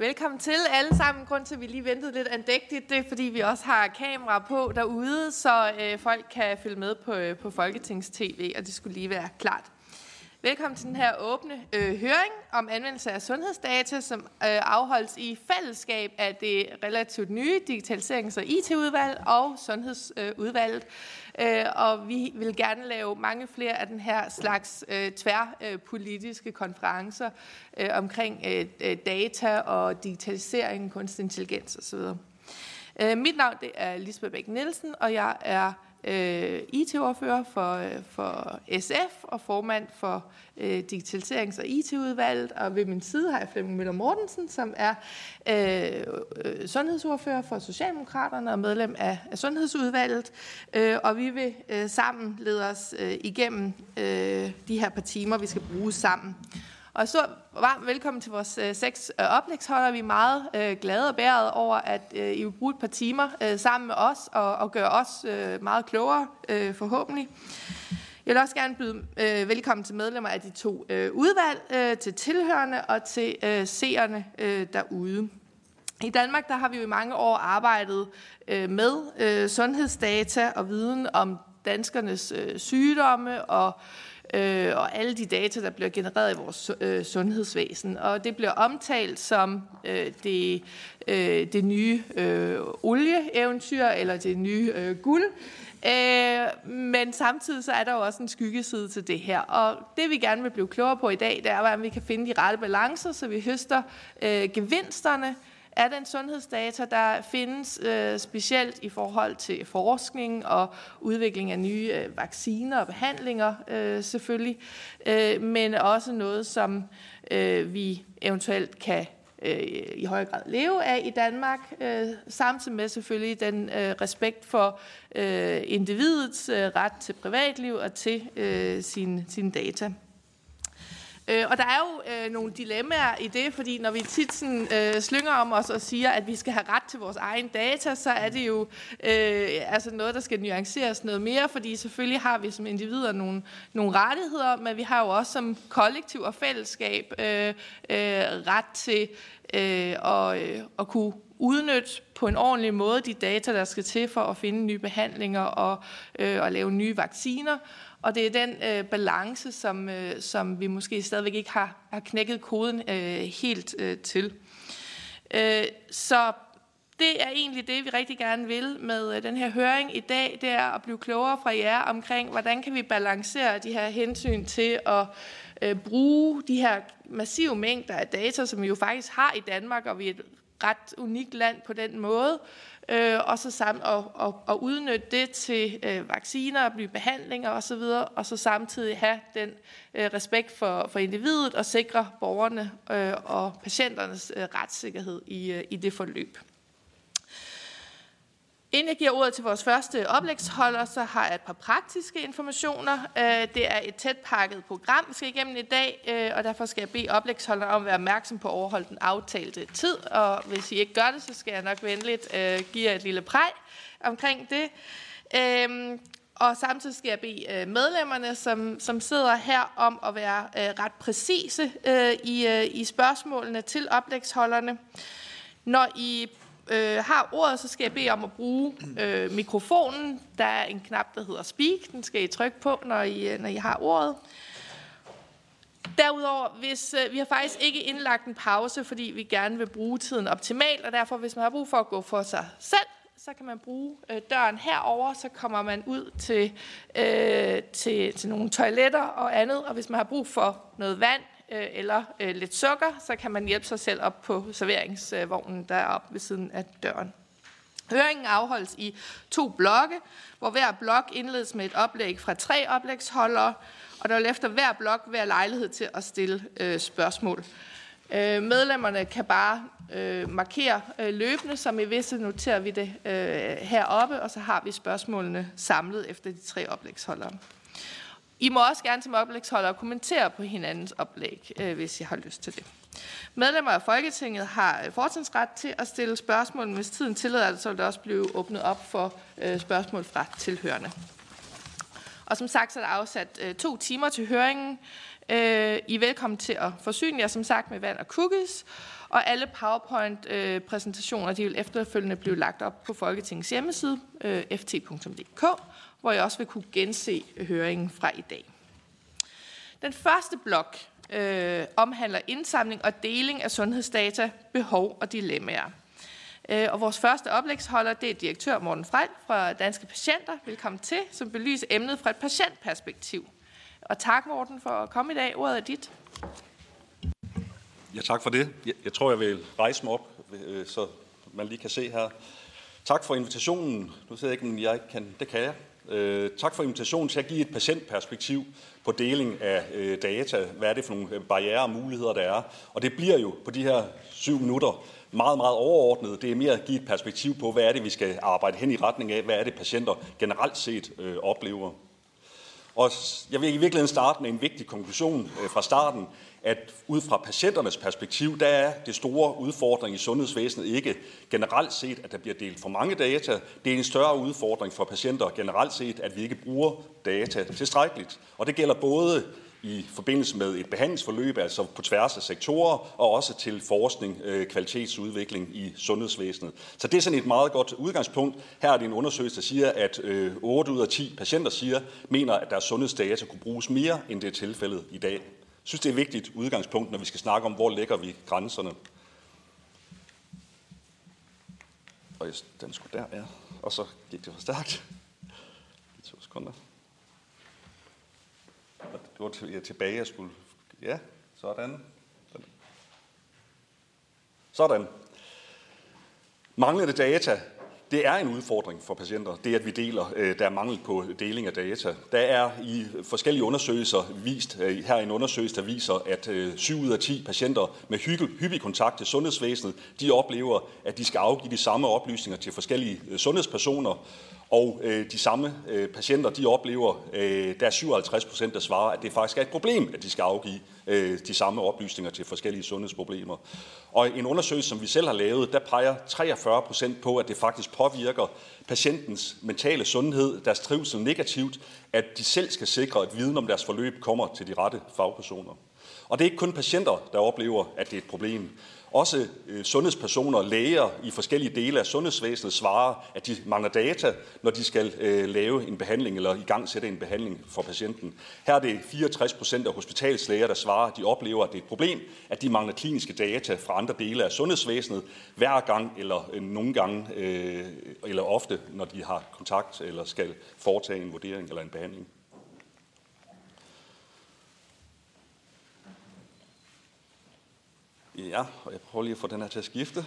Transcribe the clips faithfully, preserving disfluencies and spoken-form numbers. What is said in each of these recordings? Velkommen til alle sammen. Grunden til, at vi lige ventede lidt andægtigt, det er, fordi vi også har kamera på derude, så øh, folk kan følge med på, øh, på Folketingstv, og det skulle lige være klart. Velkommen til den her åbne øh, høring om anvendelse af sundhedsdata, som øh, afholdes i fællesskab af det relativt nye Digitaliserings- og I T-udvalg og Sundhedsudvalget. Øh, øh, og vi vil gerne lave mange flere af den her slags øh, tværpolitiske øh, konferencer øh, omkring øh, data og digitalisering, kunstig intelligens osv. Øh, mit navn det er Lisbeth Bæk Nielsen, og jeg er I T-ordfører for, for S F og formand for uh, Digitaliserings- og I T-udvalget. Og ved min side har jeg Flemming Møller Mortensen, som er uh, sundhedsordfører for Socialdemokraterne og medlem af, af Sundhedsudvalget. Uh, og vi vil uh, sammen lede os uh, igennem uh, de her par timer, vi skal bruge sammen. Og så varmt velkommen til vores øh, seks øh, oplægsholdere. Vi er meget øh, glade og bærede over, at øh, I vil bruge et par timer øh, sammen med os og, og gøre os øh, meget klogere, øh, forhåbentlig. Jeg vil også gerne byde øh, velkommen til medlemmer af de to øh, udvalg, øh, til tilhørende og til øh, seerne øh, derude. I Danmark der har vi jo i mange år arbejdet øh, med øh, sundhedsdata og viden om danskernes øh, sygdomme og og alle de data, der bliver genereret i vores sundhedsvæsen. Og det bliver omtalt som det, det nye olieeventyr eller det nye guld. Men samtidig så er der jo også en skyggeside til det her. Og det vi gerne vil blive klogere på i dag, det er, hvordan vi kan finde de rette balancer, så vi høster gevinsterne af den sundhedsdata, der findes øh, specielt i forhold til forskning og udvikling af nye øh, vacciner og behandlinger øh, selvfølgelig, øh, men også noget, som øh, vi eventuelt kan øh, i høj grad leve af i Danmark, øh, samtidig med selvfølgelig den øh, respekt for øh, individets øh, ret til privatliv og til øh, sine sin data. Og der er jo øh, nogle dilemmaer i det, fordi når vi tit sådan, øh, slynger om os og siger, at vi skal have ret til vores egen data, så er det jo øh, altså noget, der skal nuanceres noget mere, fordi selvfølgelig har vi som individer nogle, nogle rettigheder, men vi har jo også som kollektiv og fællesskab øh, øh, ret til øh, at, øh, at kunne udnytte på en ordentlig måde de data, der skal til for at finde nye behandlinger og øh, at lave nye vacciner. Og det er den øh, balance, som, øh, som vi måske stadigvæk ikke har, har knækket koden øh, helt øh, til. Øh, så det er egentlig det, vi rigtig gerne vil med øh, den her høring i dag, det er at blive klogere fra jer omkring, hvordan kan vi balancere de her hensyn til at øh, bruge de her massive mængder af data, som vi jo faktisk har i Danmark, og vi er et ret unikt land på den måde, øh, og så sammen og, og, og udnytte det til øh, vacciner og blive behandlinger og så videre, og så samtidig have den øh, respekt for, for individet og sikre borgerne øh, og patienternes øh, retssikkerhed i, øh, i det forløb. Inden jeg giver ordet til vores første oplægsholder, så har jeg et par praktiske informationer. Det er et tæt pakket program, vi skal igennem i dag, og derfor skal jeg bede oplægsholderen om at være opmærksom på at overholde den aftalte tid. Og hvis I ikke gør det, så skal jeg nok venligt give jer et lille præg omkring det. Og samtidig skal jeg bede medlemmerne, som, som sidder her, om at være ret præcise i, i spørgsmålene til oplægsholderne. Når I har ordet, så skal jeg bede om at bruge øh, mikrofonen. Der er en knap, der hedder Speak. Den skal I trykke på, når I, når I har ordet. Derudover, hvis øh, vi har faktisk ikke indlagt en pause, fordi vi gerne vil bruge tiden optimalt, og derfor, hvis man har brug for at gå for sig selv, så kan man bruge øh, døren herover, så kommer man ud til, øh, til, til nogle toiletter og andet, og hvis man har brug for noget vand, eller øh, lidt sukker, så kan man hjælpe sig selv op på serveringsvognen, der er oppe ved siden af døren. Høringen afholdes i to blokke, hvor hver blok indledes med et oplæg fra tre oplægsholdere, og der vil efter hver blok være lejlighed til at stille øh, spørgsmål. Øh, medlemmerne kan bare øh, markere øh, løbende, som I vidste noterer vi det øh, heroppe, og så har vi spørgsmålene samlet efter de tre oplægsholdere. I må også gerne som oplægsholdere kommentere på hinandens oplæg, hvis I har lyst til det. Medlemmer af Folketinget har fortrinsret til at stille spørgsmål, men hvis tiden tillader det, så vil det også blive åbnet op for spørgsmål fra tilhørende. Og som sagt, så er der afsat to timer til høringen. I er velkommen til at forsyne jer som sagt med vand og cookies, Og alle PowerPoint-præsentationer, de vil efterfølgende blive lagt op på Folketingets hjemmeside, f t punktum d k, hvor I også vil kunne gense høringen fra i dag. Den første blok øh, omhandler indsamling og deling af sundhedsdata, behov og dilemmaer. Og vores første oplægsholder, det er direktør Morten Frej fra Danske Patienter. Velkommen til, som belyser emnet fra et patientperspektiv. Og tak, Morten, for at komme i dag. Ordet er dit. Ja, tak for det. Jeg tror, jeg vil rejse mig op, så man lige kan se her. Tak for invitationen. Nu sidder jeg ikke, men jeg kan. Det kan jeg. Tak for invitationen til at give et patientperspektiv på deling af data. Hvad er det for nogle barrierer og muligheder, der er? Og det bliver jo på de her syv minutter meget, meget overordnet. Det er mere at give et perspektiv på, hvad er det, vi skal arbejde hen i retning af, hvad er det, patienter generelt set øh, oplever. Og jeg vil i virkeligheden starte med en vigtig konklusion øh, fra starten, at ud fra patienternes perspektiv, der er det store udfordring i sundhedsvæsenet ikke generelt set, at der bliver delt for mange data. Det er en større udfordring for patienter generelt set, at vi ikke bruger data tilstrækkeligt. Og det gælder både i forbindelse med et behandlingsforløb, altså på tværs af sektorer, og også til forskning, kvalitetsudvikling i sundhedsvæsenet. Så det er sådan et meget godt udgangspunkt. Her er det en undersøgelse, der siger, at otte ud af ti patienter siger, mener, at deres sundhedsdata kunne bruges mere, end det er tilfældet i dag. Jeg synes, det er et vigtigt udgangspunkt, når vi skal snakke om, hvor lægger vi grænserne. Og den skulle der, ja. Og så gik det for stærkt. I to sekunder. Det var tilbage, jeg skulle. Ja, sådan. Sådan. Manglende data, det er en udfordring for patienter. Det, at vi deler, der er mangel på deling af data. Der er i forskellige undersøgelser vist, her en undersøgelse, der viser, at syv ud af ti patienter med hyppig kontakt til sundhedsvæsenet, de oplever, at de skal afgive de samme oplysninger til forskellige sundhedspersoner. Og øh, de samme øh, patienter, de oplever, øh, der er syvoghalvtreds procent, der svarer, at det faktisk er et problem, at de skal afgive øh, de samme oplysninger til forskellige sundhedsproblemer. Og en undersøgelse, som vi selv har lavet, der peger treogfyrre procent på, at det faktisk påvirker patientens mentale sundhed, deres trivsel negativt, at de selv skal sikre, at viden om deres forløb kommer til de rette fagpersoner. Og det er ikke kun patienter, der oplever, at det er et problem. Også sundhedspersoner og læger i forskellige dele af sundhedsvæsenet svarer, at de mangler data, når de skal lave en behandling eller igangsætte en behandling for patienten. Her er det fireogtres procent af hospitalslæger, der svarer, at de oplever, at det er et problem, at de mangler kliniske data fra andre dele af sundhedsvæsenet hver gang eller nogle gange eller ofte, når de har kontakt eller skal foretage en vurdering eller en behandling. Ja, og jeg prøver lige at få den her til at skifte.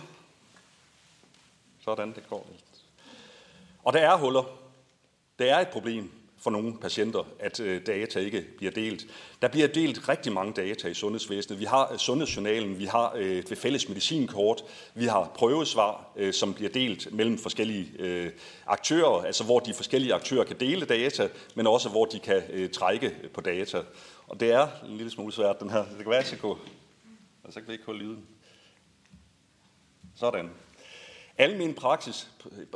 Sådan, det går. Og der er huller. Det er et problem for nogle patienter, at data ikke bliver delt. Der bliver delt rigtig mange data i sundhedsvæsenet. Vi har sundhedsjournalen, vi har det fælles medicinkort, vi har prøvesvar, som bliver delt mellem forskellige aktører, altså hvor de forskellige aktører kan dele data, men også hvor de kan trække på data. Og det er en lille smule svært, den her. Det kan være, at jeg kunne og så kan vi ikke holde lyden. Sådan. Almen praksis,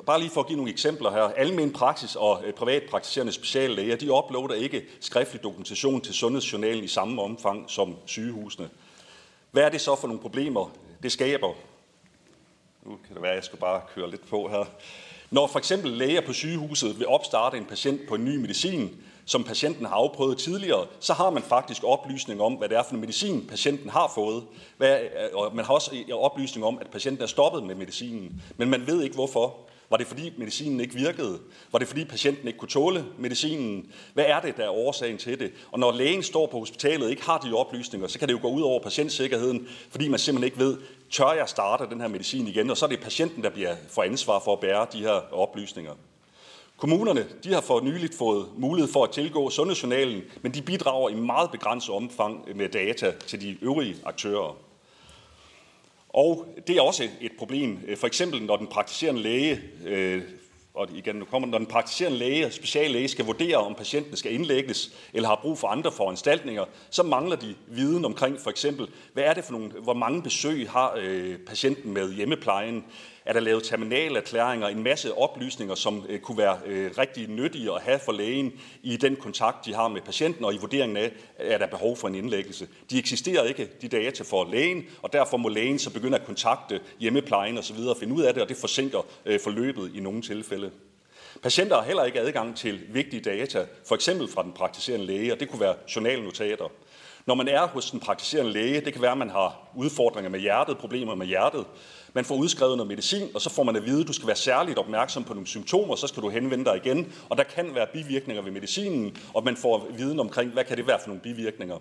bare lige for at give nogle eksempler her. Almen praksis og privatpraktiserende speciallæger, de uploader ikke skriftlig dokumentation til sundhedsjournalen i samme omfang som sygehusene. Hvad er det så for nogle problemer, det skaber? Nu kan det være, at jeg skal bare køre lidt på her. Når for eksempel læger på sygehuset vil opstarte en patient på en ny medicin, som patienten har afprøvet tidligere, så har man faktisk oplysning om, hvad det er for en medicin, patienten har fået. Hvad, og man har også oplysning om, at patienten er stoppet med medicinen. Men man ved ikke hvorfor. Var det fordi medicinen ikke virkede? Var det fordi patienten ikke kunne tåle medicinen? Hvad er det, der er årsagen til det? Og når lægen står på hospitalet og ikke har de oplysninger, så kan det jo gå ud over patientsikkerheden, fordi man simpelthen ikke ved, tør jeg starte den her medicin igen? Og så er det patienten, der bliver for ansvar for at bære de her oplysninger. Kommunerne, de har for nyligt fået mulighed for at tilgå sundhedsjournalen, men de bidrager i meget begrænset omfang med data til de øvrige aktører. Og det er også et problem, for eksempel når den praktiserende læge, øh, og igen nu kommer, når den praktiserende læge og speciallæge skal vurdere, om patienten skal indlægges eller har brug for andre foranstaltninger, så mangler de viden omkring for eksempel, hvad er det for nogle, hvor mange besøg har øh, patienten med hjemmeplejen? er der lavet terminalerklæringer, en masse oplysninger, som øh, kunne være øh, rigtig nyttige at have for lægen i den kontakt, de har med patienten, og i vurderingen af, er der behov for en indlæggelse. De eksisterer ikke, de data, for lægen, og derfor må lægen så begynde at kontakte hjemmeplejen osv. og finde ud af det, og det forsinker øh, forløbet i nogle tilfælde. Patienter har heller ikke adgang til vigtige data, for eksempel fra den praktiserende læge, og det kunne være journalnotater. Når man er hos den praktiserende læge, det kan være, at man har udfordringer med hjertet, problemer med hjertet. Man får udskrevet noget medicin, og så får man at vide, at du skal være særligt opmærksom på nogle symptomer, så skal du henvende dig igen, og der kan være bivirkninger ved medicinen, og man får viden omkring, hvad kan det være for nogle bivirkninger.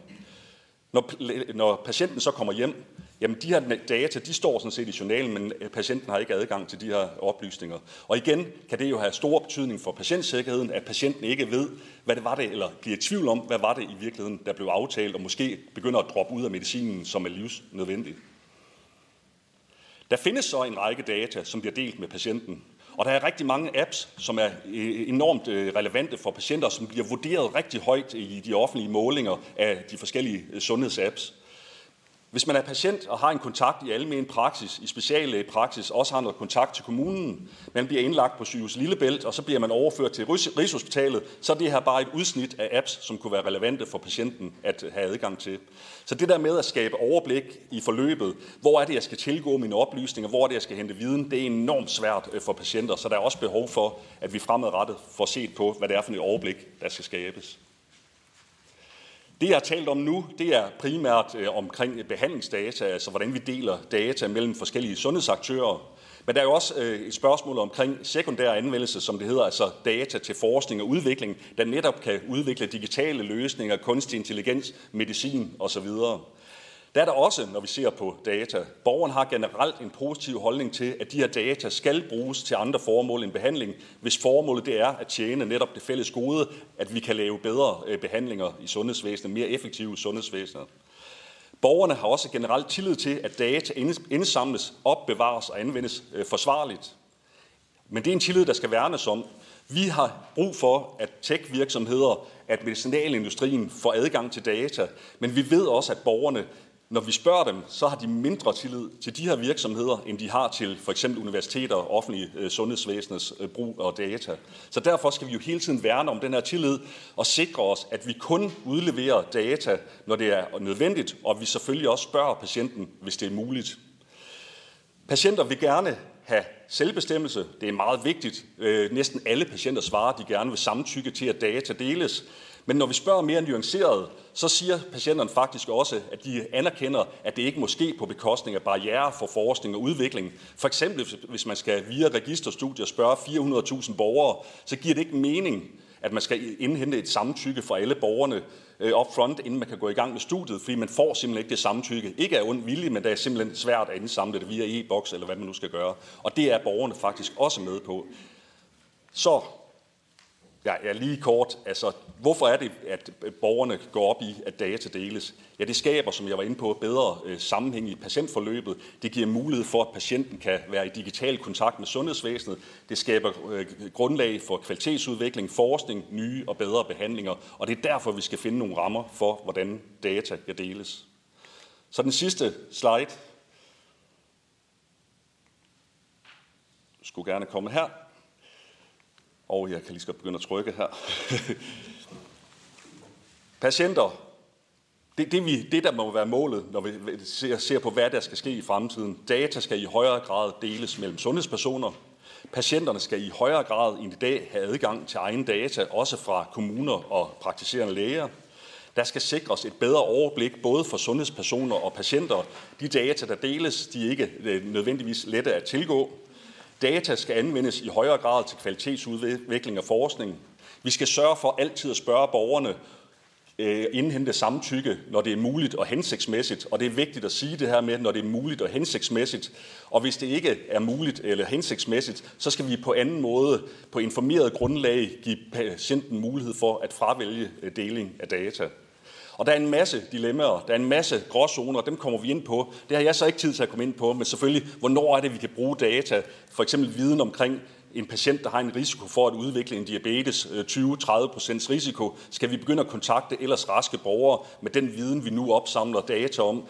Når, når patienten så kommer hjem, jamen de her data, de står sådan set i journalen, men patienten har ikke adgang til de her oplysninger. Og igen kan det jo have stor betydning for patientsikkerheden, at patienten ikke ved, hvad det var det, eller bliver i tvivl om, hvad var det i virkeligheden, der blev aftalt, og måske begynder at droppe ud af medicinen, som er livsnødvendigt. Der findes så en række data, som bliver delt med patienten. Og der er rigtig mange apps, som er enormt relevante for patienter, som bliver vurderet rigtig højt i de offentlige målinger af de forskellige sundhedsapps. Hvis man er patient og har en kontakt i almen praksis, i speciallægepraksis, også har noget kontakt til kommunen, man bliver indlagt på Sygehus Lillebælt, og så bliver man overført til Rigshospitalet, så er det her bare et udsnit af apps, som kunne være relevante for patienten at have adgang til. Så det der med at skabe overblik i forløbet, hvor er det, jeg skal tilgå mine oplysninger, hvor er det, jeg skal hente viden, det er enormt svært for patienter, så der er også behov for, at vi fremadrettet får set på, hvad det er for et overblik, der skal skabes. Det, jeg har talt om nu, det er primært øh, omkring behandlingsdata, altså hvordan vi deler data mellem forskellige sundhedsaktører. Men der er jo også øh, et spørgsmål omkring sekundær anvendelse, som det hedder, altså data til forskning og udvikling, der netop kan udvikle digitale løsninger, kunstig intelligens, medicin osv. Der er der også, når vi ser på data, borgeren har generelt en positiv holdning til, at de her data skal bruges til andre formål end behandling, hvis formålet det er at tjene netop det fælles gode, at vi kan lave bedre behandlinger i sundhedsvæsenet, mere effektive sundhedsvæsener. Borgerne har også generelt tillid til, at data indsamles, opbevares og anvendes forsvarligt. Men det er en tillid, der skal værnes om. Vi har brug for, at tech-virksomheder, at medicinalindustrien får adgang til data, men vi ved også, at borgerne, når vi spørger dem, så har de mindre tillid til de her virksomheder, end de har til for eksempel universiteter og offentlige sundhedsvæsenets brug og data. Så derfor skal vi jo hele tiden værne om den her tillid og sikre os, at vi kun udleverer data, når det er nødvendigt, og vi selvfølgelig også spørger patienten, hvis det er muligt. Patienter vil gerne have selvbestemmelse. Det er meget vigtigt. Næsten alle patienter svarer, at de gerne vil samtykke til, at data deles. Men når vi spørger mere nuanceret, så siger patienterne faktisk også, at de anerkender, at det ikke må ske på bekostning af barrierer for forskning og udvikling. For eksempel, hvis man skal via registerstudier spørge fire hundrede tusind borgere, så giver det ikke mening, at man skal indhente et samtykke fra alle borgerne up front, inden man kan gå i gang med studiet, fordi man får simpelthen ikke det samtykke. Ikke af ond vilje, men det er simpelthen svært at indsamle det via e-boks, eller hvad man nu skal gøre. Og det er borgerne faktisk også med på. Så... Ja, ja, lige kort. Altså, hvorfor er det, at borgerne går op i, at data deles? Ja, det skaber, som jeg var inde på, bedre øh, sammenhæng i patientforløbet. Det giver mulighed for, at patienten kan være i digital kontakt med sundhedsvæsenet. Det skaber øh, grundlag for kvalitetsudvikling, forskning, nye og bedre behandlinger. Og det er derfor, vi skal finde nogle rammer for, hvordan data kan deles. Så den sidste slide. Jeg skulle gerne komme her. Og jeg kan lige så godt begynde at trykke her. Patienter. Det, det, vi, det, der må være målet, når vi ser, ser på, hvad der skal ske i fremtiden. Data skal i højere grad deles mellem sundhedspersoner. Patienterne skal i højere grad end i dag have adgang til egen data, også fra kommuner og praktiserende læger. Der skal sikres et bedre overblik både for sundhedspersoner og patienter. De data, der deles, de er ikke nødvendigvis lette at tilgå. Data skal anvendes i højere grad til kvalitetsudvikling og forskning. Vi skal sørge for altid at spørge borgerne, indhente samtykke, når det er muligt og hensigtsmæssigt. Og det er vigtigt at sige det her med, når det er muligt og hensigtsmæssigt. Og hvis det ikke er muligt eller hensigtsmæssigt, så skal vi på anden måde, på informeret grundlag, give patienten mulighed for at fravælge deling af data. Og der er en masse dilemmaer, der er en masse gråzoner, dem kommer vi ind på. Det har jeg så ikke tid til at komme ind på, men selvfølgelig, hvornår er det, vi kan bruge data, for eksempel viden omkring en patient, der har en risiko for at udvikle en diabetes, tyve til tredive procent risiko, skal vi begynde at kontakte ellers raske borgere med den viden, vi nu opsamler data om.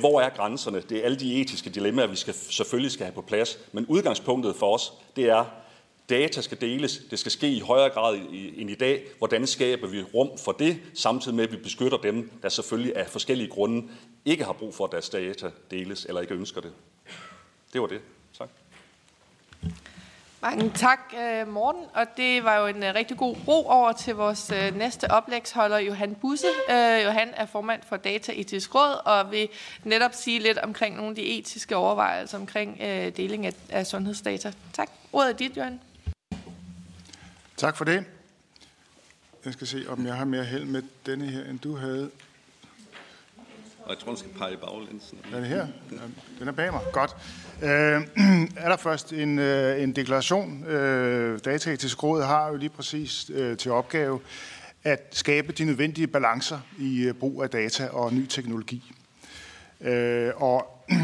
Hvor er grænserne? Det er alle de etiske dilemmaer, vi skal, selvfølgelig skal have på plads. Men udgangspunktet for os, det er, data skal deles, det skal ske i højere grad end i dag. Hvordan skaber vi rum for det, samtidig med at vi beskytter dem, der selvfølgelig af forskellige grunde ikke har brug for, at deres data deles eller ikke ønsker det. Det var det. Tak. Mange tak, Morten. Og det var jo en rigtig god ro over til vores næste oplægsholder, Johan Buse. Johan er formand for Data-etisk Råd og vil netop sige lidt omkring nogle af de etiske overvejelser omkring deling af sundhedsdata. Tak. Ordet er dit, Johan. Tak for det. Jeg skal se, om jeg har mere held med denne her, end du havde. Og jeg tror, den skal pege i baglænsen. Er det her? Den er bag mig. Godt. Øh, er der først en, en deklaration? Øh, Data-etisk Råd har jo lige præcis øh, til opgave at skabe de nødvendige balancer i øh, brug af data og ny teknologi. Øh, og øh,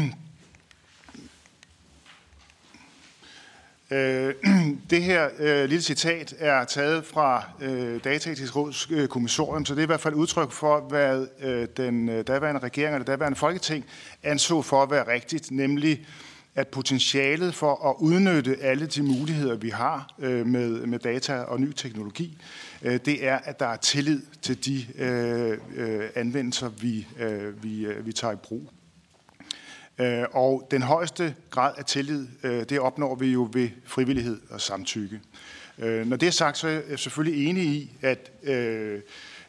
det her øh, lille citat er taget fra øh, Data-etisk Råds øh, kommissorium, så det er i hvert fald udtryk for, hvad øh, den øh, daværende regering og det daværende Folketing anså for at være rigtigt, nemlig at potentialet for at udnytte alle de muligheder, vi har øh, med, med data og ny teknologi, øh, det er, at der er tillid til de øh, øh, anvendelser, vi, øh, vi, øh, vi tager i brug. Øh, og den højeste grad af tillid, øh, det opnår vi jo ved frivillighed og samtykke. Øh, når det er sagt, så er jeg selvfølgelig enig i, at øh,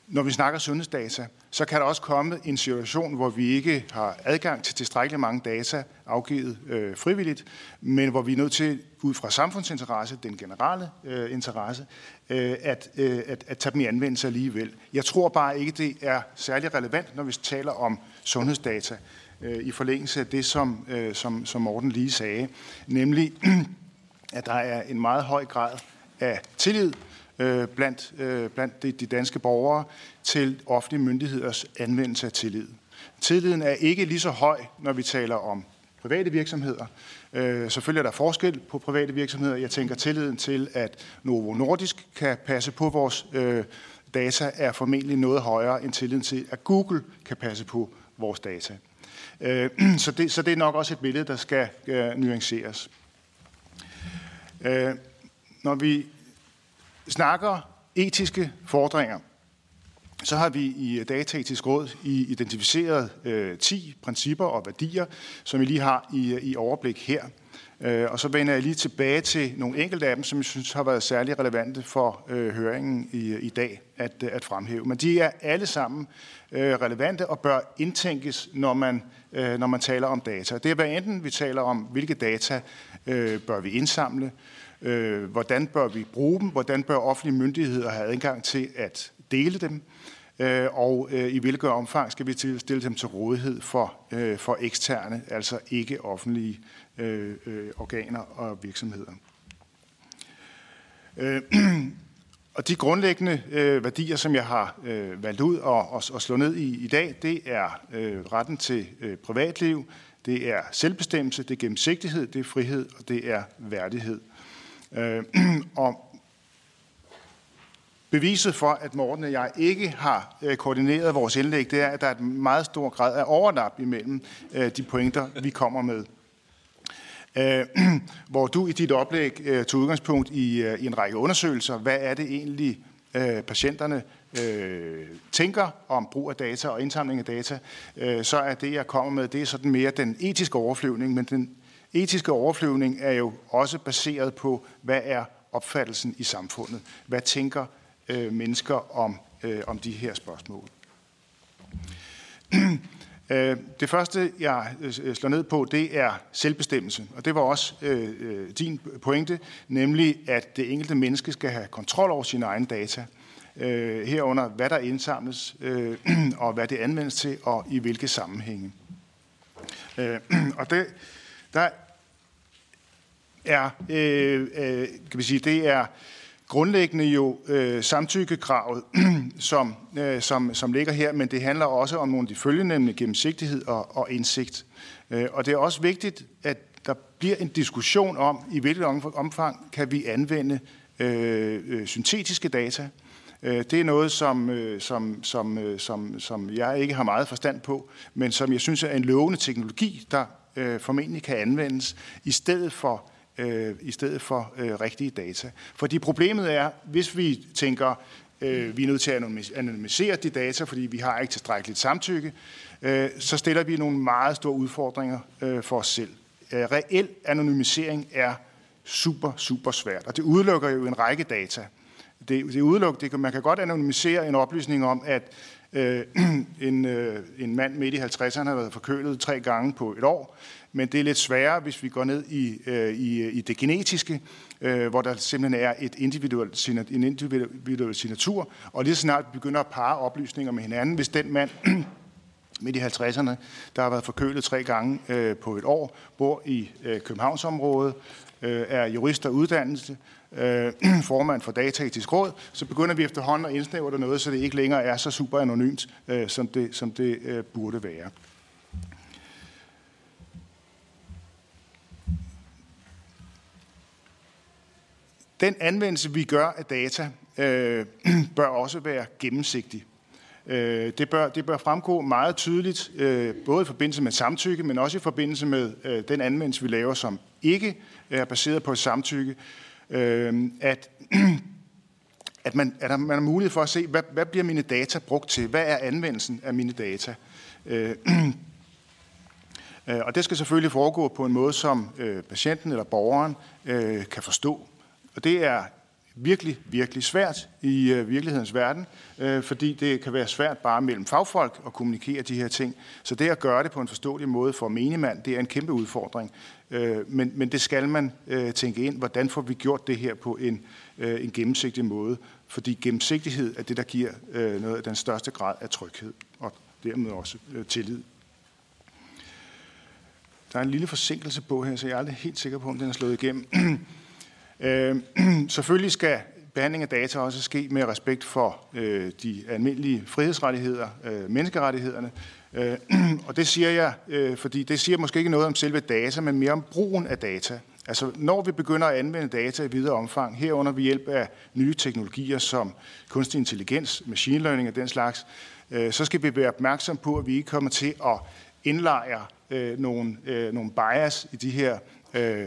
når vi snakker sundhedsdata, så kan der også komme en situation, hvor vi ikke har adgang til tilstrækkeligt mange data afgivet øh, frivilligt, men hvor vi er nødt til, ud fra samfundsinteresse, den generelle øh, interesse, øh, at, øh, at, at tage dem i anvendelse alligevel. Jeg tror bare ikke, det er særlig relevant, når vi taler om sundhedsdata, øh, i forlængelse af det, som, øh, som, som Morten lige sagde, nemlig at der er en meget høj grad af tillid, blandt, blandt de, de danske borgere til offentlige myndigheders anvendelse af tillid. Tilliden er ikke lige så høj, når vi taler om private virksomheder. Øh, selvfølgelig er der forskel på private virksomheder. Jeg tænker, tilliden til, at Novo Nordisk kan passe på vores øh, data, er formentlig noget højere end tilliden til, at Google kan passe på vores data. Øh, så, det, så det er nok også et billede, der skal øh, nuanceres. Øh, når vi snakker etiske fordringer, så har vi i Data-etisk Råd identificeret øh, ti principper og værdier, som vi lige har i, i overblik her. Øh, og så vender jeg lige tilbage til nogle enkelte af dem, som jeg synes har været særlig relevante for øh, høringen i, i dag at, at fremhæve. Men de er alle sammen øh, relevante og bør indtænkes, når man, øh, når man taler om data. Det er, hvad enten vi taler om, hvilke data øh, bør vi indsamle, hvordan bør vi bruge dem, hvordan bør offentlige myndigheder have adgang til at dele dem, og i hvilket omfang skal vi stille dem til rådighed for, for eksterne, altså ikke offentlige organer og virksomheder. Og de grundlæggende værdier, som jeg har valgt ud og slå ned i i dag, det er retten til privatliv, det er selvbestemmelse, det er gennemsigtighed, det er frihed og det er værdighed. Øh, og beviset for, at Morten og jeg ikke har øh, koordineret vores indlæg, det er, at der er et meget stor grad af overlap imellem øh, de pointer, vi kommer med. Øh, hvor du i dit oplæg øh, tog udgangspunkt i, øh, i en række undersøgelser. Hvad er det egentlig, øh, patienterne øh, tænker om brug af data og indsamling af data? Øh, så er det, jeg kommer med, det er sådan mere den etiske overflyvning, men den etiske overflyvning er jo også baseret på, hvad er opfattelsen i samfundet? Hvad tænker øh, mennesker om, øh, om de her spørgsmål? Det første, jeg slår ned på, det er selvbestemmelse. Og det var også øh, din pointe, nemlig at det enkelte menneske skal have kontrol over sine egne data. Øh, herunder, hvad der indsamles, øh, og hvad det anvendes til, og i hvilke sammenhænge. Øh, og det... Der er, øh, øh, kan vi sige, det er grundlæggende jo øh, samtykkekravet, som, øh, som, som ligger her, men det handler også om nogle af de følgende, nemlig gennemsigtighed og, og indsigt. Øh, og det er også vigtigt, at der bliver en diskussion om, i hvilket omfang kan vi anvende øh, syntetiske data. Det er noget, som, som, som, som, som jeg ikke har meget forstand på, men som jeg synes er en lovende teknologi, der øh, formentlig kan anvendes i stedet for, øh, i stedet for øh, rigtige data. Fordi problemet er, hvis vi tænker, øh, vi er nødt til at anonymisere de data, fordi vi har ikke tilstrækkeligt samtykke, øh, så stiller vi nogle meget store udfordringer øh, for os selv. Reel anonymisering er super, super svært, og det udelukker jo en række data. Det, det udelukker, det, man kan godt anonymisere en oplysning om, at øh, en, øh, en mand midt i halvtredserne har været forkølet tre gange på et år, men det er lidt sværere, hvis vi går ned i, øh, i, i det genetiske, øh, hvor der simpelthen er et individuelt, en individuel signatur, og lige snart begynder at parre oplysninger med hinanden, hvis den mand midt i halvtredserne, der har været forkølet tre gange øh, på et år, bor i øh, Københavnsområdet, øh, er jurist og uddannelse, øh, formand for Data-etisk Råd, så begynder vi efterhånden at indsnævre det noget, så det ikke længere er så super anonymt, øh, som det, som det øh, burde være. Den anvendelse, vi gør af data, øh, bør også være gennemsigtig. Det bør, det bør fremgå meget tydeligt, både i forbindelse med samtykke, men også i forbindelse med den anvendelse, vi laver, som ikke er baseret på samtykke, at, at, man, at man har mulighed for at se, hvad, hvad bliver mine data brugt til? Hvad er anvendelsen af mine data? Og det skal selvfølgelig foregå på en måde, som patienten eller borgeren kan forstå. Og det er virkelig, virkelig svært i øh, virkelighedens verden, øh, fordi det kan være svært bare mellem fagfolk at kommunikere de her ting. Så det at gøre det på en forståelig måde for menigmand, det er en kæmpe udfordring. Øh, men, men det skal man øh, tænke ind, hvordan får vi gjort det her på en, øh, en gennemsigtig måde, fordi gennemsigtighed er det, der giver øh, noget af den største grad af tryghed, og dermed også øh, tillid. Der er en lille forsinkelse på her, så jeg er aldrig helt sikker på, om den er slået igennem. Øh, selvfølgelig skal behandling af data også ske med respekt for øh, de almindelige frihedsrettigheder, øh, menneskerettighederne. Øh, og det siger jeg, øh, fordi det siger måske ikke noget om selve data, men mere om brugen af data. Altså når vi begynder at anvende data i videre omfang, herunder ved hjælp af nye teknologier som kunstig intelligens, machine learning og den slags, øh, så skal vi være opmærksom på, at vi ikke kommer til at indlejre øh, nogle, øh, nogle bias i de her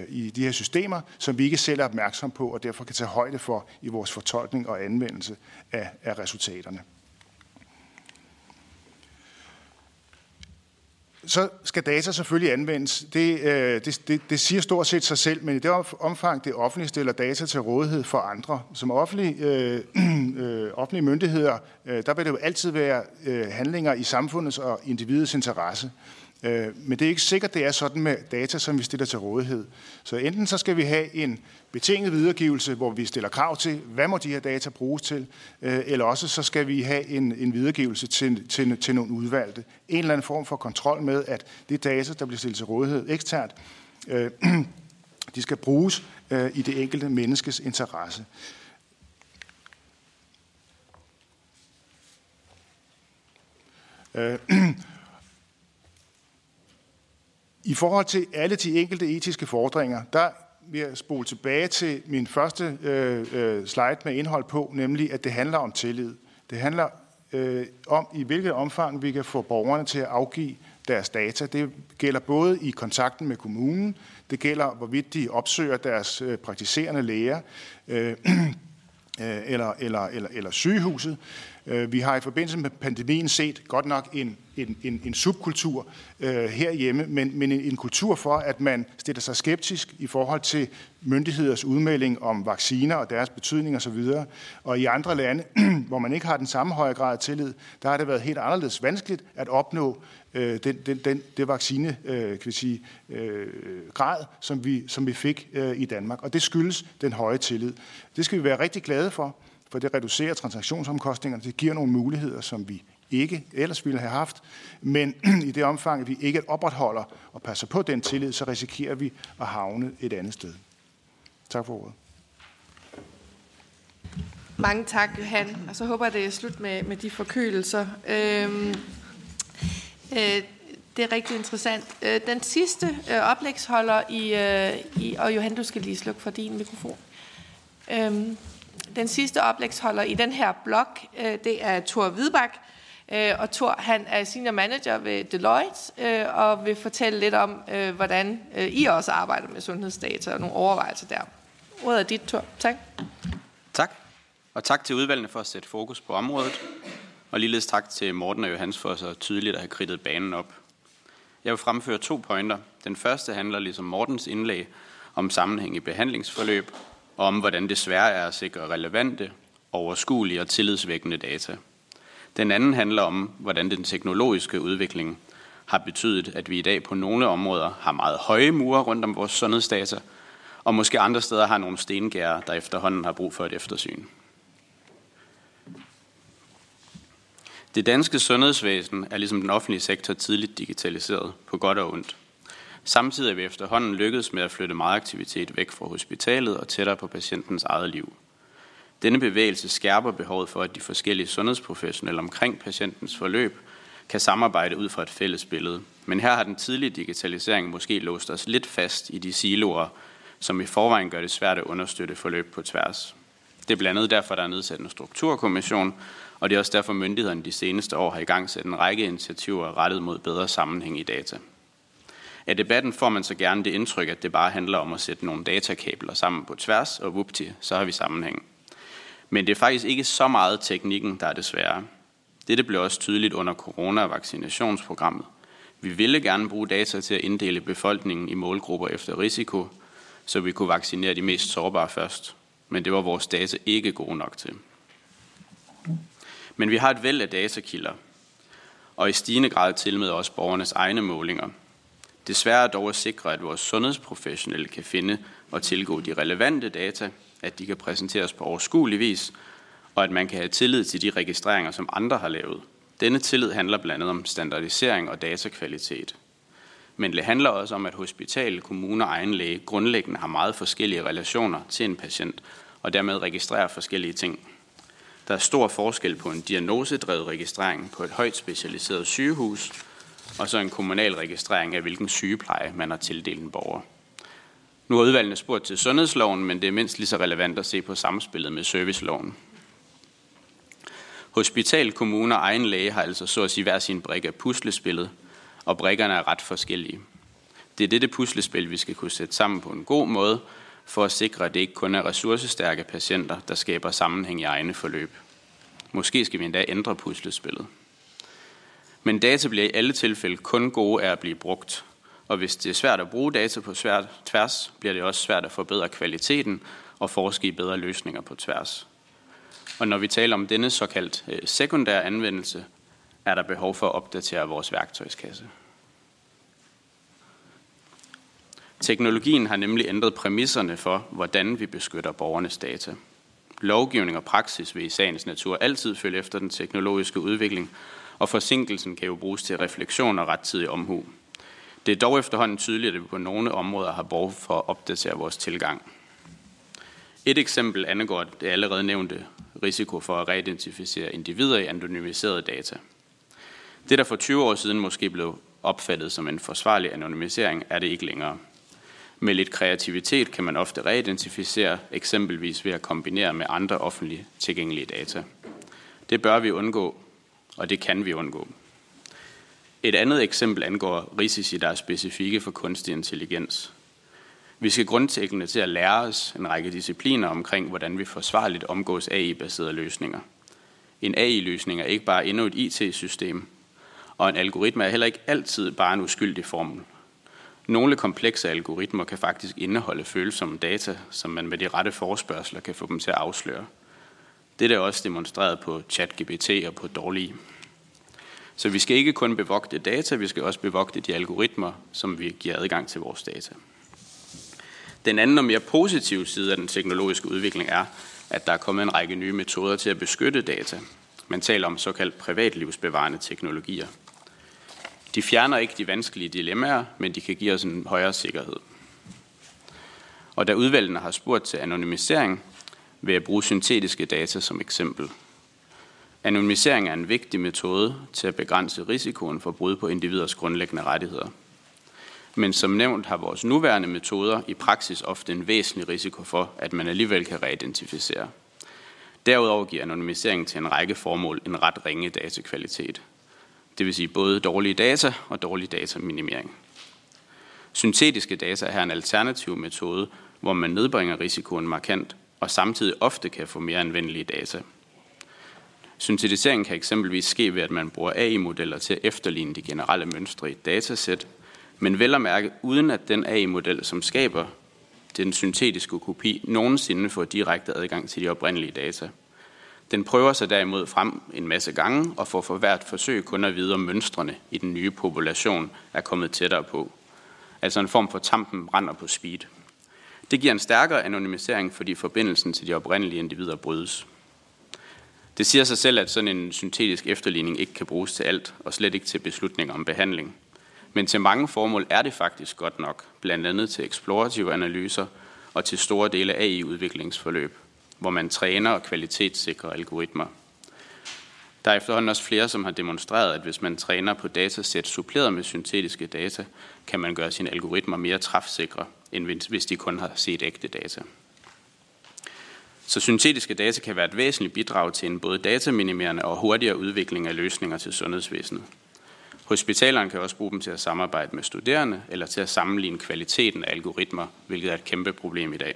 i de her systemer, som vi ikke selv er opmærksom på, og derfor kan tage højde for i vores fortolkning og anvendelse af, af resultaterne. Så skal data selvfølgelig anvendes. Det, det, det, det siger stort set sig selv, men i det omfang, det offentlige stiller data til rådighed for andre. Som offentlige, øh, offentlige myndigheder, der vil det jo altid være handlinger i samfundets og individets interesse. Men det er ikke sikkert, det er sådan med data, som vi stiller til rådighed. Så enten så skal vi have en betinget videregivelse, hvor vi stiller krav til, hvad må de her data bruges til, eller også så skal vi have en, en videregivelse til, til, til nogle udvalgte. En eller anden form for kontrol med, at det data, der bliver stillet til rådighed eksternt, øh, de skal bruges øh, i det enkelte menneskes interesse. Øh, I forhold til alle de enkelte etiske fordringer, der vil jeg spole tilbage til min første øh, slide med indhold på, nemlig at det handler om tillid. Det handler øh, om, i hvilket omfang vi kan få borgerne til at afgive deres data. Det gælder både i kontakten med kommunen, det gælder, hvorvidt de opsøger deres praktiserende læger øh, eller, eller, eller, eller sygehuset. Vi har i forbindelse med pandemien set godt nok en, en, en, en subkultur øh, herhjemme, men, men en, en kultur for, at man stiller sig skeptisk i forhold til myndigheders udmelding om vacciner og deres betydning osv. Og i andre lande, hvor man ikke har den samme høje grad af tillid, der har det været helt anderledes vanskeligt at opnå øh, den, den, den, det vaccine, øh, kan vi sige, øh, grad, som vi, som vi fik øh, i Danmark. Og det skyldes den høje tillid. Det skal vi være rigtig glade for. For det reducerer transaktionsomkostningerne, det giver nogle muligheder, som vi ikke ellers ville have haft, men i det omfang, at vi ikke opretholder og passer på den tillid, så risikerer vi at havne et andet sted. Tak for ordet. Mange tak, Johan. Og så håber jeg, det er slut med, med de forkølelser. Øhm, øh, Det er rigtig interessant. Den sidste oplægsholder i, i og Johan, du skal lige slukke for din mikrofon. Den sidste oplægsholder i den her blok, det er Thor Videbak, og Thor, han er senior manager ved Deloitte og vil fortælle lidt om, hvordan I også arbejder med sundhedsdata og nogle overvejelser der. Ordet er dit, Thor. Tak. Tak. Og tak til udvalgene for at sætte fokus på området. Og ligeledes tak til Morten og Johans for så tydeligt at have kridtet banen op. Jeg vil fremføre to pointer. Den første handler, ligesom Mortens indlæg, om sammenhæng i behandlingsforløb, og om hvordan det svære er at sikre relevante, overskuelige og tillidsvækkende data. Den anden handler om, hvordan den teknologiske udvikling har betydet, at vi i dag på nogle områder har meget høje mure rundt om vores sundhedsdata, og måske andre steder har nogle stengærder, der efterhånden har brug for et eftersyn. Det danske sundhedsvæsen er ligesom den offentlige sektor tidligt digitaliseret, på godt og ondt. Samtidig er vi efterhånden lykkedes med at flytte meget aktivitet væk fra hospitalet og tættere på patientens eget liv. Denne bevægelse skærper behovet for, at de forskellige sundhedsprofessionelle omkring patientens forløb kan samarbejde ud fra et fælles billede. Men her har den tidlige digitalisering måske låst os lidt fast i de siloer, som i forvejen gør det svært at understøtte forløb på tværs. Det er blandt andet derfor, der er nedsat en strukturkommission, og det er også derfor, myndighederne de seneste år har i gang sat en række initiativer rettet mod bedre sammenhæng i data. Af debatten får man så gerne det indtryk, at det bare handler om at sætte nogle datakabler sammen på tværs, og vupti, så har vi sammenhæng. Men det er faktisk ikke så meget teknikken, der er det svære. Dette blev også tydeligt under corona-vaccinationsprogrammet. Vi ville gerne bruge data til at inddele befolkningen i målgrupper efter risiko, så vi kunne vaccinere de mest sårbare først. Men det var vores data ikke gode nok til. Men vi har et væld af datakilder, og i stigende grad til med også borgernes egne målinger. Desværre er dog at sikre, at vores sundhedsprofessionelle kan finde og tilgå de relevante data, at de kan præsenteres på overskuelig vis, og at man kan have tillid til de registreringer, som andre har lavet. Denne tillid handler blandt andet om standardisering og datakvalitet. Men det handler også om, at hospital, kommune og egen læge grundlæggende har meget forskellige relationer til en patient, og dermed registrerer forskellige ting. Der er stor forskel på en diagnosedrevet registrering på et højt specialiseret sygehus, og så en kommunal registrering af, hvilken sygepleje man har tildelt en borger. Nu har udvalgene spurgt til sundhedsloven, men det er mindst lige så relevant at se på samspillet med serviceloven. Hospital, kommune og egen læge har altså så at sige hver sin brik af puslespillet, og brikkerne er ret forskellige. Det er dette puslespil, vi skal kunne sætte sammen på en god måde, for at sikre, at det ikke kun er ressourcestærke patienter, der skaber sammenhæng i egne forløb. Måske skal vi endda ændre puslespillet. Men data bliver i alle tilfælde kun gode af at blive brugt. Og hvis det er svært at bruge data på tværs, bliver det også svært at forbedre kvaliteten og forske i bedre løsninger på tværs. Og når vi taler om denne såkaldt sekundære anvendelse, er der behov for at opdatere vores værktøjskasse. Teknologien har nemlig ændret præmisserne for, hvordan vi beskytter borgernes data. Lovgivning og praksis vil i sagens natur altid følge efter den teknologiske udvikling, og forsinkelsen kan jo bruges til refleksion og rettidig omhu. Det er dog efterhånden tydeligt, at vi på nogle områder har behov for at opdatere vores tilgang. Et eksempel angår det allerede nævnte risiko for at reidentificere individer i anonymiserede data. Det, der for tyve år siden måske blev opfattet som en forsvarlig anonymisering, er det ikke længere. Med lidt kreativitet kan man ofte reidentificere, eksempelvis ved at kombinere med andre offentlige tilgængelige data. Det bør vi undgå, og det kan vi undgå. Et andet eksempel angår risici, der er specifikke for kunstig intelligens. Vi skal grundlæggende til at lære os en række discipliner omkring, hvordan vi forsvarligt omgås A I-baserede løsninger. En A I-løsning er ikke bare endnu et I T-system, og en algoritme er heller ikke altid bare en uskyldig formel. Nogle komplekse algoritmer kan faktisk indeholde følsomme data, som man med de rette forespørgsler kan få dem til at afsløre. Dette er også demonstreret på ChatGPT og på dårlige. Så vi skal ikke kun bevogte data, vi skal også bevogte de algoritmer, som vi giver adgang til vores data. Den anden og mere positive side af den teknologiske udvikling er, at der er kommet en række nye metoder til at beskytte data. Man taler om såkaldt privatlivsbevarende teknologier. De fjerner ikke de vanskelige dilemmaer, men de kan give os en højere sikkerhed. Og da udvalgene har spurgt til anonymisering, vil jeg bruge syntetiske data som eksempel. Anonymisering er en vigtig metode til at begrænse risikoen for brud på individers grundlæggende rettigheder. Men som nævnt har vores nuværende metoder i praksis ofte en væsentlig risiko for, at man alligevel kan reidentificere. Derudover giver anonymiseringen til en række formål en ret ringe datakvalitet. Det vil sige både dårlige data og dårlig dataminimering. Syntetiske data er en alternativ metode, hvor man nedbringer risikoen markant og samtidig ofte kan få mere anvendelige data. Syntetisering kan eksempelvis ske ved, at man bruger A I-modeller til at efterligne de generelle mønstre i et datasæt, men vel at mærke uden at den A I-model, som skaber den syntetiske kopi, nogensinde får direkte adgang til de oprindelige data. Den prøver sig derimod frem en masse gange og får for hvert forsøg kun at vide, om mønstrene i den nye population er kommet tættere på. Altså en form for tampen brænder på speed. Det giver en stærkere anonymisering, fordi forbindelsen til de oprindelige individer brydes. Det siger sig selv, at sådan en syntetisk efterligning ikke kan bruges til alt, og slet ikke til beslutninger om behandling. Men til mange formål er det faktisk godt nok, blandt andet til eksplorative analyser og til store dele af A I-udviklingsforløb, hvor man træner og kvalitetssikrer algoritmer. Der er efterhånden også flere, som har demonstreret, at hvis man træner på datasæt suppleret med syntetiske data, kan man gøre sine algoritmer mere træfsikre, end hvis de kun har set ægte data. Så syntetiske data kan være et væsentligt bidrag til en både dataminimerende og hurtigere udvikling af løsninger til sundhedsvæsenet. Hospitalerne kan også bruge dem til at samarbejde med studerende eller til at sammenligne kvaliteten af algoritmer, hvilket er et kæmpe problem i dag.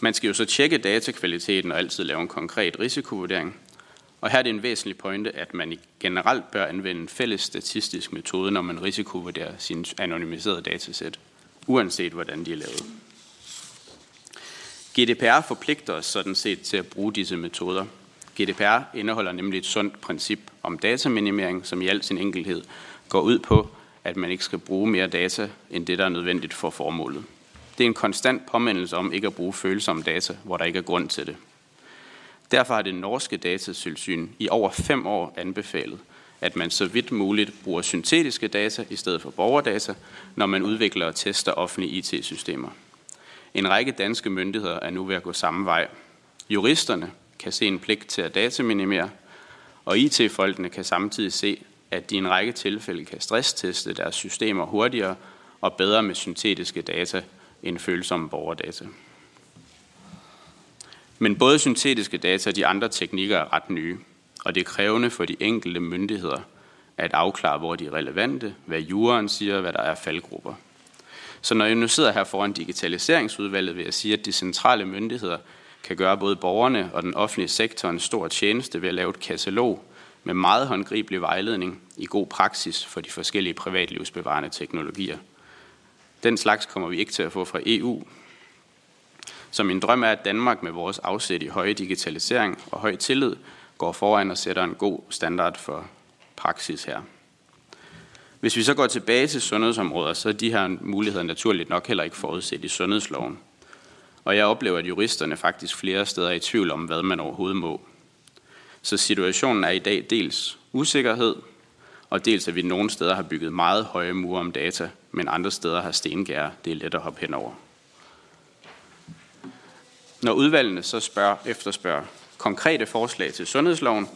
Man skal jo så tjekke datakvaliteten og altid lave en konkret risikovurdering. Og her er det en væsentlig pointe, at man generelt bør anvende en fælles statistisk metode, når man risikovurderer sine anonymiserede datasæt, uanset hvordan de er lavet. G D P R forpligter os sådan set til at bruge disse metoder. G D P R indeholder nemlig et sundt princip om dataminimering, som i al sin enkelhed går ud på, at man ikke skal bruge mere data, end det, der er nødvendigt for formålet. Det er en konstant påmindelse om ikke at bruge følsomme data, hvor der ikke er grund til det. Derfor har det norske datatilsyn i over fem år anbefalet, at man så vidt muligt bruger syntetiske data i stedet for borgerdata, når man udvikler og tester offentlige I T-systemer. En række danske myndigheder er nu ved at gå samme vej. Juristerne kan se en pligt til at dataminimere, og I T-folkene kan samtidig se, at de i en række tilfælde kan stressteste deres systemer hurtigere og bedre med syntetiske data end følsomme borgerdata. Men både syntetiske data og de andre teknikker er ret nye, og det er krævende for de enkelte myndigheder at afklare, hvor de er relevante, hvad juraen siger, hvad der er faldgrupper. Så når jeg nu sidder her foran digitaliseringsudvalget, vil jeg sige, at de centrale myndigheder kan gøre både borgerne og den offentlige sektor en stor tjeneste ved at lave et katalog med meget håndgribelig vejledning i god praksis for de forskellige privatlivsbevarende teknologier. Den slags kommer vi ikke til at få fra E U. Så min drøm er, at Danmark med vores afsæt i høje digitalisering og høj tillid går foran og sætter en god standard for praksis her. Hvis vi så går tilbage til sundhedsområder, så er de her muligheder naturligt nok heller ikke forudset i sundhedsloven. Og jeg oplever, at juristerne faktisk flere steder er i tvivl om, hvad man overhovedet må. Så situationen er i dag dels usikkerhed, og dels at vi nogle steder har bygget meget høje mure om data, men andre steder har stengærder, det er let at hoppe henover. Når udvalgene så spørger, efterspørger konkrete forslag til sundhedsloven,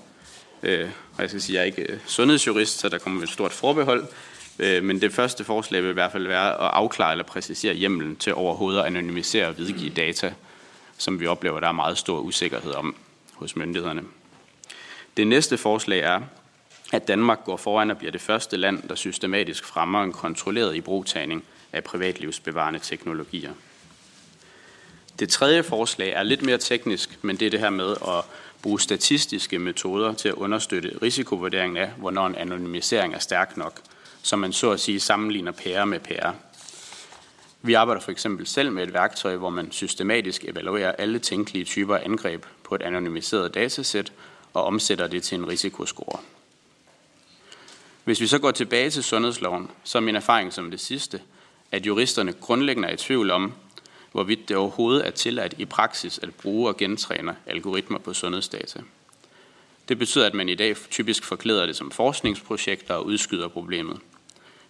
øh, og jeg skal sige, at jeg ikke er sundhedsjurist, så der kommer et stort forbehold, øh, men det første forslag vil i hvert fald være at afklare eller præcisere hjemmelen til overhovedet at anonymisere og videregive data, som vi oplever, der er meget stor usikkerhed om hos myndighederne. Det næste forslag er, at Danmark går foran og bliver det første land, der systematisk fremmer en kontrolleret ibrugtagning af privatlivsbevarende teknologier. Det tredje forslag er lidt mere teknisk, men det er det her med at bruge statistiske metoder til at understøtte risikovurderingen af, hvornår en anonymisering er stærk nok, så man så at sige sammenligner pære med pære. Vi arbejder for eksempel selv med et værktøj, hvor man systematisk evaluerer alle tænkelige typer af angreb på et anonymiseret datasæt og omsætter det til en risikoscore. Hvis vi så går tilbage til sundhedsloven, så er min erfaring som det sidste, at juristerne grundlæggende er i tvivl om, hvorvidt det overhovedet er tilladt i praksis at bruge og gentræne algoritmer på sundhedsdata. Det betyder, at man i dag typisk forklæder det som forskningsprojekter og udskyder problemet.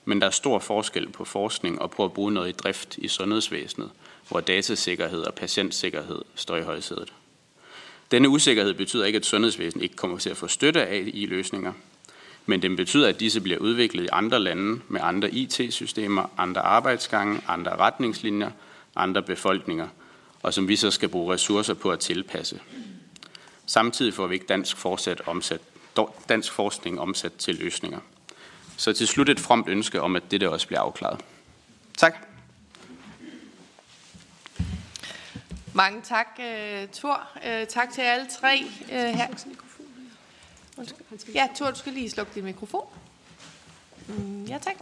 Men der er stor forskel på forskning og på at bruge noget i drift i sundhedsvæsenet, hvor datasikkerhed og patientsikkerhed står i højsædet. Denne usikkerhed betyder ikke, at sundhedsvæsenet ikke kommer til at få støtte af i løsninger, men den betyder, at disse bliver udviklet i andre lande med andre I T-systemer, andre arbejdsgange, andre retningslinjer, andre befolkninger, og som vi så skal bruge ressourcer på at tilpasse. Samtidig får vi ikke dansk, fortsat omsat, dansk forskning omsat til løsninger. Så til slut et fromt ønske om, at dette også bliver afklaret. Tak. Mange tak, Thor. Tak til alle tre her. Ja, Thor, du skal lige slukke din mikrofon. Ja, tak.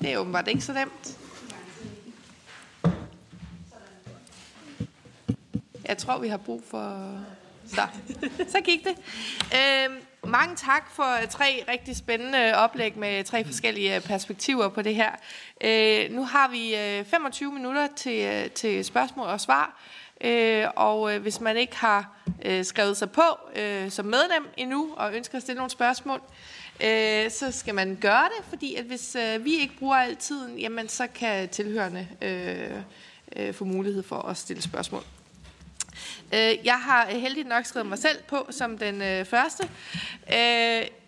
Det er åbenbart ikke så nemt. Jeg tror, vi har brug for... Så, så gik det. Øh, mange tak for tre rigtig spændende oplæg med tre forskellige perspektiver på det her. Øh, nu har vi femogtyve minutter til, til spørgsmål og svar. Øh, og hvis man ikke har øh, skrevet sig på øh, som medlem endnu og ønsker at stille nogle spørgsmål, øh, så skal man gøre det, fordi at hvis øh, vi ikke bruger al tiden, jamen, så kan tilhørende øh, øh, få mulighed for at stille spørgsmål. Jeg har heldigt nok skrevet mig selv på som den første.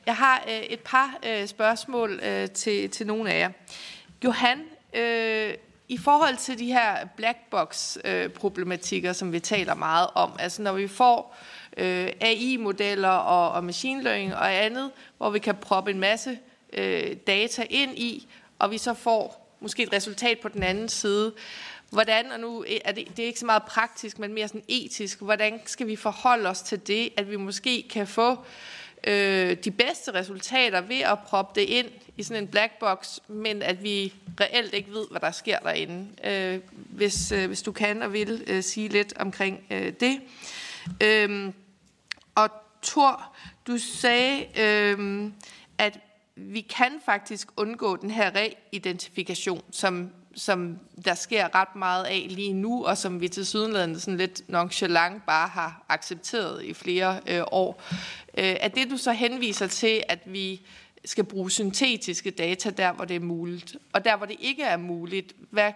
Jeg har et par spørgsmål til, til nogle af jer. Johan, i forhold til de her blackbox-problematikker, som vi taler meget om, altså når vi får A I-modeller og, og machine learning og andet, hvor vi kan proppe en masse data ind i, og vi så får måske et resultat på den anden side. Hvordan, og nu er det, det er ikke så meget praktisk, men mere sådan etisk, hvordan skal vi forholde os til det, at vi måske kan få øh, de bedste resultater ved at proppe det ind i sådan en blackbox, men at vi reelt ikke ved, hvad der sker derinde. Øh, hvis, øh, hvis du kan og vil øh, sige lidt omkring øh, det. Øh, og Thor, du sagde, øh, at vi kan faktisk undgå den her reidentifikation, som som der sker ret meget af lige nu, og som vi til sydenlandet sådan lidt nonchalant bare har accepteret i flere øh, år. Øh, at det, du så henviser til, at vi skal bruge syntetiske data der, hvor det er muligt, og der, hvor det ikke er muligt, hvad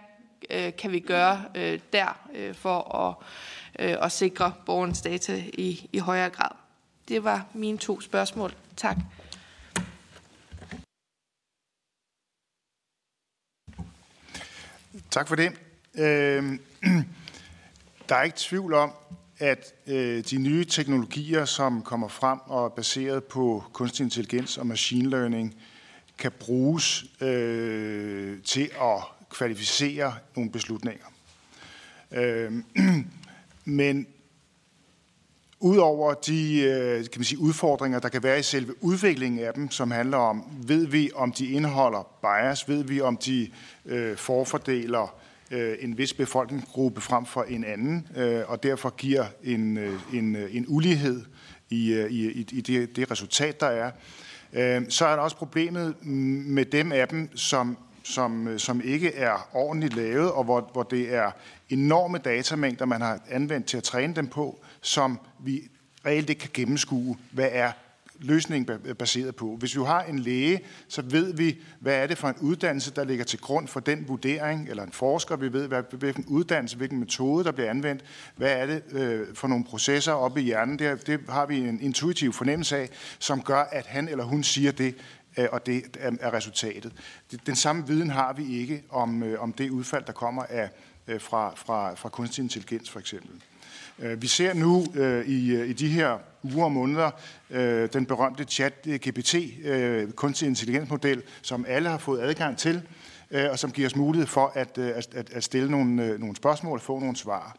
øh, kan vi gøre øh, der øh, for at, øh, at sikre borgernes data i, i højere grad? Det var mine to spørgsmål. Tak. Tak for det. Øh, der er ikke tvivl om, at øh, de nye teknologier, som kommer frem og er baseret på kunstig intelligens og machine learning, kan bruges øh, til at kvalificere nogle beslutninger. Øh, men udover de øh, kan man sige, udfordringer, der kan være i selve udviklingen af dem, som handler om, ved vi, om de indeholder bias, ved vi, om de øh, forfordeler øh, en vis befolkningsgruppe frem for en anden, øh, og derfor giver en, øh, en, øh, en ulighed i, øh, i, i det, det resultat, der er. Øh, så er der også problemet med dem af dem, som, som, som ikke er ordentligt lavet, og hvor, hvor det er enorme datamængder, man har anvendt til at træne dem på, som vi reelt ikke kan gennemskue, hvad er løsningen baseret på. Hvis vi har en læge, så ved vi, hvad er det for en uddannelse, der ligger til grund for den vurdering, eller en forsker, vi ved, hvilken uddannelse, hvilken metode, der bliver anvendt, hvad er det for nogle processer oppe i hjernen. Det, det har vi en intuitiv fornemmelse af, som gør, at han eller hun siger det, og det er resultatet. Den samme viden har vi ikke om, om det udfald, der kommer af, fra, fra, fra kunstig intelligens for eksempel. Vi ser nu øh, i, i de her uger og måneder øh, den berømte ChatGPT, øh, kunstig intelligensmodel, som alle har fået adgang til, øh, og som giver os mulighed for at, at, at, at stille nogle, nogle spørgsmål og få nogle svar.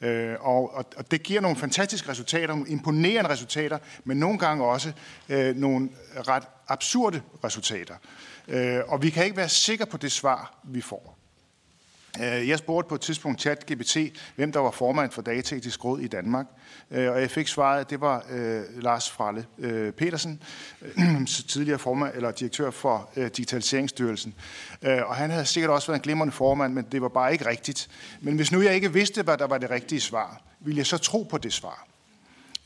Øh, og, og, og det giver nogle fantastiske resultater, nogle imponerende resultater, men nogle gange også øh, nogle ret absurde resultater. Øh, og vi kan ikke være sikre på det svar, vi får. Jeg spurgte på et tidspunkt ChatGPT, hvem der var formand for Data-etisk Råd i Danmark, og jeg fik svaret, at det var øh, Lars Fralle øh, Petersen, øh, tidligere formand eller direktør for øh, Digitaliseringsstyrelsen. Øh, og han havde sikkert også været en glimrende formand, men det var bare ikke rigtigt. Men hvis nu jeg ikke vidste, hvad der var det rigtige svar, ville jeg så tro på det svar?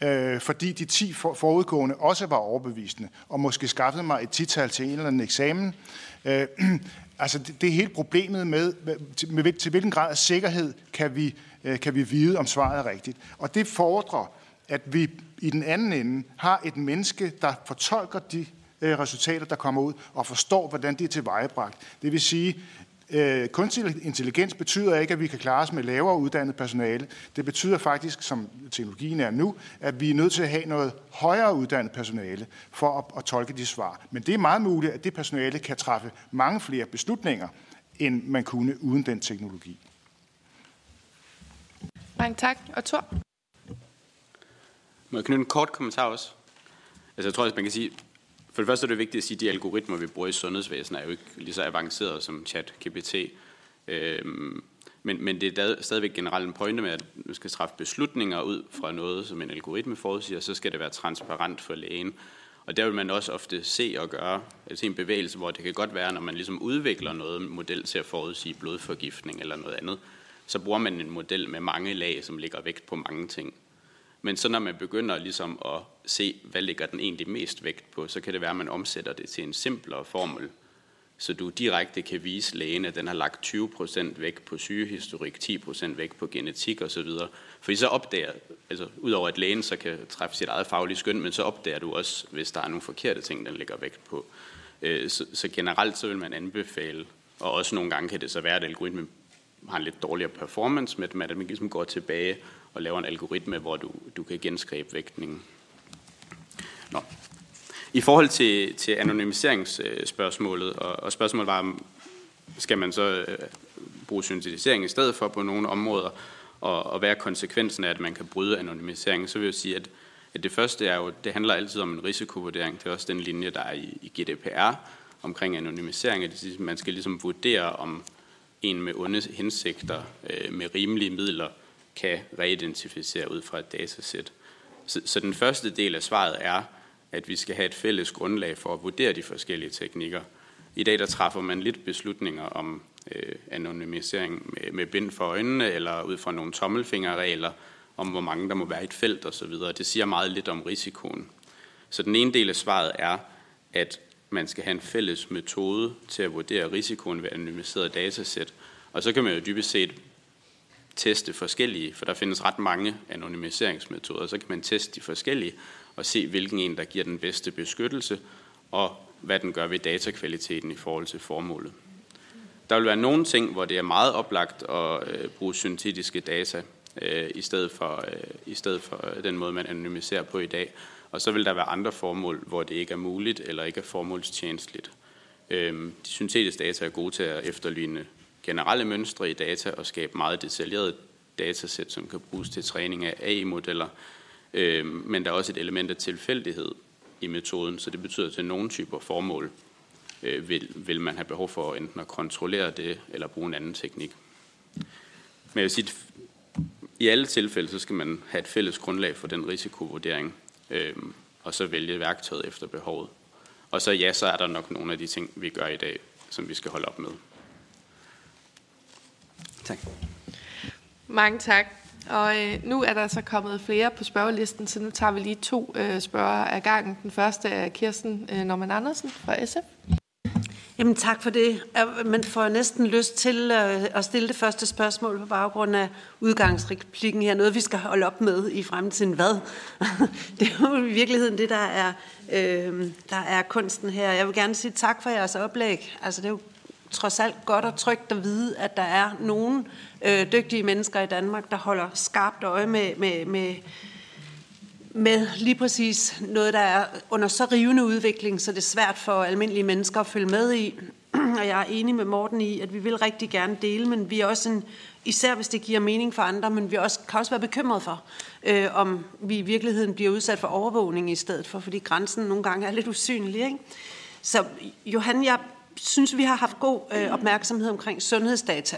øh, fordi de ti for, forudgående også var overbevisende, og måske skaffede mig et tital til en eller anden eksamen. Øh, altså det, det er hele problemet med, til, med, til hvilken grad af sikkerhed kan vi, øh, kan vi vide, om svaret er rigtigt. Og det fordrer, at vi i den anden ende har et menneske, der fortolker de øh, resultater, der kommer ud, og forstår, hvordan de er tilvejebragt. Det vil sige, Øh, kunstig intelligens betyder ikke, at vi kan klare os med lavere uddannet personale. Det betyder faktisk, som teknologien er nu, at vi er nødt til at have noget højere uddannet personale for at, at tolke de svar. Men det er meget muligt, at det personale kan træffe mange flere beslutninger, end man kunne uden den teknologi. Mange tak. Og Thor? Må jeg knytte en kort kommentar også? Altså, jeg tror, at man kan sige... For det første er det vigtigt at sige, at de algoritmer, vi bruger i sundhedsvæsenet, er jo ikke lige så avancerede som ChatGPT. Øhm, men, men det er stadigvæk generelt en pointe med, at man skal træffe beslutninger ud fra noget, som en algoritme forudsiger, så skal det være transparent for lægen. Og der vil man også ofte se og gøre, altså en bevægelse, hvor det kan godt være, når man ligesom udvikler noget model til at forudsige blodforgiftning eller noget andet, så bruger man en model med mange lag, som ligger vægt på mange ting. Men så når man begynder ligesom at se, hvad ligger den egentlig mest vægt på, så kan det være, at man omsætter det til en simplere formel, så du direkte kan vise lægen, at den har lagt tyve procent vægt på sygehistorik, ti procent vægt på genetik osv. Fordi så opdager, altså udover at lægen så kan træffe sit eget faglige skøn, men så opdager du også, hvis der er nogle forkerte ting, den ligger vægt på. Så generelt så vil man anbefale, og også nogle gange kan det så være, at algoritmen har en lidt dårligere performance med dem, at man ligesom går tilbage og laver en algoritme, hvor du, du kan genskabe vægtningen. Nå. I forhold til, til anonymiseringsspørgsmålet, og, og spørgsmålet var, skal man så øh, bruge syntetisering i stedet for på nogle områder, og, og hvad er konsekvensen af, at man kan bryde anonymisering, så vil jeg sige, at, at det første er jo, det handler altid om en risikovurdering. Det er også den linje, der er i, i G D P R omkring anonymisering, at man skal ligesom vurdere, om en med onde hensigter øh, med rimelige midler kan reidentificere ud fra et datasæt. Så, så den første del af svaret er, at vi skal have et fælles grundlag for at vurdere de forskellige teknikker. I dag der træffer man lidt beslutninger om øh, anonymisering med, med bind for øjnene, eller ud fra nogle tommelfingerregler, om hvor mange der må være i et felt osv. Det siger meget lidt om risikoen. Så den ene del af svaret er, at man skal have en fælles metode til at vurdere risikoen ved anonymiserede datasæt. Og så kan man jo dybest set teste forskellige, for der findes ret mange anonymiseringsmetoder, så kan man teste de forskellige og se, hvilken en, der giver den bedste beskyttelse, og hvad den gør ved datakvaliteten i forhold til formålet. Der vil være nogle ting, hvor det er meget oplagt at øh, bruge syntetiske data, øh, i stedet for, øh, i stedet for den måde, man anonymiserer på i dag, og så vil der være andre formål, hvor det ikke er muligt eller ikke er formålstjenestligt. Øh, de syntetiske data er gode til at efterligne generelle mønstre i data og skabe meget detaljerede datasæt, som kan bruges til træning af A I-modeller. Men der er også et element af tilfældighed i metoden, så det betyder, at til nogle typer formål vil, vil man have behov for enten at kontrollere det eller bruge en anden teknik. Men jeg vil sige, i alle tilfælde så skal man have et fælles grundlag for den risikovurdering og så vælge værktøjet efter behovet. Og så ja, så er der nok nogle af de ting, vi gør i dag, som vi skal holde op med. Tak. Mange tak. Og øh, nu er der så kommet flere på spørgelisten, så nu tager vi lige to øh, spørgere af gangen. Den første er Kirsten øh, Normann Andersen fra S F. Jamen tak for det. Man får næsten lyst til øh, at stille det første spørgsmål på baggrund af udgangsreplikken her. Noget, vi skal holde op med i fremtiden. Hvad? Det er jo i virkeligheden det, der er, øh, der er kunsten her. Jeg vil gerne sige tak for jeres oplæg. Altså det er jo trods alt godt og trygt at vide, at der er nogle øh, dygtige mennesker i Danmark, der holder skarpt øje med, med, med, med lige præcis noget, der er under så rivende udvikling, så det er svært for almindelige mennesker at følge med i. Og jeg er enig med Morten i, at vi vil rigtig gerne dele, men vi er også en, især hvis det giver mening for andre, men vi også, kan også være bekymret for, øh, om vi i virkeligheden bliver udsat for overvågning i stedet for, fordi grænsen nogle gange er lidt usynlig, ikke? Så Johan, jeg synes, vi har haft god øh, opmærksomhed omkring sundhedsdata.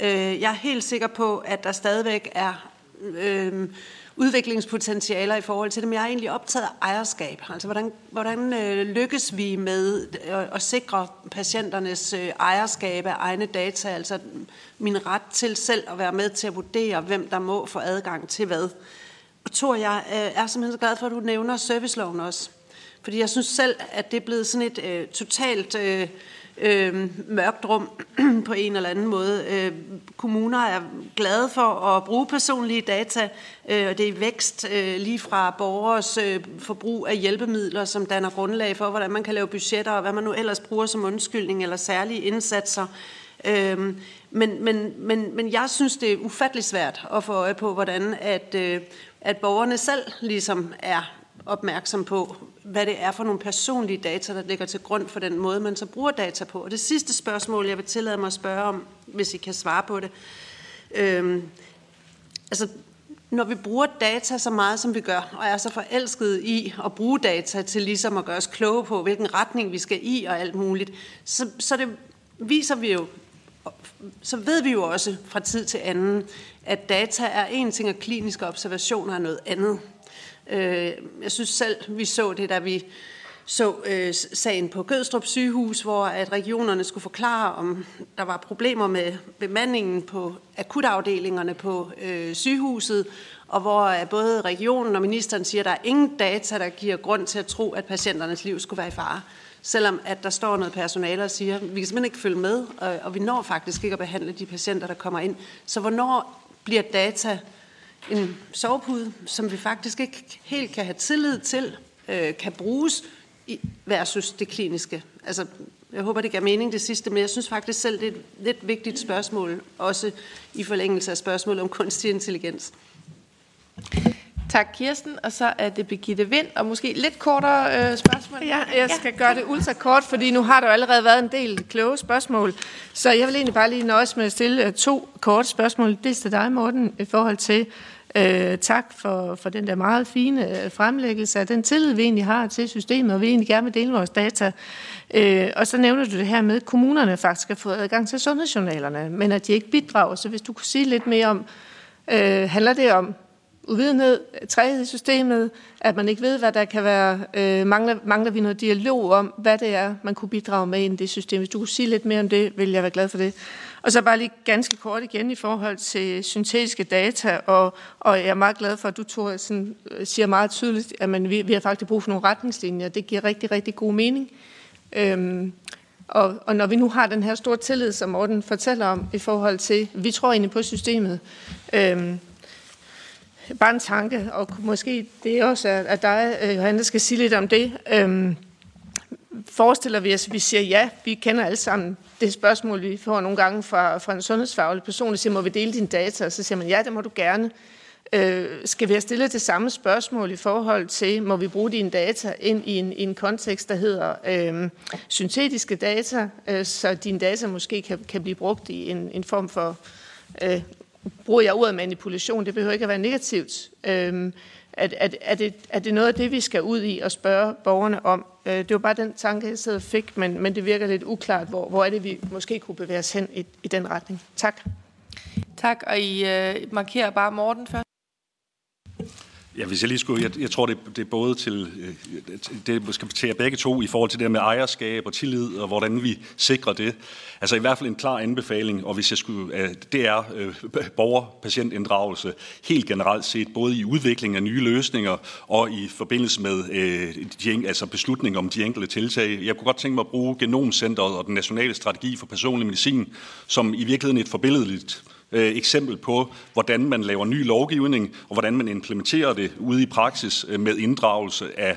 Øh, jeg er helt sikker på, at der stadigvæk er øh, udviklingspotentialer i forhold til det, men jeg er egentlig optaget af ejerskab. Altså, hvordan, hvordan øh, lykkes vi med at, at sikre patienternes øh, ejerskab af egne data, altså min ret til selv at være med til at vurdere, hvem der må få adgang til hvad. Thor, jeg er simpelthen så glad for, at du nævner serviceloven også. Fordi jeg synes selv, at det er blevet sådan et øh, totalt øh, øh, mørkt rum på en eller anden måde. Øh, kommuner er glade for at bruge personlige data, øh, og det er i vækst øh, lige fra borgers øh, forbrug af hjælpemidler, som danner grundlag for, hvordan man kan lave budgetter, og hvad man nu ellers bruger som undskyldning eller særlige indsatser. Øh, men, men, men, men jeg synes, det er ufattelig svært at få øje på, hvordan at, øh, at borgerne selv ligesom er opmærksom på, hvad det er for nogle personlige data, der ligger til grund for den måde, man så bruger data på. Og det sidste spørgsmål, jeg vil tillade mig at spørge om, hvis I kan svare på det. Øhm, altså, når vi bruger data så meget, som vi gør, og er så forelskede i at bruge data til ligesom at gøre os kloge på, hvilken retning vi skal i og alt muligt, så, så det viser vi jo, så ved vi jo også fra tid til anden, at data er en ting, og kliniske observationer er noget andet. Jeg synes selv, vi så det, da vi så øh, sagen på Gødstrup sygehus, hvor at regionerne skulle forklare, om der var problemer med bemandingen på akutafdelingerne på øh, sygehuset, og hvor både regionen og ministeren siger, at der er ingen data, der giver grund til at tro, at patienternes liv skulle være i fare. Selvom at der står noget personale og siger, at vi kan simpelthen ikke følge med, og, og vi når faktisk ikke at behandle de patienter, der kommer ind. Så hvornår bliver data en sovepude, som vi faktisk ikke helt kan have tillid til, øh, kan bruges versus det kliniske? Altså, jeg håber, det giver mening det sidste, men jeg synes faktisk selv, det er et lidt vigtigt spørgsmål, også i forlængelse af spørgsmålet om kunstig intelligens. Tak, Kirsten, og så er det Birgitte Vind, og måske lidt kortere øh, spørgsmål. Ja, jeg skal ja. gøre det ultrakort, fordi nu har der jo allerede været en del kloge spørgsmål, så jeg vil egentlig bare lige nøjes med at stille to korte spørgsmål. Det er til dig, Morten, i forhold til øh, tak for, for den der meget fine fremlæggelse af den tillid, vi egentlig har til systemet, og vi egentlig gerne vil dele vores data. Øh, og så nævner du det her med, at kommunerne faktisk har fået adgang til sundhedsjournalerne, men at de ikke bidrager, så hvis du kunne sige lidt mere om, øh, handler det om uvidenhed, træhed i systemet, at man ikke ved, hvad der kan være, øh, mangler, mangler vi noget dialog om, hvad det er, man kunne bidrage med i det system. Hvis du kunne sige lidt mere om det, ville jeg være glad for det. Og så bare lige ganske kort igen i forhold til syntetiske data, og, og jeg er meget glad for, at du, Thor, sådan, siger meget tydeligt, at man, vi, vi har faktisk brug for nogle retningslinjer. Det giver rigtig, rigtig god mening. Øhm, og, og når vi nu har den her store tillid, som Morten fortæller om, i forhold til, vi tror egentlig på systemet, øhm, bare en tanke, og måske det også er, at dig, Johan, der skal sige lidt om det. Øhm, forestiller vi os, at vi siger ja, vi kender alle sammen det spørgsmål, vi får nogle gange fra, fra en sundhedsfaglig person, der siger, må vi dele dine data? Og så siger man, ja, det må du gerne. Øh, skal vi have stillet det samme spørgsmål i forhold til, må vi bruge dine data ind i en, i en kontekst, der hedder øh, syntetiske data, øh, så dine data måske kan, kan blive brugt i en, en form for... Øh, bruger jeg ordet manipulation, det behøver ikke at være negativt. Øhm, er, er, det, er det noget af det, vi skal ud i og spørge borgerne om? Øh, det var bare den tanke, jeg sad og fik, men, men det virker lidt uklart, hvor, hvor er det, vi måske kunne bevæge os hen i, i den retning. Tak. Tak, og I øh, markerer bare Morten først. Ja, hvis jeg lige skulle, jeg, jeg tror, det, det er både til, det skal til begge to i forhold til det med ejerskab og tillid, og hvordan vi sikrer det. Altså i hvert fald en klar anbefaling, og hvis jeg skulle, det er borger-patientinddragelse helt generelt set, både i udviklingen af nye løsninger og i forbindelse med de, altså beslutninger om de enkelte tiltag. Jeg kunne godt tænke mig at bruge Genomcenteret og den nationale strategi for personlig medicin, som i virkeligheden et forbilledeligt eksempel på, hvordan man laver ny lovgivning, og hvordan man implementerer det ude i praksis med inddragelse af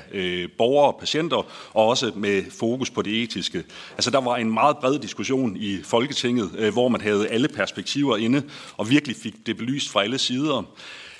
borgere og patienter, og også med fokus på det etiske. Altså, der var en meget bred diskussion i Folketinget, hvor man havde alle perspektiver inde, og virkelig fik det belyst fra alle sider.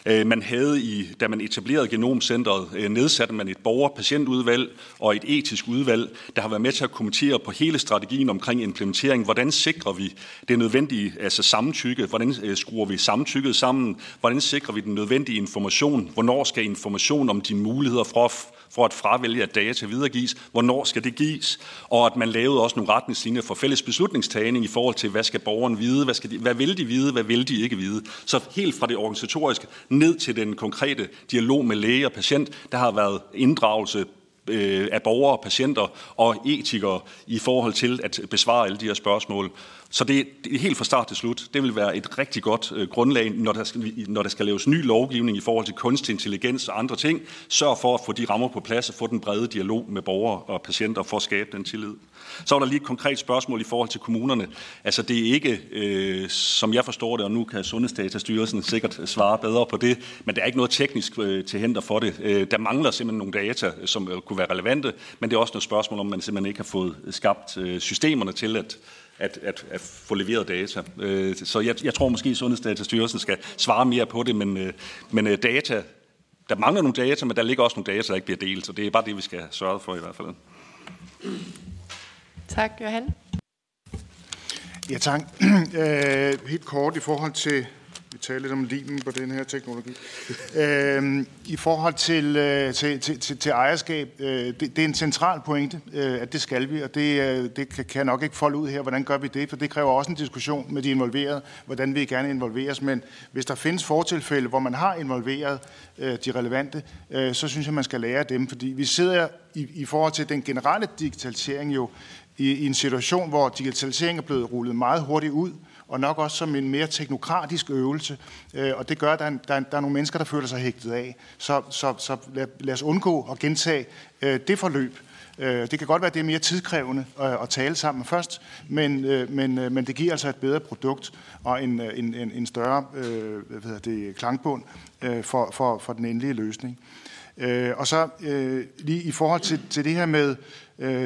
Man havde, i, da man etablerede Genomcenteret, nedsatte man et borger-patientudvalg og et etisk udvalg, der har været med til at kommentere på hele strategien omkring implementering. Hvordan sikrer vi det nødvendige altså samtykke? Hvordan skruer vi samtykket sammen? Hvordan sikrer vi den nødvendige information? Hvornår skal information om de muligheder for at for at fravælge, at data videregives, hvornår skal det gives, og at man lavede også nogle retningslinjer for fælles beslutningstagning i forhold til, hvad skal borgeren vide, hvad, skal de, hvad vil de vide, hvad vil de ikke vide. Så helt fra det organisatoriske ned til den konkrete dialog med læge og patient, der har været inddragelse af borgere, patienter og etikere i forhold til at besvare alle de her spørgsmål. Så det er helt fra start til slut. Det vil være et rigtig godt øh, grundlag, når der, skal, når der skal laves ny lovgivning i forhold til kunstig intelligens og andre ting. Sørg for at få de rammer på plads og få den brede dialog med borgere og patienter for at skabe den tillid. Så er der lige et konkret spørgsmål i forhold til kommunerne. Altså det er ikke, øh, som jeg forstår det, og nu kan Sundhedsdatastyrelsen sikkert svare bedre på det, men der er ikke noget teknisk øh, til henter for det. Øh, der mangler simpelthen nogle data, som øh, kunne være relevante, men det er også noget spørgsmål, om man simpelthen ikke har fået skabt øh, systemerne til at At, at, at få leveret data. Så jeg, jeg tror måske, at Sundhedsdatastyrelsen skal svare mere på det, men, men data, der mangler nogle data, men der ligger også nogle data, der ikke bliver delt, så det er bare det, vi skal sørge for i hvert fald. Tak, Johan. Ja, tak. Helt kort i forhold til, vi taler lidt om limen på den her teknologi, i forhold til, til, til, til, til ejerskab, det, det er en central pointe, at det skal vi, og det, det kan jeg nok ikke folde ud her, hvordan gør vi det, for det kræver også en diskussion med de involverede, hvordan vi gerne involveres, men hvis der findes fortilfælde, hvor man har involveret de relevante, så synes jeg, man skal lære dem, fordi vi sidder i, i forhold til den generelle digitalisering jo i, i en situation, hvor digitalisering er blevet rullet meget hurtigt ud, og nok også som en mere teknokratisk øvelse, og det gør, at der er, der er, der er nogle mennesker, der føler sig hægtet af. Så, så, så lad, lad os undgå at gentage det forløb. Det kan godt være, at det er mere tidskrævende at tale sammen først, men, men, men det giver altså et bedre produkt og en, en, en større hvad hedder det, klangbund for, for, for den endelige løsning. Og så lige i forhold til, til det her med,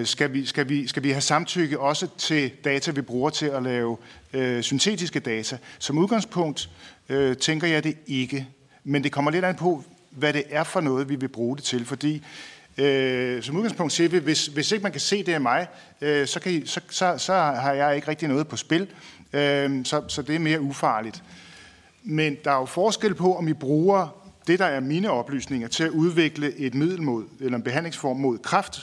skal vi, skal, vi, skal vi have samtykke også til data, vi bruger til at lave øh, syntetiske data? Som udgangspunkt øh, tænker jeg det ikke, men det kommer lidt an på, hvad det er for noget, vi vil bruge det til, fordi øh, som udgangspunkt siger vi, hvis, hvis ikke man kan se det af mig, øh, så, kan I, så, så, så har jeg ikke rigtig noget på spil, øh, så, så det er mere ufarligt. Men der er jo forskel på, om I bruger det, der er mine oplysninger, til at udvikle et middel mod, eller en behandlingsform mod kræft,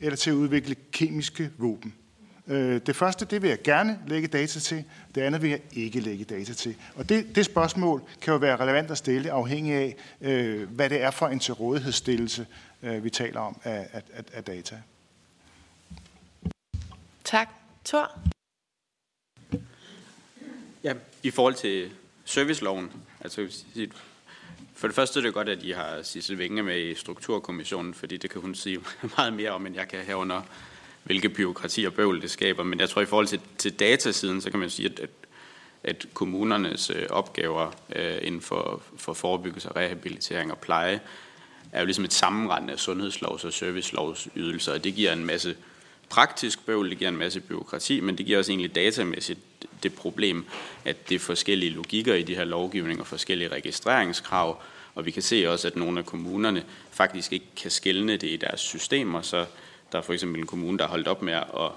eller til at udvikle kemiske våben. Det første, det vil jeg gerne lægge data til, det andet vil jeg ikke lægge data til. Og det, det spørgsmål kan jo være relevant at stille, afhængig af, hvad det er for en tilrådighedsstillelse, vi taler om af, af, af data. Tak. Thor? Ja, i forhold til serviceloven, altså for det første er det godt, at I har Sissel Winge med i strukturkommissionen, fordi det kan hun sige meget mere om, end jeg kan herunder, hvilke byråkrati og bøvl det skaber. Men jeg tror, i forhold til, til datasiden, så kan man sige, at, at kommunernes opgaver øh, inden for, for forebyggelse, rehabilitering og pleje, er jo ligesom et sammenrend af sundhedslovs- og servicelovsydelser, og det giver en masse praktisk bøvl, det giver en masse byråkrati, men det giver også egentlig datamæssigt det problem, at det er forskellige logikker i de her lovgivninger, forskellige registreringskrav, og vi kan se også, at nogle af kommunerne faktisk ikke kan skelne det i deres systemer, så der er for eksempel en kommune, der har holdt op med at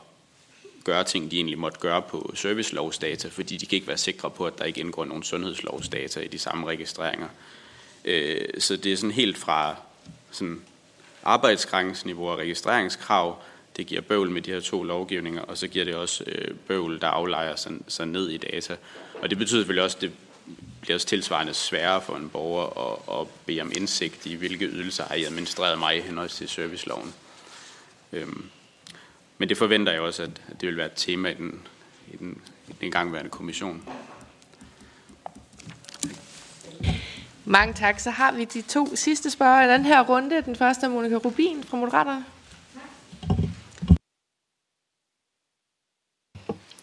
gøre ting, de egentlig måtte gøre på servicelovsdata, fordi de kan ikke være sikre på, at der ikke indgår nogen sundhedslovsdata i de samme registreringer. Så det er sådan helt fra sådan arbejdsgrænseniveau og registreringskrav. Det giver bøvl med de her to lovgivninger, og så giver det også øh, bøvl, der aflejer sig, sig ned i data. Og det betyder selvfølgelig også, at det bliver også tilsvarende sværere for en borger at, at bede om indsigt i, hvilke ydelser har I administreret mig henholds til serviceloven. Øhm. Men det forventer jeg også, at det vil være et tema i den, i den, i den gangværende kommission. Mange tak. Så har vi de to sidste spørger i den her runde. Den første er Monika Rubin fra Moderaterne.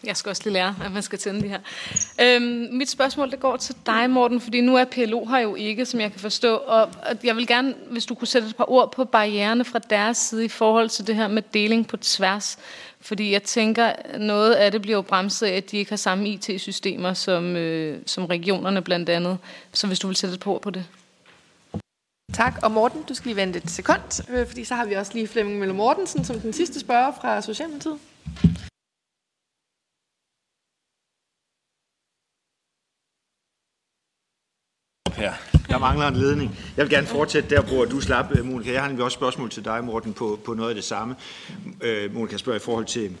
Jeg skal også lige lære, at man skal tænde det her. Øhm, mit spørgsmål, det går til dig, Morten, fordi nu er P L O her jo ikke, som jeg kan forstå. Og jeg vil gerne, hvis du kunne sætte et par ord på barriererne fra deres side i forhold til det her med deling på tværs. Fordi jeg tænker, noget af det bliver jo bremset af, at de ikke har samme I T-systemer som, øh, som regionerne blandt andet. Så hvis du vil sætte et par ord på det. Tak. Og Morten, du skal lige vente et sekund, øh, fordi så har vi også lige Flemming Møller Mortensen som den sidste spørger fra Socialdemokratiet. Her. Der mangler en ledning. Jeg vil gerne fortsætte der, hvor du slap, Monika. Jeg har nemlig også spørgsmål til dig, Morten, på, på noget af det samme. Øh, Monika spørger i forhold til,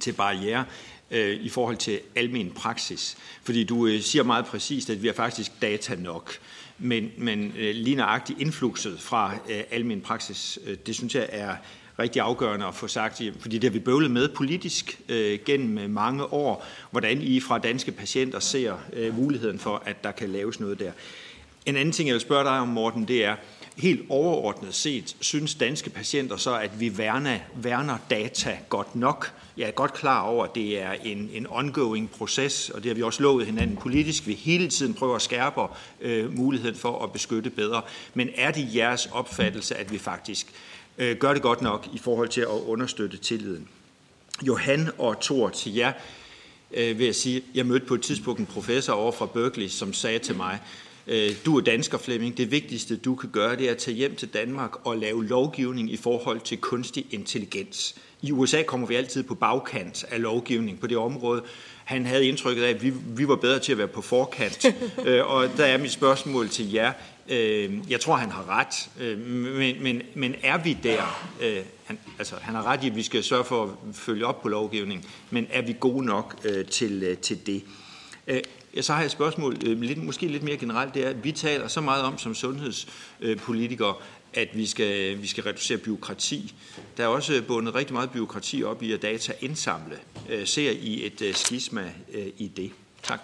til barriere, øh, i forhold til almen praksis. Fordi du øh, siger meget præcist, at vi har faktisk data nok. men, men lige nøjagtigt influxet fra øh, almen praksis, øh, det synes jeg er rigtig afgørende at få sagt, fordi det har vi bøvlet med politisk øh, gennem mange år, hvordan I fra Danske Patienter ser øh, muligheden for, at der kan laves noget der. En anden ting, jeg vil spørge dig om, Morten, det er, helt overordnet set, synes Danske Patienter så, at vi værner, værner data godt nok? Jeg er godt klar over, at det er en, en ongoing proces, og det har vi også lovet hinanden politisk. Vi hele tiden prøver at skærpe øh, muligheden for at beskytte bedre. Men er det jeres opfattelse, at vi faktisk øh, gør det godt nok i forhold til at understøtte tilliden? Johan og Thor, til jer øh, vil jeg sige, jeg mødte på et tidspunkt en professor over fra Berkeley, som sagde til mig, du er dansker, Flemming. Det vigtigste, du kan gøre, det er at tage hjem til Danmark og lave lovgivning i forhold til kunstig intelligens. I U S A kommer vi altid på bagkant af lovgivning på det område. Han havde indtrykket af, at vi, vi var bedre til at være på forkant. Og der er mit spørgsmål til jer. Jeg tror, han har ret. Men, men, men er vi der? Han, altså, han har ret i, at vi skal sørge for at følge op på lovgivningen. Men er vi gode nok til, til det? Så har jeg et spørgsmål, lidt, måske lidt mere generelt, det er, at vi taler så meget om som sundhedspolitikere, at vi skal, vi skal reducere bureaukrati. Der er også bundet rigtig meget bureaukrati op i at data indsamle. Ser I et skisma i det? Tak.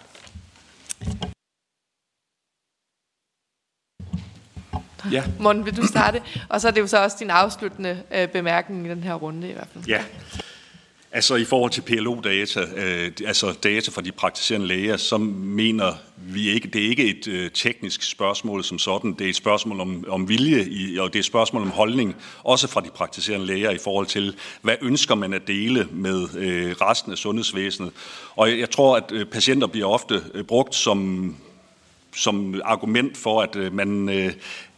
Ja. Morten, vil du starte? Og så er det jo så også din afsluttende bemærkning i den her runde i hvert fald. Ja. Altså i forhold til P L O-data, øh, altså data fra de praktiserende læger, så mener vi ikke, det er ikke et øh, teknisk spørgsmål som sådan, det er et spørgsmål om, om vilje, i, og det er et spørgsmål om holdning, også fra de praktiserende læger i forhold til, hvad ønsker man at dele med øh, resten af sundhedsvæsenet. Og jeg, jeg tror, at øh, patienter bliver ofte øh, brugt som... som argument for, at, man,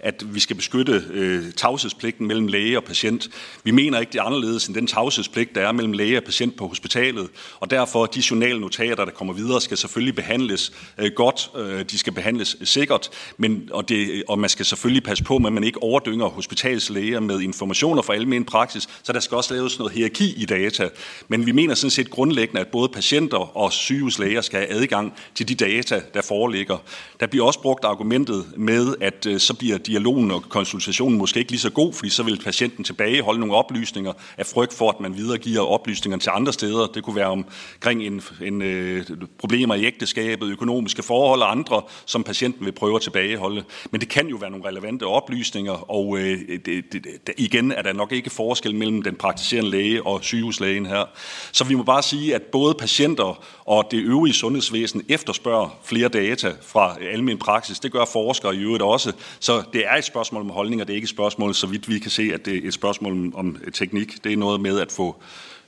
at vi skal beskytte øh, tavshedspligten mellem læge og patient. Vi mener ikke, det er anderledes end den tavshedspligt, der er mellem læge og patient på hospitalet, og derfor de journalnotater, der kommer videre, skal selvfølgelig behandles øh, godt, øh, de skal behandles sikkert, men, og, det, og man skal selvfølgelig passe på, at man ikke overdynger hospitalslæger med informationer fra almen praksis, så der skal også laves noget hierarki i data. Men vi mener sådan set grundlæggende, at både patienter og sygehuslæger skal have adgang til de data, der foreligger. Der bliver også brugt argumentet med, at øh, så bliver dialogen og konsultationen måske ikke lige så god, fordi så vil patienten tilbageholde nogle oplysninger af frygt for, at man videregiver oplysningerne til andre steder. Det kunne være omkring en, en, øh, problemer i ægteskabet, økonomiske forhold og andre, som patienten vil prøve at tilbageholde. Men det kan jo være nogle relevante oplysninger, og øh, det, det, igen er der nok ikke forskel mellem den praktiserende læge og sygehuslægen her. Så vi må bare sige, at både patienter og det øvrige sundhedsvæsen efterspørger flere data fra almen praksis. Det gør forskere i øvrigt også. Så det er et spørgsmål om holdning, og det er ikke et spørgsmål, så vidt vi kan se, at det er et spørgsmål om teknik. Det er noget med at få,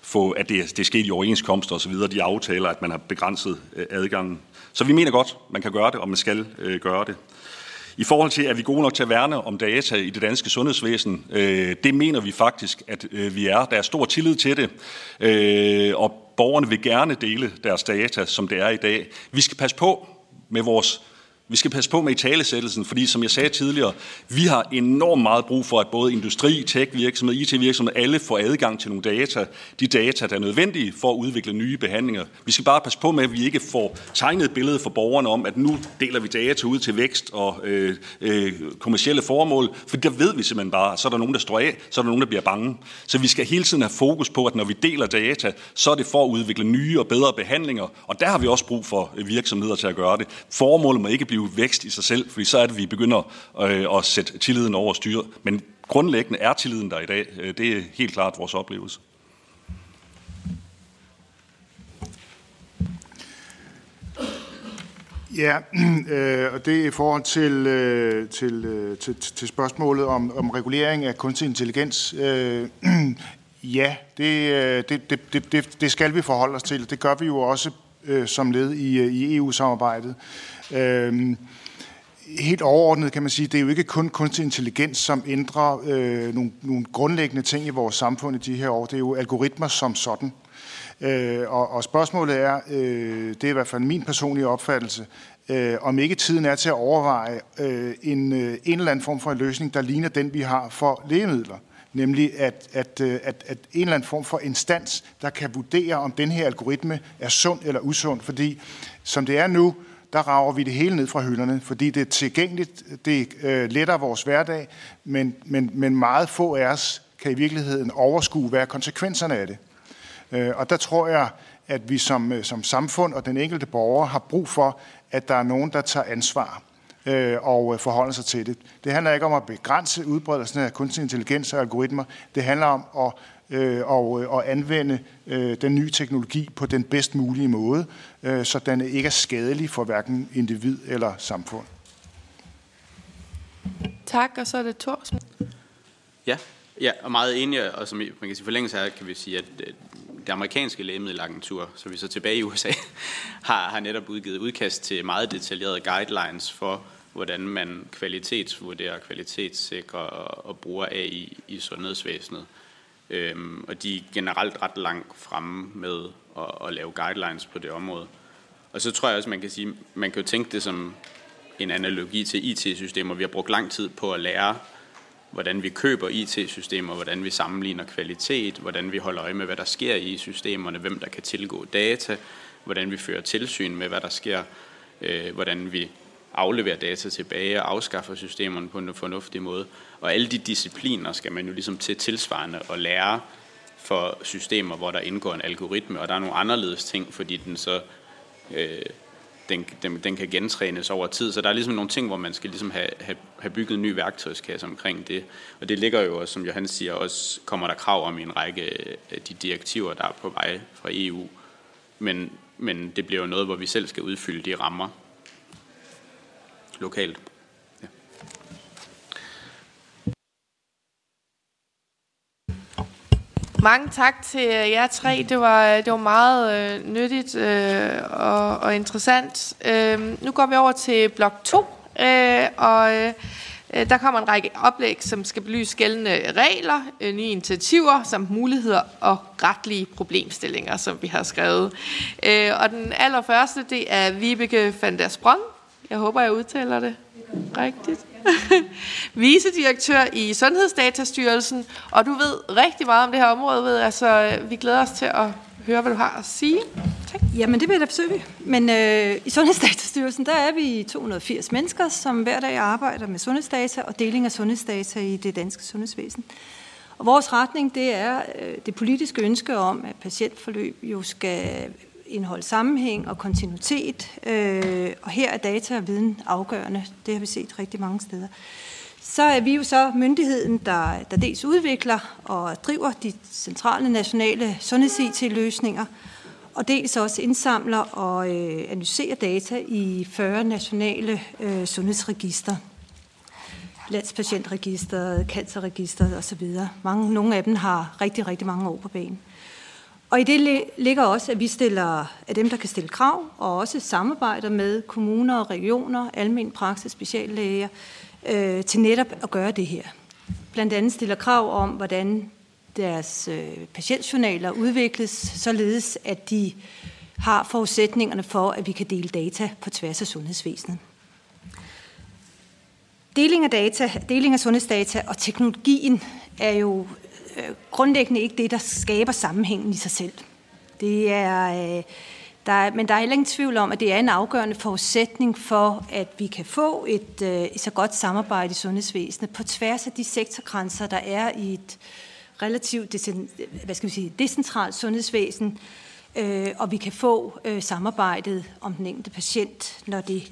få at det, det sker i overenskomster og så videre, de aftaler, at man har begrænset adgangen. Så vi mener godt, man kan gøre det, og man skal øh, gøre det. I forhold til, at vi er gode nok til at værne om data i det danske sundhedsvæsen, øh, det mener vi faktisk, at øh, vi er. Der er stor tillid til det, øh, og borgerne vil gerne dele deres data, som det er i dag. Vi skal passe på med vores Vi skal passe på med i talesættelsen, fordi som jeg sagde tidligere, vi har enormt meget brug for, at både industri, tech-virksomhed, I T-virksomhed, alle får adgang til nogle data. De data, der er nødvendige for at udvikle nye behandlinger. Vi skal bare passe på med, at vi ikke får tegnet et billede for borgerne om, at nu deler vi data ud til vækst og øh, øh, kommercielle formål. For der ved vi simpelthen bare, så er der nogen, der står af, så er der nogen, der bliver bange. Så vi skal hele tiden have fokus på, at når vi deler data, så er det for at udvikle nye og bedre behandlinger. Og der har vi også brug for virksomheder til at gøre det. Formålet må ikke blive vækst i sig selv, fordi så er det, vi begynder øh, at sætte tilliden over styr. Men grundlæggende er tilliden der i dag. Øh, det er helt klart vores oplevelse. Ja, øh, og det er i forhold til, øh, til, øh, til, til spørgsmålet om, om regulering af kunstig intelligens. Øh, ja, det, det, det, det, det skal vi forholde os til. Det gør vi jo også øh, som led i, i E U-samarbejdet. Øhm, helt overordnet kan man sige, det er jo ikke kun kunstig intelligens, som ændrer øh, nogle, nogle grundlæggende ting i vores samfund i de her år. Det er jo algoritmer som sådan. Øh, og, og spørgsmålet er, øh, det er i hvert fald min personlige opfattelse, øh, om ikke tiden er til at overveje øh, en, øh, en eller anden form for en løsning, der ligner den, vi har for lægemidler. Nemlig at, at, at, at en eller anden form for instans, der kan vurdere, om den her algoritme er sund eller usund. Fordi som det er nu, der rager vi det hele ned fra hylderne, fordi det er tilgængeligt, det øh, letter vores hverdag, men, men, men meget få af os kan i virkeligheden overskue, hvad er konsekvenserne af det. Øh, og der tror jeg, at vi som, som samfund og den enkelte borger har brug for, at der er nogen, der tager ansvar øh, og forholder sig til det. Det handler ikke om at begrænse udbredelsen af kunstig intelligens og algoritmer. Det handler om at Og, og anvende den nye teknologi på den bedst mulige måde, så den ikke er skadelig for hverken individ eller samfund. Tak, og så er det Thor. Ja, ja, og meget enig, og som man kan sige forlængelse her, kan vi sige, at det amerikanske lægemiddelagentur, så vi så tilbage i U S A, har, har netop udgivet udkast til meget detaljerede guidelines for, hvordan man kvalitetsvurderer, kvalitetssikrer og bruger A I i sundhedsvæsenet. Øhm, og de er generelt ret langt fremme med at, at lave guidelines på det område. Og så tror jeg også, man kan sige, man kan jo tænke det som en analogi til I T-systemer. Vi har brugt lang tid på at lære, hvordan vi køber I T-systemer, hvordan vi sammenligner kvalitet, hvordan vi holder øje med, hvad der sker i systemerne, hvem der kan tilgå data, hvordan vi fører tilsyn med, hvad der sker, øh, hvordan vi afleverer data tilbage og afskaffer systemerne på en fornuftig måde. Og alle de discipliner skal man jo ligesom til tilsvarende og lære for systemer, hvor der indgår en algoritme, og der er nogle anderledes ting, fordi den så øh, den, den, den kan gentrænes over tid. Så der er ligesom nogle ting, hvor man skal ligesom have, have, have bygget en ny værktøjskasse omkring det. Og det ligger jo også, som Johan siger, også kommer der krav om en række af de direktiver, der er på vej fra E U. Men, men det bliver jo noget, hvor vi selv skal udfylde de rammer lokalt. Ja. Mange tak til jer tre. Det var, det var meget øh, nyttigt øh, og, og interessant. Øh, nu går vi over til blok to, øh, og øh, der kommer en række oplæg, som skal belyse gældende regler, øh, nye initiativer samt muligheder og retlige problemstillinger, som vi har skrevet. Øh, og den allerførste, det er Vibeke van der Sprung. Jeg håber, jeg udtaler det rigtigt. Vicedirektør i Sundhedsdatastyrelsen, og du ved rigtig meget om det her område, ved, altså vi glæder os til at høre, hvad du har at sige. Tak. Jamen det vil jeg da forsøge. Men øh, i Sundhedsdatastyrelsen, der er vi to hundrede og firs mennesker, som hver dag arbejder med sundhedsdata og deling af sundhedsdata i det danske sundhedsvæsen. Og vores retning, det er øh, det politiske ønske om, at patientforløb jo skal indhold, sammenhæng og kontinuitet, øh, og her er data og viden afgørende. Det har vi set rigtig mange steder. Så er vi jo så myndigheden, der, der dels udvikler og driver de centrale nationale sundheds-I T-løsninger, og dels også indsamler og øh, analyserer data i fyrre nationale øh, sundhedsregister. Landspatientregisteret, cancerregisteret osv. Mange, nogle af dem har rigtig, rigtig mange år på banen. Og i det ligger også, at vi stiller, at dem, der kan stille krav, og også samarbejder med kommuner og regioner, almen praksis, speciallæger, øh, til netop at gøre det her. Blandt andet stiller krav om, hvordan deres øh, patientjournaler udvikles, således at de har forudsætningerne for, at vi kan dele data på tværs af sundhedsvæsenet. Deling af data, deling af sundhedsdata og teknologien er jo grundlæggende ikke det, der skaber sammenhængen i sig selv. Det er, øh, der er, men der er heller ingen tvivl om, at det er en afgørende forudsætning for, at vi kan få et, øh, et så godt samarbejde i sundhedsvæsenet på tværs af de sektorgrænser, der er i et relativt decent- hvad skal vi sige, decentralt sundhedsvæsen, øh, og vi kan få øh, samarbejdet om den enkelte patient, når det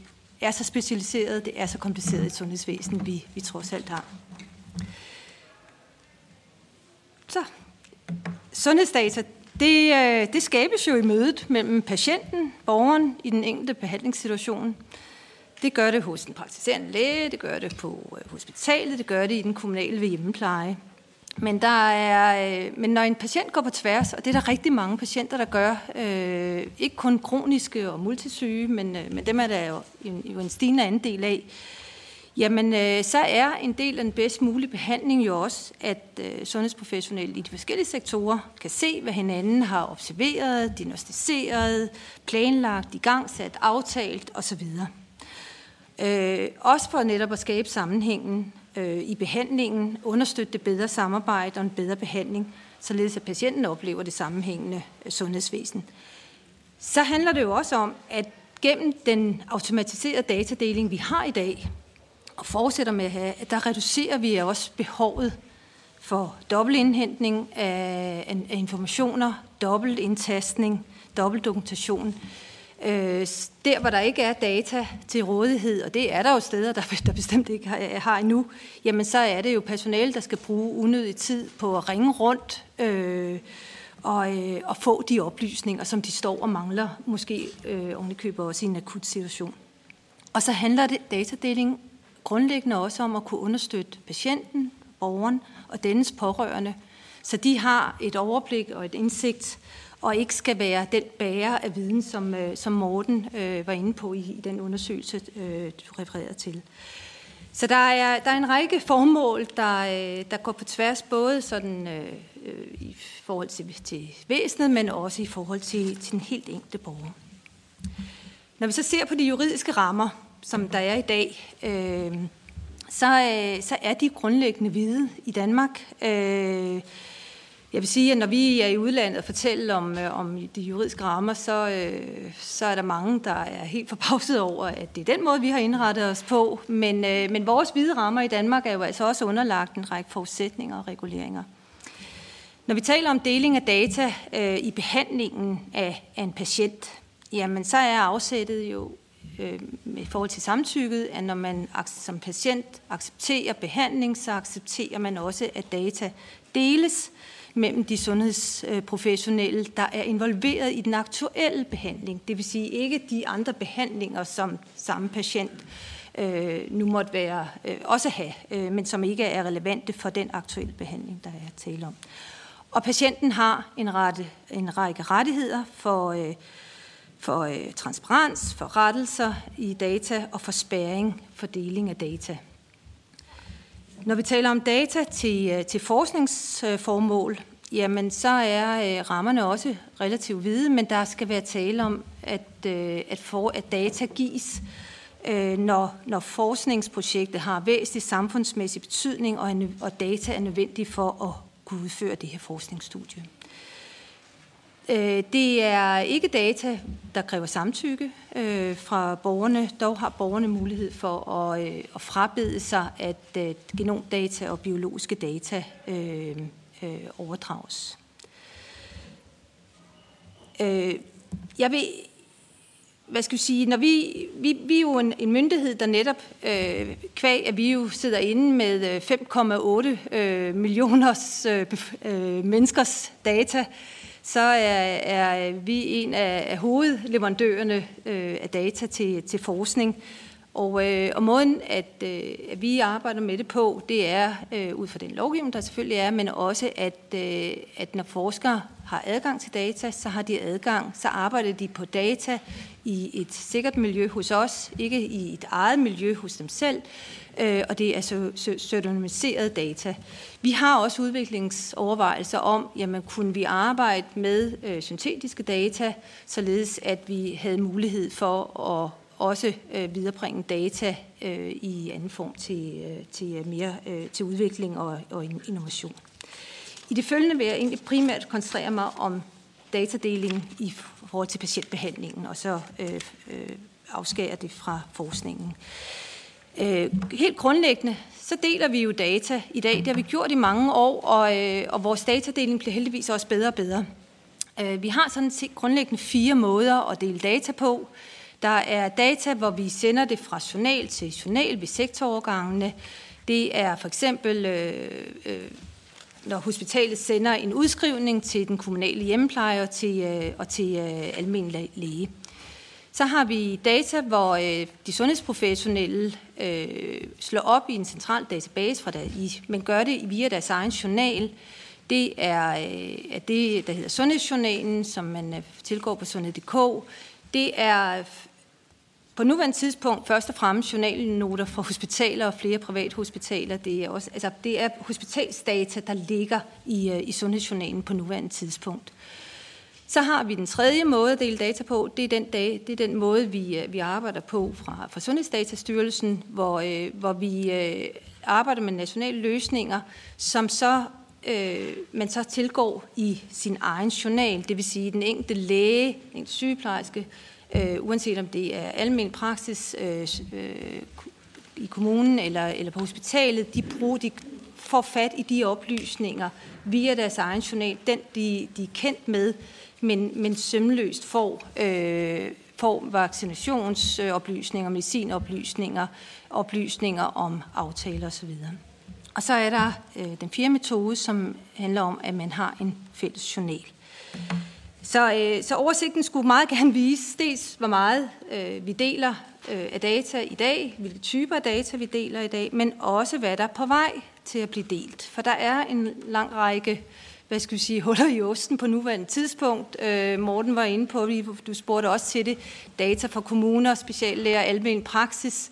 er så specialiseret, det er så kompliceret et sundhedsvæsen, vi, vi trods alt har. Så sundhedsdata, det, det skabes jo i mødet mellem patienten, borgeren i den enkelte behandlingssituation. Det gør det hos den praktiserende læge, det gør det på hospitalet, det gør det i den kommunale ved hjemmepleje. Men, der er, men når en patient går på tværs, og det er der rigtig mange patienter, der gør, øh, ikke kun kroniske og multisyge, men, men dem er der jo, jo en stigende andel af, jamen, øh, så er en del af den bedst mulige behandling jo også, at øh, sundhedsprofessionelle i de forskellige sektorer kan se, hvad hinanden har observeret, diagnostiseret, planlagt, igangsat, aftalt osv. Øh, også for netop at skabe sammenhængen øh, i behandlingen, understøtte det bedre samarbejde og en bedre behandling, således at patienten oplever det sammenhængende sundhedsvæsen. Så handler det jo også om, at Gennem den automatiserede datadeling, vi har i dag, og fortsætter med at have, der reducerer vi også behovet for dobbelt indhentning af informationer, dobbelt indtastning, dobbelt dokumentation. Der, hvor der ikke er data til rådighed, og det er der jo steder, der bestemt ikke har endnu, jamen så er det jo personale, der skal bruge unødig tid på at ringe rundt øh, og, øh, og få de oplysninger, som de står og mangler, måske øh, ovenikøbet også i en akut situation. Og så handler det datadeling grundlæggende også om at kunne understøtte patienten, borgeren og dennes pårørende, så de har et overblik og et indsigt, og ikke skal være den bærer af viden, som, som Morten øh, var inde på i, i den undersøgelse, øh, du refererede til. Så der er, der er en række formål, der, øh, der går på tværs, både sådan, øh, i forhold til, til væsenet, men også i forhold til, til den helt enkelte borger. Når vi så ser på de juridiske rammer, som der er i dag, øh, så, øh, så er de grundlæggende hvide i Danmark. Øh, Jeg vil sige, at når vi er i udlandet og fortæller om, om de juridiske rammer, så, øh, så er der mange, der er helt forbavset over, at det er den måde, vi har indrettet os på. Men, øh, men vores hvide rammer i Danmark er jo altså også underlagt en række forudsætninger og reguleringer. Når vi taler om deling af data øh, i behandlingen af, af en patient, jamen så er afsættet jo øh, i forhold til samtykket, at når man som patient accepterer behandling, så accepterer man også, at data deles mellem de sundhedsprofessionelle, der er involveret i den aktuelle behandling. Det vil sige ikke de andre behandlinger, som samme patient øh, nu måtte være, øh, også have, øh, men som ikke er relevante for den aktuelle behandling, der er tale om. Og patienten har en, rette, en række rettigheder for, øh, for øh, transparens, for rettelser i data og for spærring for deling af data. Når vi taler om data til, til forskningsformål, jamen så er rammerne også relativt vide, men der skal være tale om, at, at, for, at data gives, når, når forskningsprojektet har væsentlig samfundsmæssig betydning, og, og data er nødvendige for at kunne udføre det her forskningsstudie. Det er ikke data, der kræver samtykke øh, fra borgerne. Dog har borgerne mulighed for at, øh, at frabede sig, at øh, genomdata og biologiske data øh, øh, overdrages. Øh, jeg vil, hvad skal jeg sige, når vi, vi, vi er jo en, en myndighed, der netop øh, kvæg, at vi jo sidder inde med fem komma otte øh, millioners øh, øh, menneskers data, så er, er vi en af, af hovedleverandørerne øh, af data til, til forskning. Og, øh, og måden, at, øh, at vi arbejder med det på, det er øh, ud fra den lovgivning, der selvfølgelig er, men også, at, øh, at når forskere har adgang til data, så har de adgang, så arbejder de på data i et sikkert miljø hos os, ikke i et eget miljø hos dem selv, øh, og det er så pseudonymiserede data. Vi har også udviklingsovervejelser om, jamen kunne vi arbejde med øh, syntetiske data, således at vi havde mulighed for at også øh, viderebringe data øh, i anden form til, øh, til, mere, øh, til udvikling og, og innovation. I det følgende vil jeg egentlig primært koncentrere mig om datadeling i forhold til patientbehandlingen, og så øh, øh, afskærer det fra forskningen. Øh, helt grundlæggende, så deler vi jo data i dag. Det har vi gjort i mange år, og, øh, og vores datadeling bliver heldigvis også bedre og bedre. Øh, vi har sådan set grundlæggende fire måder at dele data på. Der er data, hvor vi sender det fra journal til journal ved sektorovergangene. Det er for eksempel, øh, øh, når hospitalet sender en udskrivning til den kommunale hjemmepleje og til, øh, og til øh, almindelig læge. Så har vi data, hvor øh, de sundhedsprofessionelle øh, slår op i en central database, fra der, i, men gør det via deres egen journal. Det er øh, det, der hedder sundhedsjournalen, som man øh, tilgår på sundhed punktum d k. Det er på nuværende tidspunkt først og fremmest journalnoter fra hospitaler og flere privathospitaler. Det er, også, altså det er hospitalsdata, der ligger i, i sundhedsjournalen på nuværende tidspunkt. Så har vi den tredje måde at dele data på. Det er den, dag, det er den måde, vi, vi arbejder på fra, fra Sundhedsdatastyrelsen, hvor, øh, hvor vi øh, arbejder med nationale løsninger, som så Øh, man så tilgår i sin egen journal, det vil sige den enkelte læge, den enkelte sygeplejerske, øh, uanset om det er almen praksis øh, øh, i kommunen eller, eller på hospitalet, de bruger, de får fat i de oplysninger via deres egen journal, den de, de er kendt med, men, men sømløst får, øh, får vaccinationsoplysninger, medicinoplysninger, oplysninger om aftaler osv. Og så er der øh, den fjerde metode, som handler om, at man har en fælles journal. Så, øh, så oversigten skulle meget gerne vise, dels hvor meget øh, vi deler øh, af data i dag, hvilke typer af data vi deler i dag, men også hvad der er på vej til at blive delt. For der er en lang række, hvad skal vi sige, huller i osten på nuværende tidspunkt. Øh, Morten var inde på, du spurgte også til det, data fra kommuner, speciallæger, almen praksis.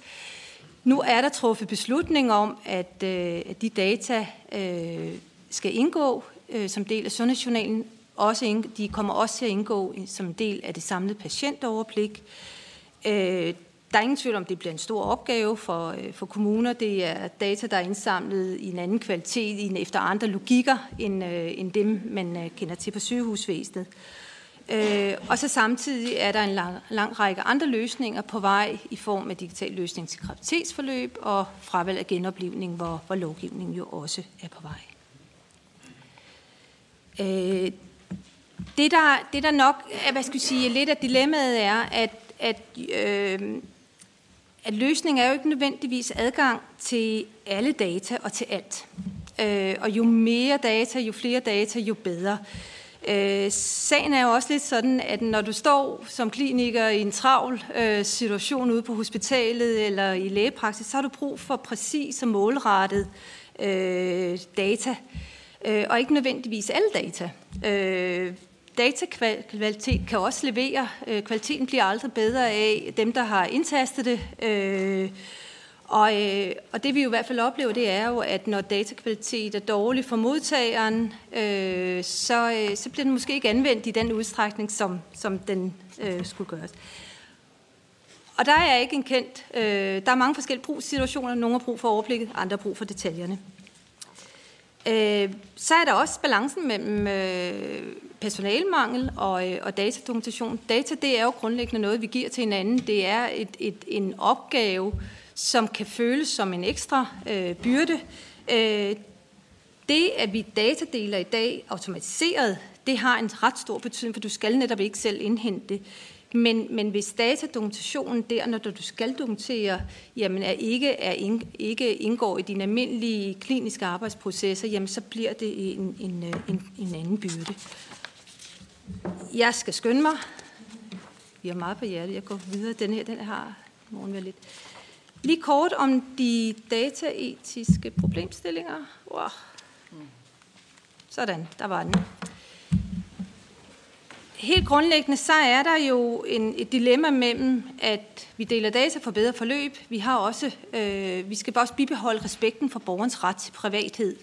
Nu er der truffet beslutning om, at, øh, at de data øh, skal indgå øh, som del af sundhedsjournalen. Også ind, de kommer også til at indgå som en del af det samlede patientoverblik. Øh, der er ingen tvivl om, det bliver en stor opgave for, øh, for kommuner. Det er data, der er indsamlet i en anden kvalitet, i en, efter andre logikker, end, øh, end dem, man øh, kender til på sygehusvæsenet. Øh, og så samtidig er der en lang, lang række andre løsninger på vej i form af digital løsning til graviditetsforløb og fravalg af genoplivning, hvor, hvor lovgivningen jo også er på vej. Øh, det, der, det der nok er, hvad skal jeg sige, lidt af dilemmaet er, at, at, øh, at løsningen er jo ikke nødvendigvis adgang til alle data og til alt. Øh, og jo mere data, jo flere data, jo bedre. Øh, sagen er jo også lidt sådan, at når du står som kliniker i en travl øh, situation ude på hospitalet eller i lægepraksis, så har du brug for præcis og målrettet øh, data, øh, og ikke nødvendigvis alle data. Øh, datakvalitet kan også levere. Øh, kvaliteten bliver aldrig bedre af dem, der har indtastet det. Øh, Og, øh, og det vi jo i hvert fald oplever, det er jo, at når datakvalitet er dårlig for modtageren, øh, så, øh, så bliver den måske ikke anvendt i den udstrækning, som, som den øh, skulle gøres. Og der er ikke en kendt. Øh, der er mange forskellige brugssituationer. Nogle har brug for overblikket, andre har brug for detaljerne. Øh, så er der også balancen mellem øh, personalemangel og, øh, og datadokumentation. Data, det er jo grundlæggende noget, vi giver til hinanden. Det er et, et, en opgave, som kan føles som en ekstra øh, byrde. Øh, det, at vi datadeler i dag automatiseret, det har en ret stor betydning, for du skal netop ikke selv indhente det. Men, men hvis datadokumentationen der, når du skal dokumentere, jamen er ikke, er ind, ikke indgår i dine almindelige kliniske arbejdsprocesser, jamen så bliver det en, en, en, en anden byrde. Jeg skal skynde mig. Vi har meget på hjertet. Jeg går videre. Den her, den har morgen været lidt... Lige kort om de dataetiske problemstillinger. Wow. Sådan, der var den. Helt grundlæggende, så er der jo en, et dilemma mellem, at vi deler data for bedre forløb. Vi, har også, øh, vi skal også bibeholde respekten for borgerens ret til privathed.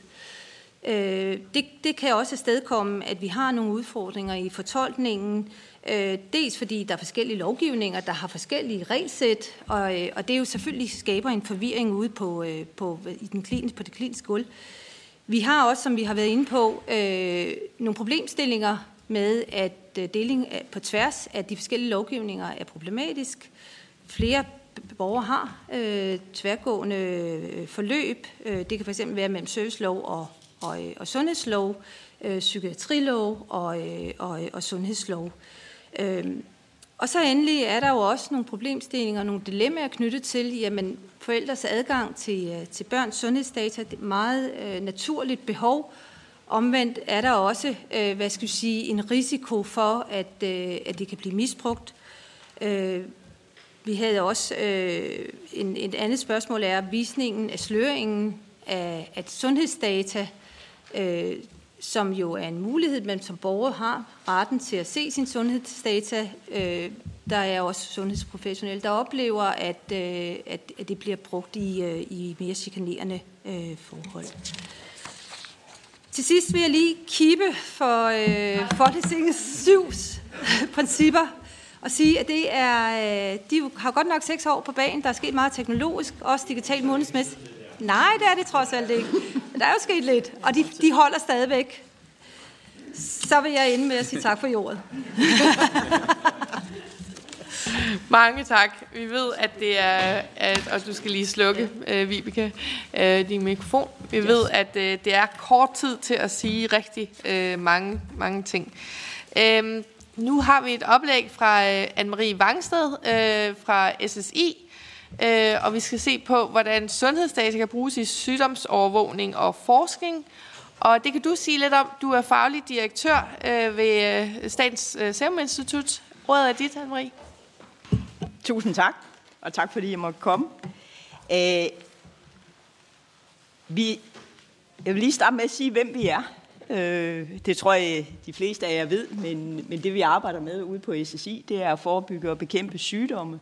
Øh, det, det kan også afstedkomme, at vi har nogle udfordringer i fortolkningen. Dels fordi der er forskellige lovgivninger, der har forskellige regelsæt, og, og det jo selvfølgelig skaber en forvirring ude på, på, i den kliniske, på det kliniske gulv. Vi har også, som vi har været inde på, øh, nogle problemstillinger med, at deling på tværs af de forskellige lovgivninger er problematisk. Flere borgere har øh, tværgående forløb. Det kan fx være mellem servicelov og, og, og sundhedslov, øh, psykiatrilov og, og, og sundhedslov. Øhm, og så endelig er der jo også nogle problemstillinger og nogle dilemmaer knyttet til, jamen forældres adgang til, til børns sundhedsdata, det er meget øh, naturligt behov. Omvendt er der også, øh, hvad skal vi sige, en risiko for, at, øh, at det kan blive misbrugt. Øh, vi havde også, øh, en, et andet spørgsmål er visningen af sløringen af at sundhedsdata, øh, som jo er en mulighed, men som borger har retten til at se sin sundhedsdata. Der er også sundhedsprofessionelle, der oplever, at, at det bliver brugt i, i mere chikanerende forhold. Til sidst vil jeg lige kippe for øh, Folketingets syv principper og sige, at det er, de har godt nok seks år på banen. Der er sket meget teknologisk, også digitalt månedsmæssigt. Nej, det er det trods alt ikke. Der er jo sket lidt, og de, de holder stadigvæk. Så vil jeg ende med at sige tak for i ordet. Mange tak. Vi ved, at det er... At, og du skal lige slukke, ja. øh, Vibeke, øh, din mikrofon. Vi yes. ved, at øh, det er kort tid til at sige rigtig øh, mange, mange ting. Øh, nu har vi et oplæg fra øh, Anne-Marie Vangsted øh, fra S S I, øh, og vi skal se på, hvordan sundhedsdata kan bruges i sygdomsovervågning og forskning. Og det kan du sige lidt om. Du er faglig direktør øh, ved Statens øh, Serum Institut. Rådet er dit, Anne-Marie. Tusind tak, og tak fordi I måtte komme. Øh, vi, jeg vil lige starte med at sige, hvem vi er. Øh, det tror jeg, de fleste af jer ved, men, men det vi arbejder med ude på S S I, det er at forebygge og bekæmpe sygdomme,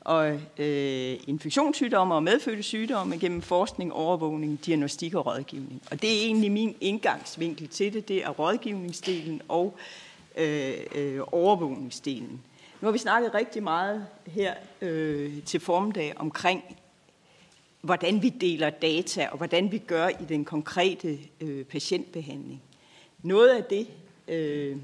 og øh, infektionssygdomme og medfødte sygdomme gennem forskning, overvågning, diagnostik og rådgivning. Og det er egentlig min indgangsvinkel til det, det er rådgivningsdelen og øh, øh, overvågningsdelen. Nu har vi snakket rigtig meget her øh, til formiddag omkring, hvordan vi deler data, og hvordan vi gør i den konkrete øh, patientbehandling. Noget af det, øh,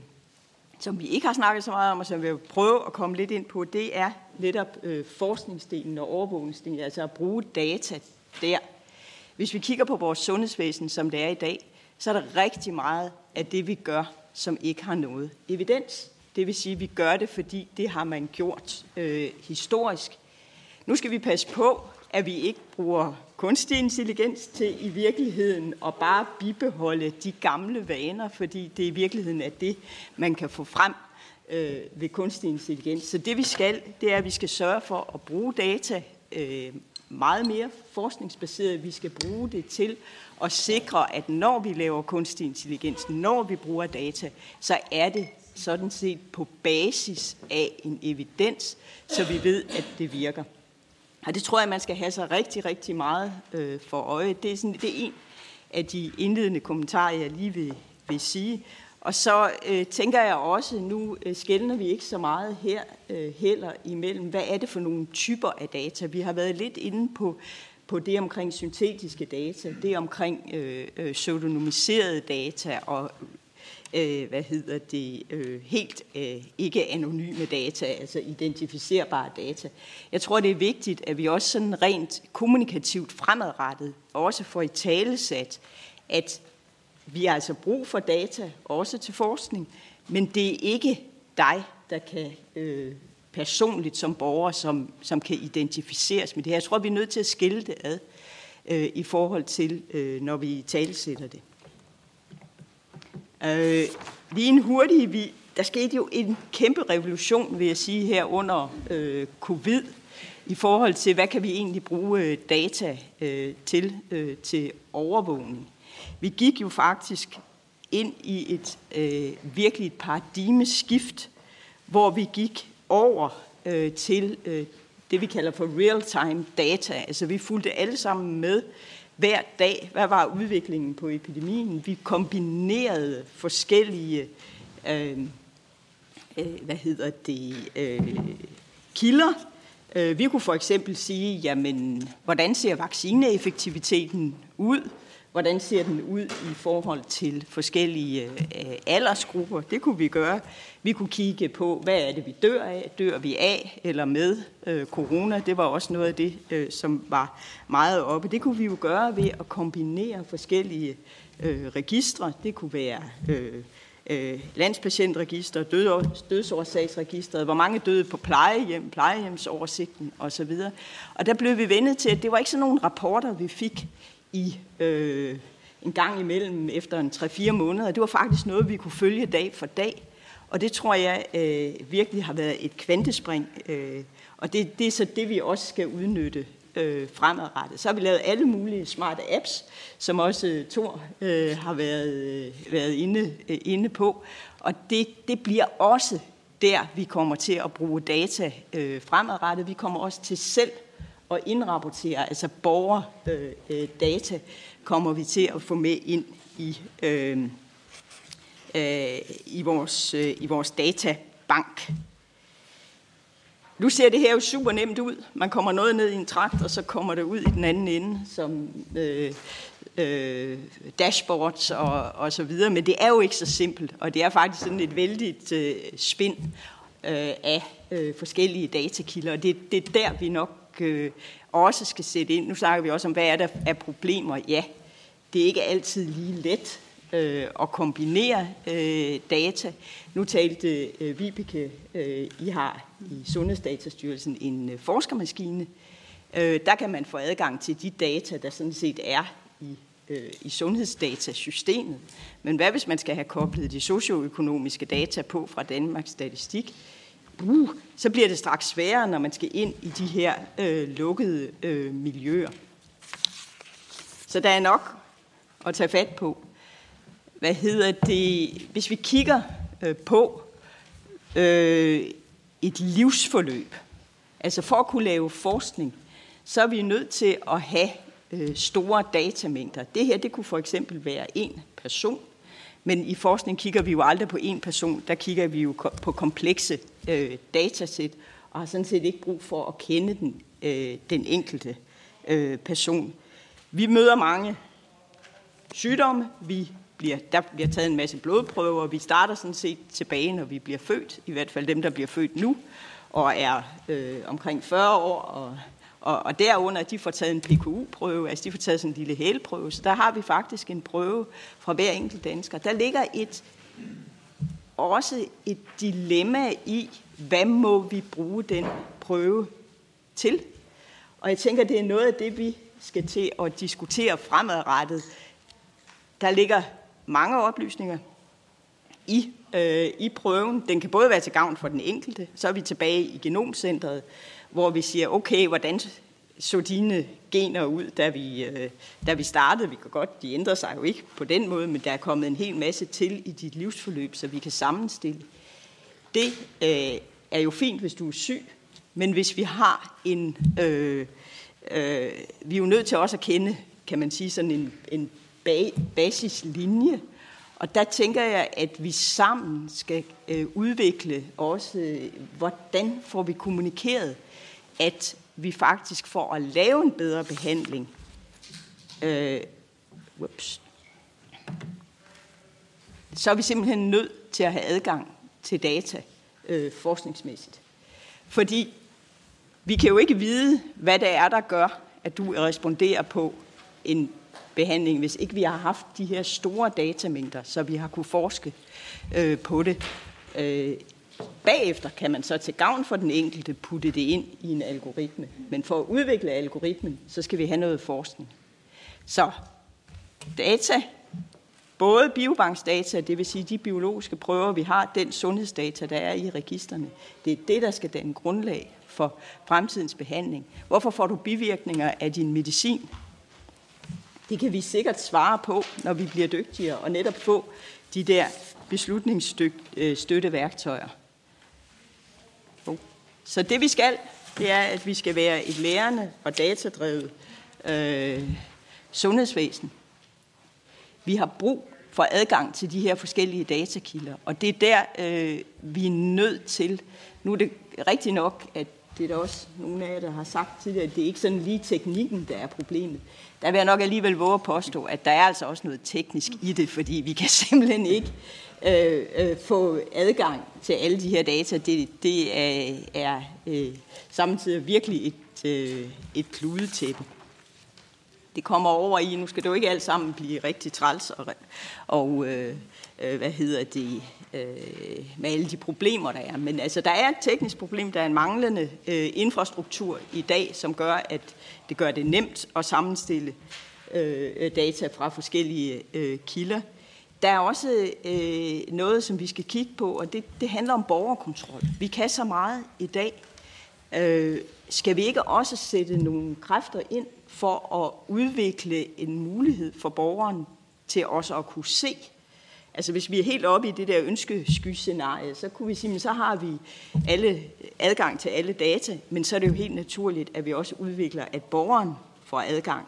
som vi ikke har snakket så meget om, og som vi vil prøve at komme lidt ind på, det er netop øh, forskningsdelen og overvågningsdelen, altså at bruge data der. Hvis vi kigger på vores sundhedsvæsen, som det er i dag, så er der rigtig meget af det, vi gør, som ikke har noget evidens. Det vil sige, at vi gør det, fordi det har man gjort øh, historisk. Nu skal vi passe på, at vi ikke bruger kunstig intelligens til i virkeligheden at bare bibeholde de gamle vaner, fordi det i virkeligheden er det, man kan få frem øh, ved kunstig intelligens. Så det vi skal, det er, at vi skal sørge for at bruge data øh, meget mere forskningsbaseret. Vi skal bruge det til at sikre, at når vi laver kunstig intelligens, når vi bruger data, så er det sådan set på basis af en evidens, så vi ved, at det virker. Og det tror jeg, man skal have så rigtig, rigtig meget øh, for øje. Det er, sådan, det er en af de indledende kommentarer, jeg lige vil, vil sige. Og så øh, tænker jeg også, nu øh, skelner vi ikke så meget her øh, heller imellem, hvad er det for nogle typer af data. Vi har været lidt inde på, på det omkring syntetiske data, det omkring øh, øh, pseudonymiserede data og Øh, hvad hedder det, øh, helt øh, ikke anonyme data, altså identificerbare data. Jeg tror, det er vigtigt, at vi også sådan rent kommunikativt fremadrettet også får i talesat, at vi har altså brug for data, også til forskning, men det er ikke dig, der kan øh, personligt som borger, som, som kan identificeres med det her. Jeg tror, vi er nødt til at skille det ad øh, i forhold til, øh, når vi talesætter det. Øh, lige en hurtig, vi, der skete jo en kæmpe revolution, vil jeg sige, her under øh, covid, i forhold til, hvad kan vi egentlig bruge data øh, til, øh, til overvågning. Vi gik jo faktisk ind i et øh, virkelig et paradigmeskift, hvor vi gik over øh, til øh, det, vi kalder for real-time data. Altså vi fulgte alle sammen med hver dag, hvad var udviklingen på epidemien? Vi kombinerede forskellige øh, øh, hvad hedder det, øh, kilder. Vi kunne for eksempel sige, jamen, hvordan ser vaccineeffektiviteten ud? Hvordan ser den ud i forhold til forskellige øh, aldersgrupper? Det kunne vi gøre. Vi kunne kigge på, hvad er det, vi dør af? Dør vi af eller med øh, corona? Det var også noget af det, øh, som var meget oppe. Det kunne vi jo gøre ved at kombinere forskellige øh, registre. Det kunne være øh, øh, landspatientregister, død, dødsårsagsregistret, hvor mange døde på plejehjem, plejehjemsoversigten osv. Og der blev vi vendet til, at det var ikke sådan nogle rapporter, vi fik i øh, en gang imellem efter en tre fire måneder. Det var faktisk noget, vi kunne følge dag for dag. Og det tror jeg øh, virkelig har været et kvantespring. Øh, og det, det er så det, vi også skal udnytte øh, fremadrettet. Så har vi lavet alle mulige smarte apps, som også Thor øh, har været, øh, været inde, øh, inde på. Og det, det bliver også der, vi kommer til at bruge data øh, fremadrettet. Vi kommer også til selv og indrapportere, altså borgerdata, øh, kommer vi til at få med ind i, øh, øh, i, vores, øh, i vores databank. Nu ser det her jo super nemt ud. Man kommer noget ned i en trakt, og så kommer det ud i den anden ende, som øh, øh, dashboards og, og så videre. Men det er jo ikke så simpelt, og det er faktisk sådan et vældigt øh, spind. øh, af øh, forskellige datakilder. Og det, det er der, vi nok øh, også skal sætte ind. Nu snakker vi også om, hvad er der af problemer. Ja, det er ikke altid lige let øh, at kombinere øh, data. Nu talte øh, Vibeke, øh, I har i Sundhedsdatastyrelsen en øh, forskermaskine. Øh, der kan man få adgang til de data, der sådan set er i i sundhedsdatasystemet. Men hvad hvis man skal have koblet de socioøkonomiske data på fra Danmarks Statistik? Uh, så bliver det straks sværere, når man skal ind i de her øh, lukkede øh, miljøer. Så der er nok at tage fat på. Hvad hedder det? Hvis vi kigger øh, på øh, et livsforløb, altså for at kunne lave forskning, så er vi nødt til at have store datamængder. Det her, det kunne for eksempel være en person, men i forskning kigger vi jo aldrig på en person, der kigger vi jo på komplekse øh, datasæt, og har sådan set ikke brug for at kende den, øh, den enkelte øh, person. Vi møder mange sygdomme, vi bliver, der bliver taget en masse blodprøver, vi starter sådan set tilbage, når vi bliver født, i hvert fald dem, der bliver født nu, og er øh, omkring fyrre år, og Og derunder, de får taget en P K U-prøve, altså de får taget sådan en lille hælprøve, så der har vi faktisk en prøve fra hver enkelt dansker. Der ligger et, også et dilemma i, hvad må vi bruge den prøve til? Og jeg tænker, det er noget af det, vi skal til at diskutere fremadrettet. Der ligger mange oplysninger i, øh, i prøven. Den kan både være til gavn for den enkelte, så er vi tilbage i Genomcenteret, hvor vi siger, okay, hvordan så dine gener ud, da vi, øh, da vi startede? Vi kan godt, de ændrer sig jo ikke på den måde, men der er kommet en hel masse til i dit livsforløb, så vi kan sammenstille. Det øh, er jo fint, hvis du er syg, men hvis vi har en... Øh, øh, vi er jo nødt til også at kende, kan man sige, sådan en, en ba- basislinje, og der tænker jeg, at vi sammen skal øh, udvikle også, øh, hvordan får vi kommunikeret, at vi faktisk for at lave en bedre behandling, øh, whoops, så er vi simpelthen nødt til at have adgang til data øh, forskningsmæssigt. Fordi vi kan jo ikke vide, hvad det er, der gør, at du responderer på en behandling, hvis ikke vi har haft de her store datamængder, så vi har kunne forske øh, på det. Øh, bagefter kan man så til gavn for den enkelte putte det ind i en algoritme. Men for at udvikle algoritmen, så skal vi have noget forskning. Så data, både biobanksdata, det vil sige de biologiske prøver, vi har, den sundhedsdata, der er i registerne, det er det, der skal danne grundlag for fremtidens behandling. Hvorfor får du bivirkninger af din medicin? Det kan vi sikkert svare på, når vi bliver dygtigere, og netop få de der beslutningsstøtteværktøjer. Så det vi skal, det er, at vi skal være et lærende og datadrevet øh, sundhedsvæsen. Vi har brug for adgang til de her forskellige datakilder, og det er der, øh, vi er nødt til. Nu er det rigtigt nok, at det er der også nogle af jer, der har sagt tidligere, at det ikke sådan lige teknikken, der er problemet. Der vil jeg nok alligevel våge at påstå, at der er altså også noget teknisk i det, fordi vi kan simpelthen ikke øh, øh, få adgang til alle de her data. Det, det er, er øh, samtidig virkelig et, øh, et kludetæppe. Det kommer over i, nu skal det jo ikke alt sammen blive rigtig træls, og, og øh, øh, hvad hedder det, øh, med alle de problemer, der er. Men altså, der er et teknisk problem, der er en manglende øh, infrastruktur i dag, som gør, at det gør det nemt at sammenstille øh, data fra forskellige øh, kilder. Der er også øh, noget, som vi skal kigge på, og det, det handler om borgerkontrol. Vi kan så meget i dag. Øh, skal vi ikke også sætte nogle kræfter ind for at udvikle en mulighed for borgeren til også at kunne se? Altså hvis vi er helt oppe i det der ønskesky-scenarie, så kunne vi sige, men så har vi alle adgang til alle data, men så er det jo helt naturligt, at vi også udvikler, at borgeren får adgang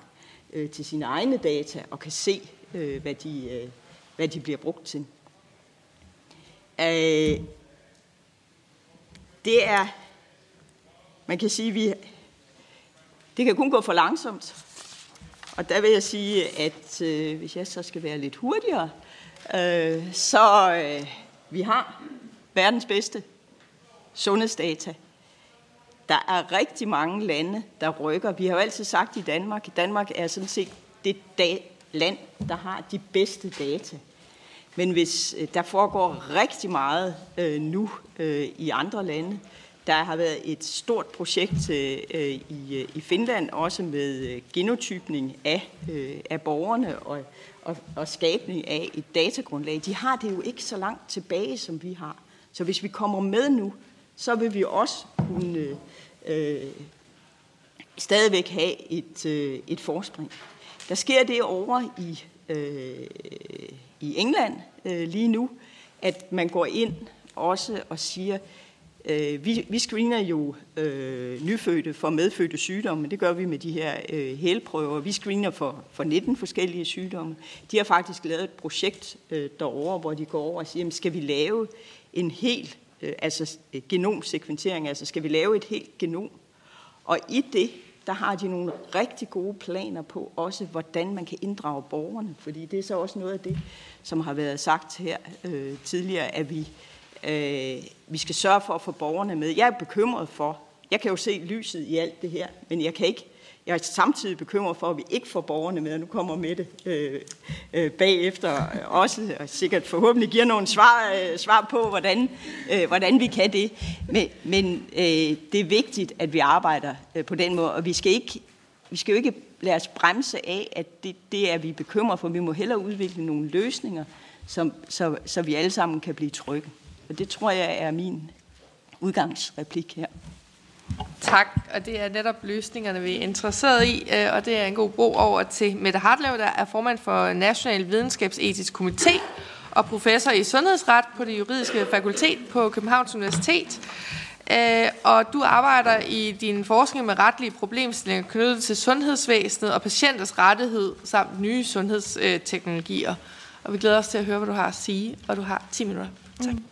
øh, til sine egne data og kan se, øh, hvad, de, øh, hvad de bliver brugt til. Øh, det er... Man kan sige, vi det kan kun gå for langsomt. Og der vil jeg sige, at øh, hvis jeg så skal være lidt hurtigere, øh, så øh, vi har verdens bedste sundhedsdata. Der er rigtig mange lande, der rykker. Vi har jo altid sagt i Danmark, Danmark er sådan set det land, der har de bedste data. Men hvis der foregår rigtig meget øh, nu øh, i andre lande. Der har været et stort projekt øh, i, i Finland, også med genotypning af, øh, af borgerne og, og, og skabning af et datagrundlag. De har det jo ikke så langt tilbage, som vi har. Så hvis vi kommer med nu, så vil vi også kunne øh, stadigvæk have et, øh, et forspring. Der sker det over i, øh, i England øh, lige nu, at man går ind også og siger, øh, vi, vi screener jo øh, nyfødte for medfødte sygdomme, det gør vi med de her øh, hælprøver. Vi screener for, for nitten forskellige sygdomme. De har faktisk lavet et projekt øh, derovre, hvor de går over og siger, jamen, skal vi lave en hel altså genomsekventering, altså skal vi lave et helt genom. Og i det, der har de nogle rigtig gode planer på, også hvordan man kan inddrage borgerne, fordi det er så også noget af det, som har været sagt her øh, tidligere, at vi, øh, vi skal sørge for at få borgerne med. Jeg er bekymret for, jeg kan jo se lyset i alt det her, men jeg kan ikke, jeg er samtidig bekymret for, at vi ikke får borgerne med, og nu kommer Mette øh, øh, bagefter også, og sikkert forhåbentlig giver nogle svar, øh, svar på, hvordan, øh, hvordan vi kan det. Men, men øh, det er vigtigt, at vi arbejder øh, på den måde, og vi skal, ikke, vi skal jo ikke lade os bremse af, at det, det er vi bekymret for. Vi må hellere udvikle nogle løsninger, som, så, så vi alle sammen kan blive trygge. Og det tror jeg er min udgangsreplik her. Tak, og det er netop løsningerne, vi er interesseret i, og det er en god bro over til Mette Hartlev, der er formand for National Videnskabsetisk Komité og professor i sundhedsret på det juridiske fakultet på Københavns Universitet. Og du arbejder i din forskning med retlige problemstillinger knyttet til sundhedsvæsenet og patienters rettighed samt nye sundhedsteknologier. Og vi glæder os til at høre, hvad du har at sige, og du har ti minutter. Tak. Mm.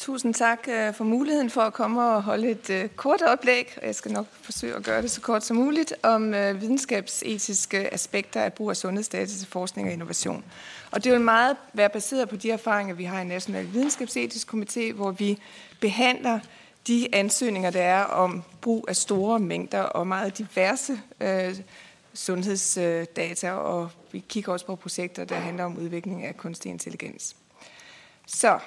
Tusind tak for muligheden for at komme og holde et kort oplæg, og jeg skal nok forsøge at gøre det så kort som muligt, om videnskabsetiske aspekter af brug af sundhedsdata til forskning og innovation. Og det vil meget være baseret på de erfaringer, vi har i National Videnskabsetisk Komité, hvor vi behandler de ansøgninger, der er om brug af store mængder og meget diverse øh, sundhedsdata, og vi kigger også på projekter, der handler om udvikling af kunstig intelligens. Så...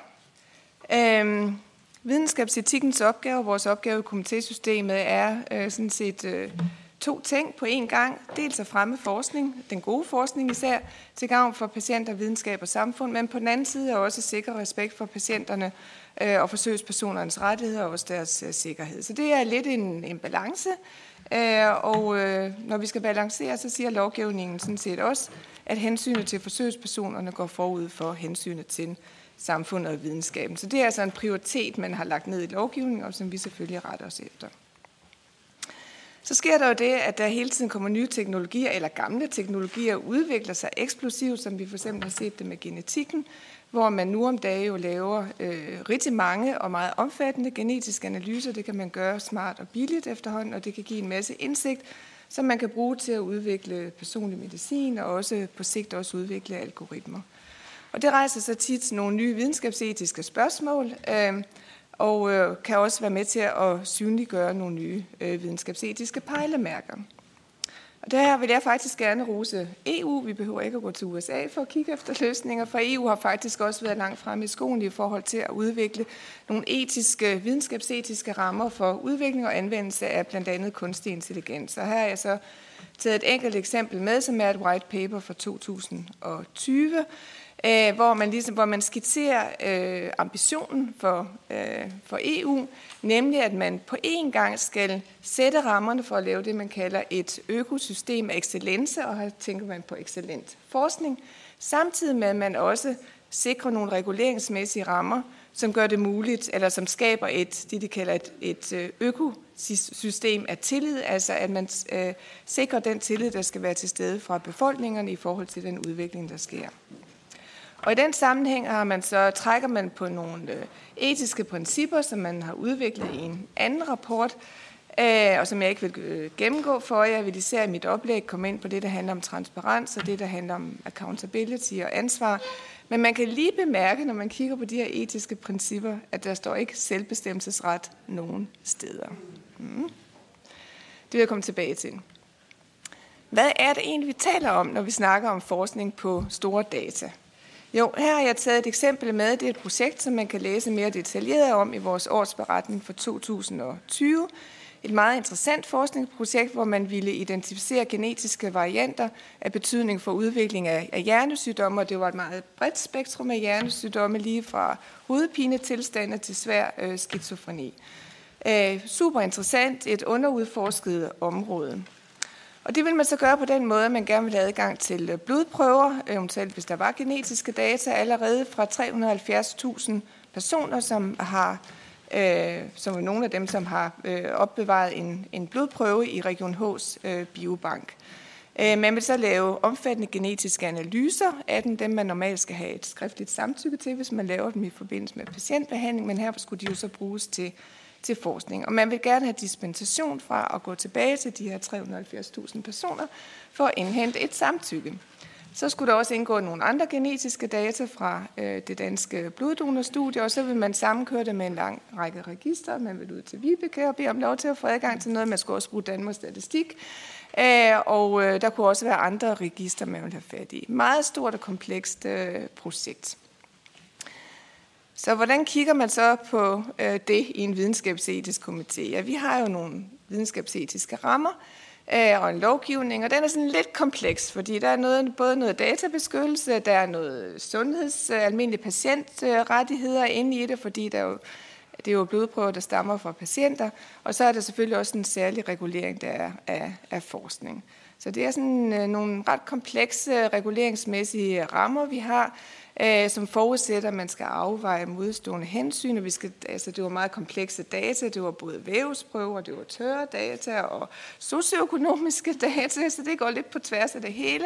Øhm, videnskabsetikkens opgave, vores opgave i komitésystemet, er øh, sådan set øh, to ting på én gang. Dels at fremme forskning, den gode forskning især, til gavn for patienter, videnskab og samfund, men på den anden side også at sikre respekt for patienterne øh, og forsøgspersonernes rettigheder og også deres øh, sikkerhed. Så det er lidt en, en balance, øh, og øh, når vi skal balancere, så siger lovgivningen sådan set også, at hensynet til forsøgspersonerne går forud for hensynet til samfundet og videnskaben. Så det er altså en prioritet, man har lagt ned i lovgivningen, og som vi selvfølgelig retter os efter. Så sker der jo det, at der hele tiden kommer nye teknologier, eller gamle teknologier, udvikler sig eksplosivt, som vi for eksempel har set det med genetikken, hvor man nu om dagen jo laver øh, rigtig mange og meget omfattende genetiske analyser. Det kan man gøre smart og billigt efterhånden, og det kan give en masse indsigt, som man kan bruge til at udvikle personlig medicin, og også på sigt også udvikle algoritmer. Og det rejser så tit nogle nye videnskabsetiske spørgsmål, øh, og øh, kan også være med til at synliggøre nogle nye øh, videnskabsetiske pejlemærker. Og der vil jeg faktisk gerne rose E U. Vi behøver ikke at gå til U S A for at kigge efter løsninger, for E U har faktisk også været langt fremme i skolen i forhold til at udvikle nogle etiske, videnskabsetiske rammer for udvikling og anvendelse af blandt andet kunstig intelligens. Og her er jeg så taget et enkelt eksempel med, som er et white paper fra to tusind og tyve, hvor man, ligesom, hvor man skitserer øh, ambitionen for, øh, for E U, nemlig at man på én gang skal sætte rammerne for at lave det, man kalder et økosystem af excellence, og her tænker man på excellent forskning, samtidig med at man også sikrer nogle reguleringsmæssige rammer, som gør det muligt, eller som skaber et, det de kalder et, et økosystem af tillid, altså at man øh, sikrer den tillid, der skal være til stede fra befolkningerne i forhold til den udvikling, der sker. Og i den sammenhæng har man så, trækker man på nogle etiske principper, som man har udviklet i en anden rapport, øh, og som jeg ikke vil gennemgå for jer, vil især i mit oplæg komme ind på det, der handler om transparens og det, der handler om accountability og ansvar. Men man kan lige bemærke, når man kigger på de her etiske principper, at der står ikke selvbestemmelsesret nogen steder. Mm. Det vil jeg komme tilbage til. Hvad er det egentlig, vi taler om, når vi snakker om forskning på store data? Jo, her har jeg taget et eksempel med. Det er et projekt, som man kan læse mere detaljeret om i vores årsberetning for to tusind og tyve. Et meget interessant forskningsprojekt, hvor man ville identificere genetiske varianter af betydning for udvikling af hjernesygdomme. Og det var et meget bredt spektrum af hjernesygdomme, lige fra hovedpinetilstande til svær øh, skizofreni. Øh, super interessant, et underudforsket område. Og det vil man så gøre på den måde, at man gerne vil have adgang til blodprøver, eventuelt hvis der var genetiske data allerede fra tre hundrede og halvfjerds tusind personer, som har, øh, som er nogle af dem, som har øh, opbevaret en, en blodprøve i Region H's øh, biobank. Øh, man vil så lave omfattende genetiske analyser af dem, dem man normalt skal have et skriftligt samtykke til, hvis man laver dem i forbindelse med patientbehandling, men her skulle de jo så bruges til til forskning. Og man vil gerne have dispensation fra at gå tilbage til de her tre hundrede og halvfjerds tusind personer for at indhente et samtykke. Så skulle der også indgå nogle andre genetiske data fra øh, det danske bloddonorstudie, og så vil man sammenkøre det med en lang række register. Man vil ud til Vibeke og bede om lov til at få adgang til noget. Man skulle også bruge Danmarks Statistik, øh, og øh, der kunne også være andre register, man vil have fat i. Meget stort og komplekst øh, projekt. Så hvordan kigger man så på øh, det i en videnskabsetisk komité? Ja, vi har jo nogle videnskabsetiske rammer øh, og en lovgivning, og den er sådan lidt kompleks, fordi der er noget, både noget databeskyttelse, der er noget sundheds, øh, almindelige patientrettigheder øh, inde i det, fordi der jo, det er jo blodprøver, der stammer fra patienter, og så er der selvfølgelig også en særlig regulering, der er af, af forskning. Så det er sådan øh, nogle ret komplekse reguleringsmæssige rammer, vi har, som forudsætter, at man skal afveje modstående hensyn, og vi skal, altså det var meget komplekse data, det var både vævsprøver, det var tørre data og socioøkonomiske data, så det går lidt på tværs af det hele.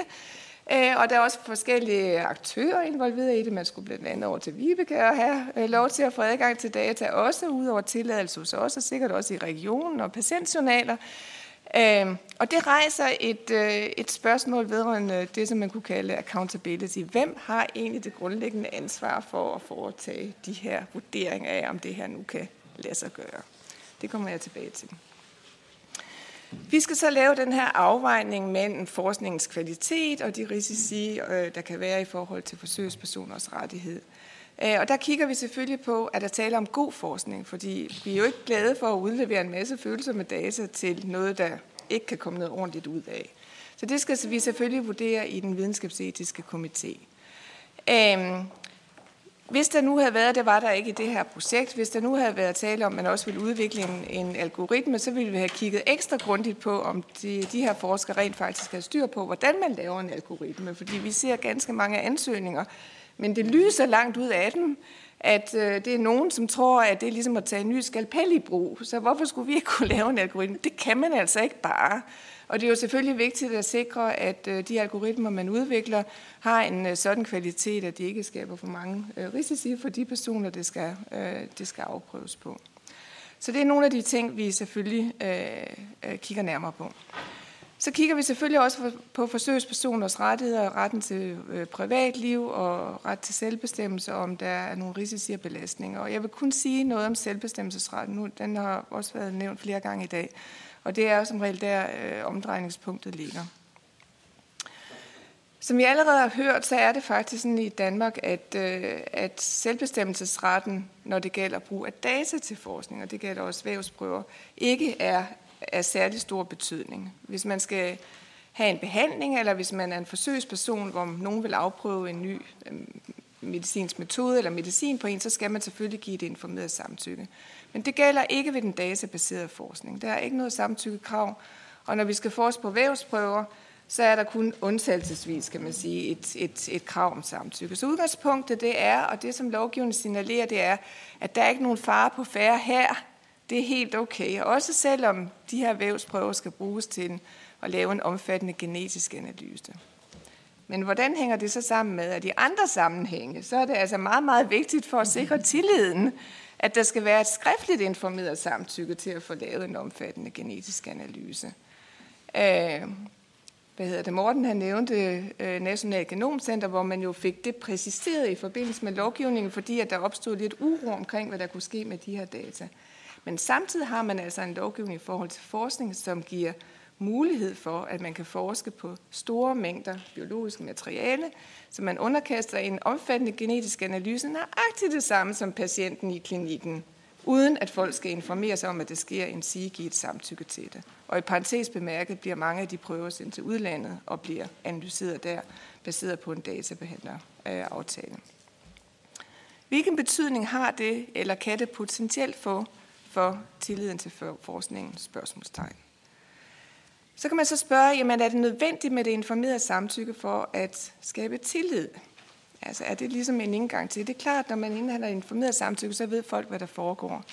Og der er også forskellige aktører involveret i det, man skulle blandt andet over til Vibeke og have lov til at få adgang til data, også ud over tilladelse hos os, og sikkert også i regionen og patientjournaler. Øhm, og det rejser et, øh, et spørgsmål vedrørende det, som man kunne kalde accountability. Hvem har egentlig det grundlæggende ansvar for at foretage de her vurderinger af, om det her nu kan lade sig gøre? Det kommer jeg tilbage til. Vi skal så lave den her afvejning mellem forskningens kvalitet og de risici, øh, der kan være i forhold til forsøgspersoners rettighed. Og der kigger vi selvfølgelig på, at der taler om god forskning, fordi vi er jo ikke glade for at udlevere en masse følelser med data til noget, der ikke kan komme noget ordentligt ud af. Så det skal vi selvfølgelig vurdere i den videnskabsetiske komité. Øhm, hvis der nu havde været, det var der ikke i det her projekt, hvis der nu havde været tale om, at man også ville udvikle en, en algoritme, så ville vi have kigget ekstra grundigt på, om de, de her forskere rent faktisk har styr på, hvordan man laver en algoritme, fordi vi ser ganske mange ansøgninger, men det lyser langt ud af dem, at det er nogen, som tror, at det er ligesom at tage en ny skalpel i brug. Så hvorfor skulle vi ikke kunne lave en algoritme? Det kan man altså ikke bare. Og det er jo selvfølgelig vigtigt at sikre, at de algoritmer, man udvikler, har en sådan kvalitet, at de ikke skaber for mange risici for de personer, det skal, det skal afprøves på. Så det er nogle af de ting, vi selvfølgelig kigger nærmere på. Så kigger vi selvfølgelig også på forsøgspersoners rettigheder, retten til privatliv og ret til selvbestemmelse, om der er nogle risici og belastninger. Og jeg vil kun sige noget om selvbestemmelsesretten nu. Den har også været nævnt flere gange i dag. Og det er jo som regel der øh, omdrejningspunktet ligger. Som I allerede har hørt, så er det faktisk sådan i Danmark, at, øh, at selvbestemmelsesretten, når det gælder brug af data til forskning, og det gælder også vævsprøver, ikke er af særlig stor betydning. Hvis man skal have en behandling, eller hvis man er en forsøgsperson, hvor nogen vil afprøve en ny medicinsk metode eller medicin på en, så skal man selvfølgelig give et informeret samtykke. Men det gælder ikke ved den databaserede forskning. Der er ikke noget samtykkekrav, og når vi skal forske på vævsprøver, så er der kun undtagelsesvis, kan man sige, et, et, et krav om samtykke. Så udgangspunktet det er, og det som lovgivningen signalerer, det er, at der er ikke nogen fare på færre her. Det er helt okay, og også selvom de her vævsprøver skal bruges til at lave en omfattende genetisk analyse. Men hvordan hænger det så sammen med, at i andre sammenhænge, så er det altså meget, meget vigtigt for at sikre tilliden, at der skal være et skriftligt informeret samtykke til at få lavet en omfattende genetisk analyse. Øh, hvad hedder det? Morten han nævnte øh, National Genomcenter, hvor man jo fik det præciseret i forbindelse med lovgivningen, fordi at der opstod lidt uro omkring, hvad der kunne ske med de her data. Men samtidig har man altså en lovgivning i forhold til forskning, som giver mulighed for, at man kan forske på store mængder biologisk materiale, så man underkaster en omfattende genetisk analyse nøjagtigt det samme som patienten i klinikken, uden at folk skal informere sig om, at det sker en sige give et samtykke til det. Og i parentes bemærket bliver mange af de prøver sendt til udlandet og bliver analyseret der, baseret på en databehandleraftale. Hvilken betydning har det, eller kan det potentielt få for tilliden til forskningen? Spørgsmålstegn. Så kan man så spørge, jamen er det nødvendigt med det informerede samtykke for at skabe tillid? Altså er det ligesom en indgang til? Det er klart, når man indhandler informeret samtykke, så ved folk, hvad der foregår.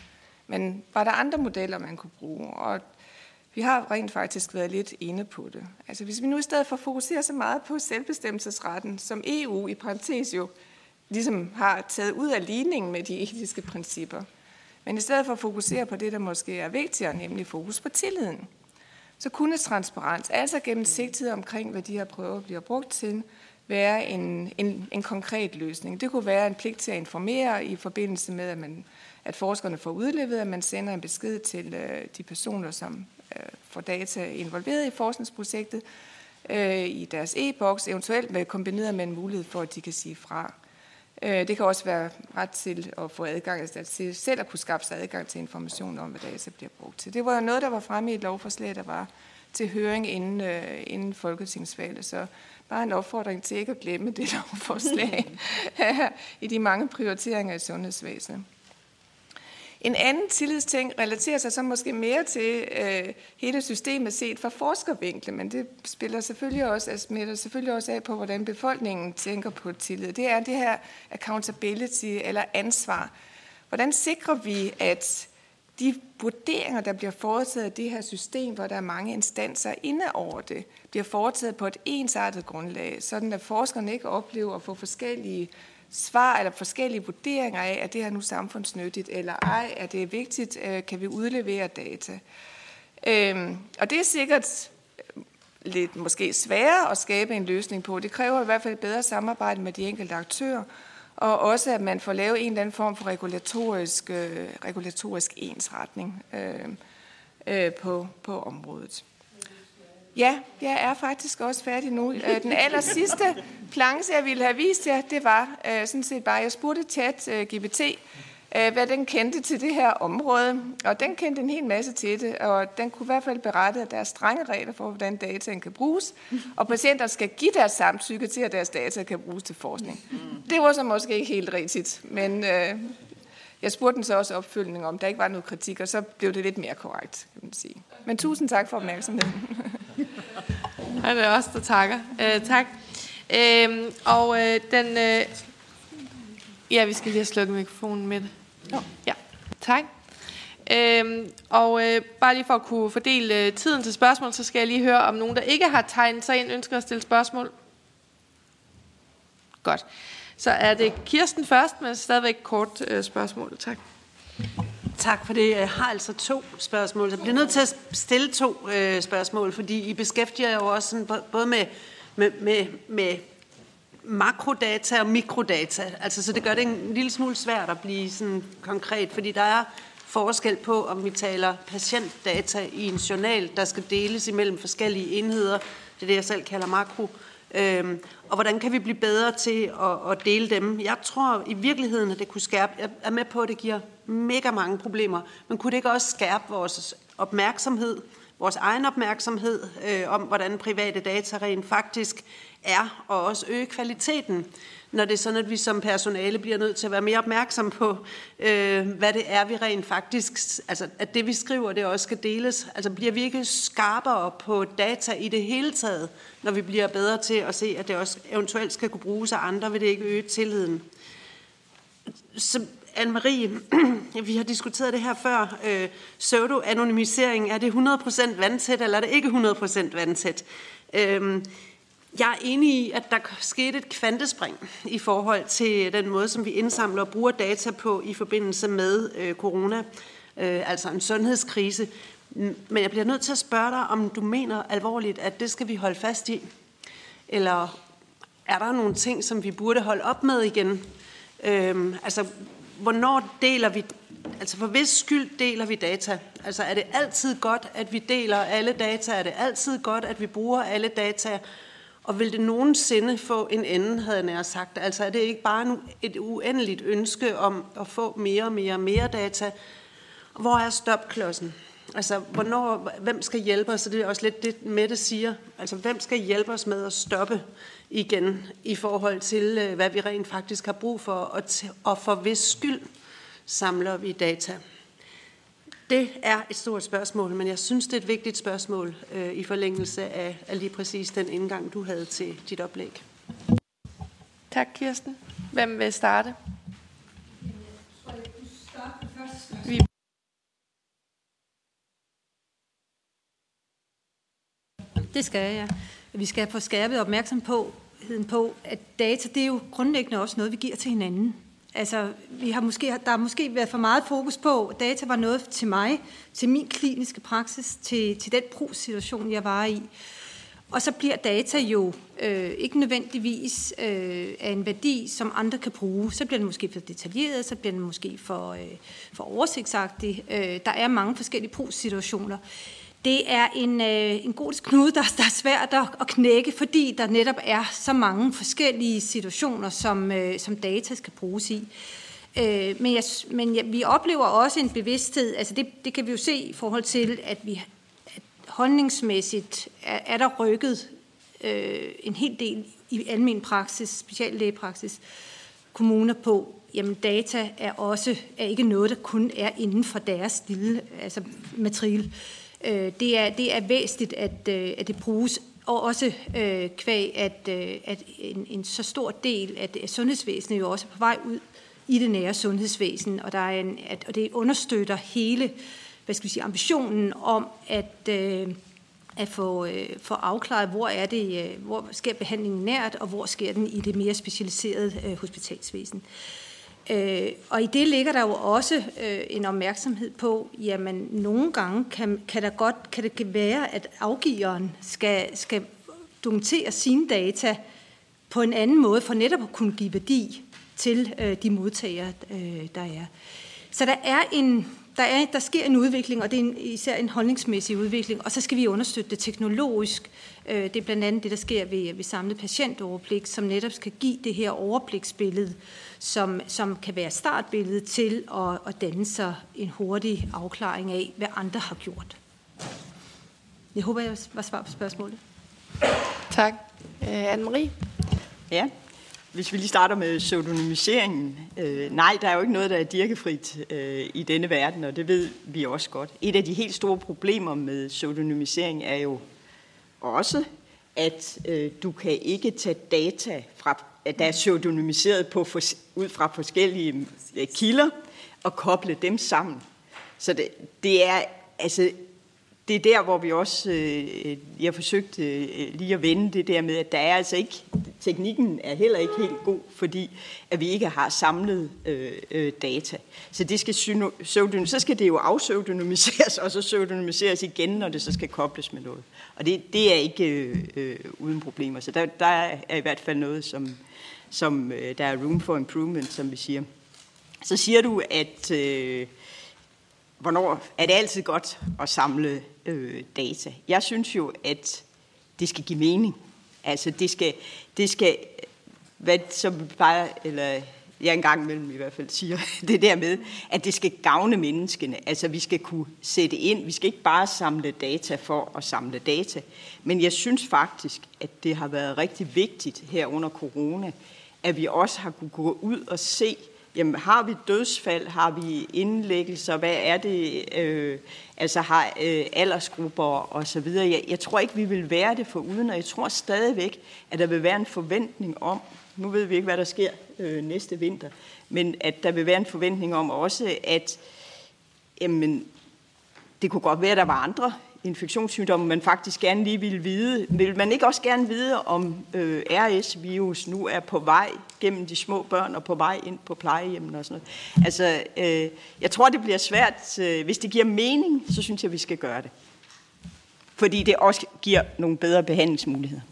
Men var der andre modeller, man kunne bruge? Og vi har rent faktisk været lidt inde på det. Altså hvis vi nu i stedet for fokuserer så meget på selvbestemmelsesretten, som E U i parentes jo ligesom har taget ud af ligningen med de etiske principper, men i stedet for at fokusere på det, der måske er vigtigere, nemlig fokus på tilliden, så kunne transparens, altså gennemsigtighed omkring, hvad de her prøver bliver brugt til, være en, en, en konkret løsning. Det kunne være en pligt til at informere i forbindelse med, at, man, at forskerne får udleveret, at man sender en besked til øh, de personer, som øh, får data involveret i forskningsprojektet, øh, i deres e-boks, eventuelt kombineret med en mulighed for, at de kan sige fra. Øh, det kan også være ret til at få adgang, altså til selv at kunne skaffe sig adgang til information om, hvad data bliver brugt til. Det var noget, der var fremme i et lovforslag, der var til høring inden, øh, inden Folketingsvalget, så bare en opfordring til ikke at glemme det lovforslag i de mange prioriteringer i sundhedsvæsenet. En anden tillidsting relaterer sig så måske mere til øh, hele systemet set fra forskervinklen, men det spiller selvfølgelig også, altså smitter selvfølgelig også af på, hvordan befolkningen tænker på tillid. Det er det her accountability eller ansvar. Hvordan sikrer vi, at de vurderinger, der bliver foretaget af det her system, hvor der er mange instanser inde over det, bliver foretaget på et ensartet grundlag, sådan at forskerne ikke oplever at få forskellige svar eller forskellige vurderinger af, at det her nu samfundsnyttigt eller ej, at det er vigtigt, kan vi udlevere data. Øhm, og det er sikkert lidt måske sværere at skabe en løsning på. Det kræver i hvert fald et bedre samarbejde med de enkelte aktører, og også at man får lavet en eller anden form for regulatorisk, øh, regulatorisk ensretning øh, øh, på, på området. Ja, jeg er faktisk også færdig nu. Den aller sidste planche, jeg ville have vist jer, det var øh, sådan set bare, jeg spurgte ChatGPT, øh, hvad den kendte til det her område. Og den kendte en hel masse til det, og den kunne i hvert fald berette, at der er strenge regler for, hvordan dataen kan bruges, og patienter skal give deres samtykke til, at deres data kan bruges til forskning. Det var så måske ikke helt rigtigt, men øh, jeg spurgte den så også opfølgning om, der ikke var noget kritik, og så blev det lidt mere korrekt, kan man sige. Men tusind tak for opmærksomheden. Ja, det er også der takker. Øh, tak. Øh, og øh, den... Øh, ja, vi skal lige slukke mikrofonen med det. Ja, tak. Øh, og øh, bare lige for at kunne fordele øh, tiden til spørgsmål, så skal jeg lige høre, om nogen, der ikke har tegnet sig ind, ønsker at stille spørgsmål. Godt. Så er det Kirsten først, men stadigvæk kort øh, spørgsmål. Tak. Tak for det. Jeg har altså to spørgsmål. Jeg bliver nødt til at stille to øh, spørgsmål, fordi I beskæftiger jo også sådan, både med, med, med, med makrodata og mikrodata. Altså, så det gør det en lille smule svært at blive sådan konkret, fordi der er forskel på, om vi taler patientdata i en journal, der skal deles imellem forskellige enheder. Det er det, jeg selv kalder makro. Øhm, og hvordan kan vi blive bedre til at, at dele dem? Jeg tror i virkeligheden, at det kunne skærpe... Jeg er med på, at det giver mega mange problemer, men kunne det ikke også skærpe vores opmærksomhed, vores egen opmærksomhed øh, om, hvordan private data rent faktisk er, og også øge kvaliteten, når det er sådan, at vi som personale bliver nødt til at være mere opmærksom på, øh, hvad det er, vi rent faktisk... Altså, at det, vi skriver, det også skal deles. Altså, bliver vi ikke skarpere på data i det hele taget, når vi bliver bedre til at se, at det også eventuelt skal kunne bruges af andre, vil det ikke øge tilliden? Så... Anne-Marie, vi har diskuteret det her før. Øh, pseudo-anonymisering, er det hundrede procent vandtæt, eller er det ikke hundrede procent vandtæt? Øh, Jeg er enig i, at der skete et kvantespring i forhold til den måde, som vi indsamler og bruger data på i forbindelse med øh, corona, øh, altså en sundhedskrise. Men jeg bliver nødt til at spørge dig, om du mener alvorligt, at det skal vi holde fast i? Eller er der nogle ting, som vi burde holde op med igen? Øh, altså, hvornår deler vi, altså for hvis skyld deler vi data? Altså, er det altid godt, at vi deler alle data? Er det altid godt, at vi bruger alle data? Og vil det nogensinde få en ende, havde jeg nær sagt. Altså er det ikke bare et uendeligt ønske om at få mere og mere og mere data? Hvor er stopklodsen? Altså hvornår, hvem skal hjælpe os? Så det er også lidt det, Mette siger. Altså hvem skal hjælpe os med at stoppe igen i forhold til, hvad vi rent faktisk har brug for? Og, t- og for hvis skyld samler vi data? Det er et stort spørgsmål, men jeg synes, det er et vigtigt spørgsmål øh, i forlængelse af, af lige præcis den indgang, du havde til dit oplæg. Tak, Kirsten. Hvem vil starte? Jeg tror, jeg kunne starte først. Vi... Det skal jeg, ja. Vi skal få skærpet opmærksomheden på, at data, det er jo grundlæggende også noget, vi giver til hinanden. Altså, vi har måske, der har måske været for meget fokus på, at data var noget til mig, til min kliniske praksis, til, til den brugssituation, jeg var i. Og så bliver data jo øh, ikke nødvendigvis øh, af en værdi, som andre kan bruge. Så bliver den måske for detaljeret, så bliver den måske for, øh, for oversigtsagtig. Øh, der er mange forskellige brugssituationer. Det er en, øh, en gordisk knude, der, der er svært at, at knække, fordi der netop er så mange forskellige situationer, som, øh, som data skal bruges i. Øh, men jeg, men jeg, vi oplever også en bevidsthed, altså det, det kan vi jo se i forhold til, at vi at holdningsmæssigt er, er der rykket øh, en hel del i almen praksis, speciallægepraksis, kommuner på. Jamen data er også er ikke noget, der kun er inden for deres lille altså matrikel. Det er, det er væsentligt, at, at det bruges, og også øh, kvæg, at, at en, en så stor del af det, sundhedsvæsenet jo også er på vej ud i det nære sundhedsvæsen, og, der er en, at, og det understøtter hele hvad skal vi sige, ambitionen om at, øh, at få, øh, få afklaret, hvor, er det, øh, hvor sker behandlingen nært, og hvor sker den i det mere specialiserede øh, hospitalsvæsen. Øh, og i det ligger der jo også øh, en opmærksomhed på, jamen nogle gange kan, kan der godt kan det kan være, at afgiveren skal, skal dokumentere sine data på en anden måde, for netop at kunne give værdi til øh, de modtagere, øh, der er. Så der, er en, der, er, der sker en udvikling, og det er en, især en holdningsmæssig udvikling, og så skal vi understøtte det teknologisk. Øh, det er blandt andet det, der sker ved, ved samlet patientoverblik, som netop skal give det her overbliksbillede, Som, som kan være startbilledet til at, at danne sig en hurtig afklaring af, hvad andre har gjort. Jeg håber, jeg var svar på spørgsmålet. Tak. Øh, Anne-Marie? Ja, hvis vi lige starter med pseudonymiseringen. Øh, nej, der er jo ikke noget, der er dirkefrit øh, i denne verden, og det ved vi også godt. Et af de helt store problemer med pseudonymisering er jo også, at øh, du kan ikke tage data fra at der er pseudonymiseret på for, ud fra forskellige kilder og koble dem sammen. Så det, det er altså det er der, hvor vi også øh, jeg har forsøgt øh, lige at vende det der med, at der er altså ikke teknikken er heller ikke helt god, fordi at vi ikke har samlet øh, øh, data. Så det skal syno- pseudony- så skal det jo afpseudonymiseres og så pseudonymiseres igen, når det så skal kobles med noget. Og det, det er ikke øh, øh, uden problemer. Så der, der er i hvert fald noget, som som øh, der er room for improvement, som vi siger. Så siger du, at øh, hvornår er det altid godt at samle øh, data? Jeg synes jo, at det skal give mening. Altså det skal, det skal hvad som bare, eller jeg engang mellem i hvert fald siger, det der med, at det skal gavne menneskene. Altså vi skal kunne sætte ind, vi skal ikke bare samle data for at samle data. Men jeg synes faktisk, at det har været rigtig vigtigt her under corona, at vi også har kunne gå ud og se, jamen har vi dødsfald, har vi indlæggelser, hvad er det, øh, altså har øh, aldersgrupper og så videre. Jeg, jeg tror ikke, vi vil være det foruden, og jeg tror stadigvæk, at der vil være en forventning om, nu ved vi ikke, hvad der sker øh, næste vinter, men at der vil være en forventning om også, at jamen, det kunne godt være, at der var andre infektionssygdomme, man faktisk gerne lige ville vide. Vil man ikke også gerne vide, om øh, R S-virus nu er på vej gennem de små børn og på vej ind på plejehjemmene og sådan noget? Altså, øh, jeg tror, det bliver svært. Hvis det giver mening, så synes jeg, vi skal gøre det. Fordi det også giver nogle bedre behandlingsmuligheder.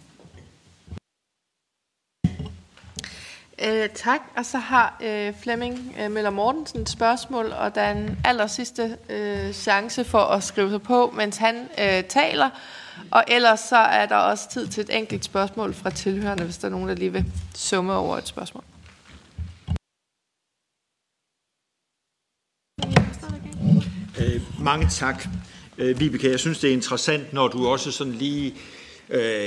Øh, tak. Og så har øh, Flemming øh, Møller Mortensen et spørgsmål, og der er en aller sidste øh, chance for at skrive sig på, mens han øh, taler. Og ellers så er der også tid til et enkelt spørgsmål fra tilhørerne, hvis der er nogen, der lige vil summe over et spørgsmål. Øh, mange tak, øh, Vibeke. Jeg synes, det er interessant, når du også sådan lige...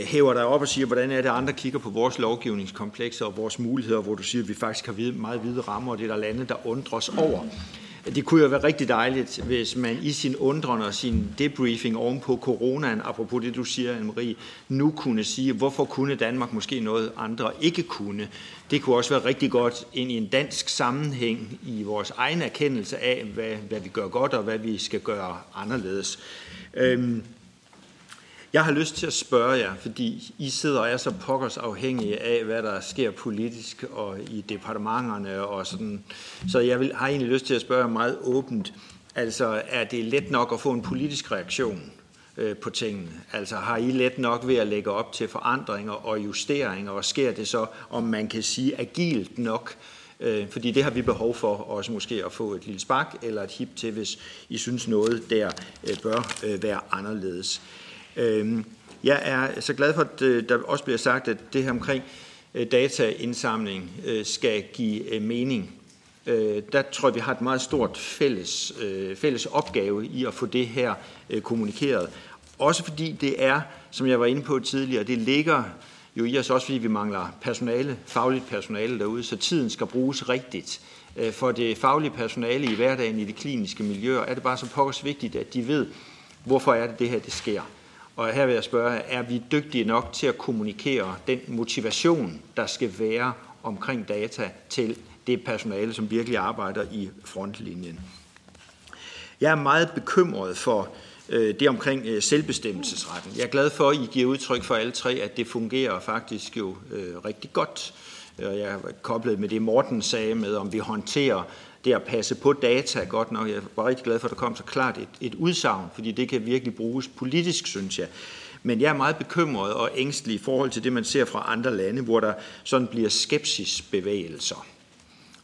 hæver dig op og siger, hvordan er det, andre kigger på vores lovgivningskomplekser og vores muligheder, hvor du siger, at vi faktisk har meget vide rammer, og det er der lande, der undres over. Det kunne jo være rigtig dejligt, hvis man i sin undren og sin debriefing ovenpå coronaen, apropos det, du siger, Anne-Marie, nu kunne sige, hvorfor kunne Danmark måske noget, andre ikke kunne. Det kunne også være rigtig godt ind i en dansk sammenhæng i vores egen erkendelse af, hvad, hvad vi gør godt og hvad vi skal gøre anderledes. Øhm, Jeg har lyst til at spørge jer, fordi I sidder og er så pokkers afhængige af, hvad der sker politisk og i departementerne og sådan. Så jeg vil, har egentlig lyst til at spørge meget åbent. Altså, er det let nok at få en politisk reaktion øh, på tingene? Altså, har I let nok ved at lægge op til forandringer og justeringer, og sker det så, om man kan sige, agilt nok? Øh, fordi det har vi behov for, også måske at få et lille spark eller et hip til, hvis I synes noget der øh, bør øh, være anderledes. Jeg er så glad for, at der også bliver sagt, at det her omkring dataindsamling skal give mening. Der tror jeg, vi har et meget stort fælles, fælles opgave i at få det her kommunikeret. Også fordi det er, som jeg var inde på tidligere, det ligger jo i os også, fordi vi mangler personale, fagligt personale derude, så tiden skal bruges rigtigt. For det faglige personale i hverdagen i det kliniske miljø, er det bare så pokkers vigtigt, at de ved, hvorfor er det det her, det sker. Og her vil jeg spørge, er vi dygtige nok til at kommunikere den motivation, der skal være omkring data til det personale, som virkelig arbejder i frontlinjen? Jeg er meget bekymret for det omkring selvbestemmelsesretten. Jeg er glad for, at I giver udtryk for alle tre, at det fungerer faktisk jo rigtig godt. Jeg er koblet med det, Morten sagde med, om vi håndterer det at passe på data godt nok. Jeg var rigtig glad for, at der kom så klart et, et udsagn, fordi det kan virkelig bruges politisk, synes jeg. Men jeg er meget bekymret og ængstelig i forhold til det, man ser fra andre lande, hvor der sådan bliver skepsisbevægelser.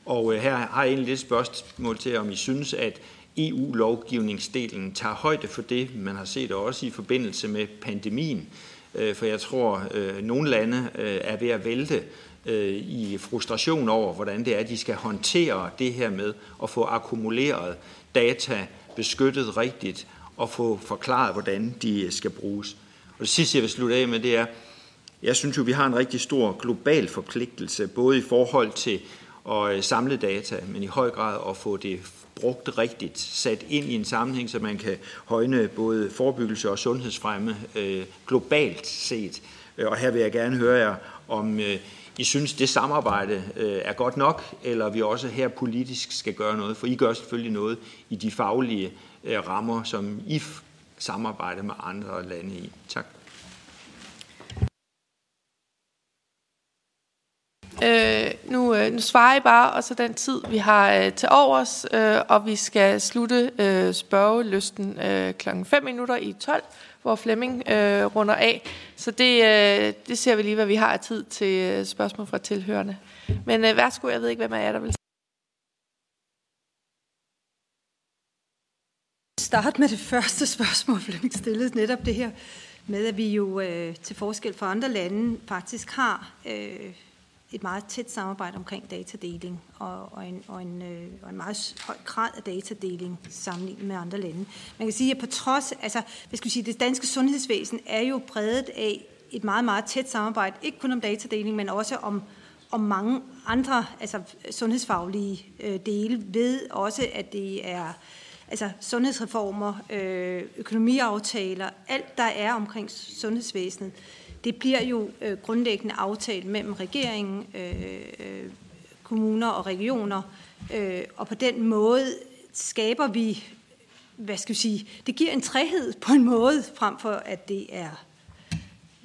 Og øh, her har jeg egentlig et spørgsmål til, om I synes, at E U-lovgivningsdelen tager højde for det, man har set også i forbindelse med pandemien. Øh, for jeg tror, øh, nogle lande øh, er ved at vælte i frustration over, hvordan det er, at de skal håndtere det her med at få akkumuleret data, beskyttet rigtigt, og få forklaret, hvordan de skal bruges. Og det sidste, jeg vil slutte af med, det er, jeg synes jo, vi har en rigtig stor global forpligtelse, både i forhold til at samle data, men i høj grad at få det brugt rigtigt, sat ind i en sammenhæng, så man kan højne både forebyggelse og sundhedsfremme øh, globalt set. Og her vil jeg gerne høre jer om øh, I synes, det samarbejde øh, er godt nok, eller vi også her politisk skal gøre noget, for I gør selvfølgelig noget i de faglige øh, rammer, som I f- samarbejder med andre lande i. Tak. Øh, nu, øh, nu svarer I bare, og så den tid, vi har øh, til overs, øh, og vi skal slutte øh, spørgelysten øh, klokken fem minutter i tolv. Hvor Flemming øh, runder af. Så det, øh, det ser vi lige, hvad vi har af tid til spørgsmål fra tilhørende. Men øh, værsgo, jeg ved ikke, hvem af jer, der vil starte med det første spørgsmål, Flemming stillede netop det her, med at vi jo øh, til forskel fra andre lande faktisk har øh, et meget tæt samarbejde omkring datadeling, og, og, en, og, en, øh, og en meget høj grad af datadeling sammenlignet med andre lande. Man kan sige, at på trods, altså, hvad skal vi sige, det danske sundhedsvæsen er jo præget af et meget, meget tæt samarbejde, ikke kun om datadeling, men også om, om mange andre altså, sundhedsfaglige øh, dele, ved også, at det er altså, sundhedsreformer, øh, økonomiaftaler, alt der er omkring sundhedsvæsenet. Det bliver jo øh, grundlæggende aftalt mellem regeringen, øh, kommuner og regioner, øh, og på den måde skaber vi hvad skal jeg sige, det giver en træhed på en måde, frem for at det er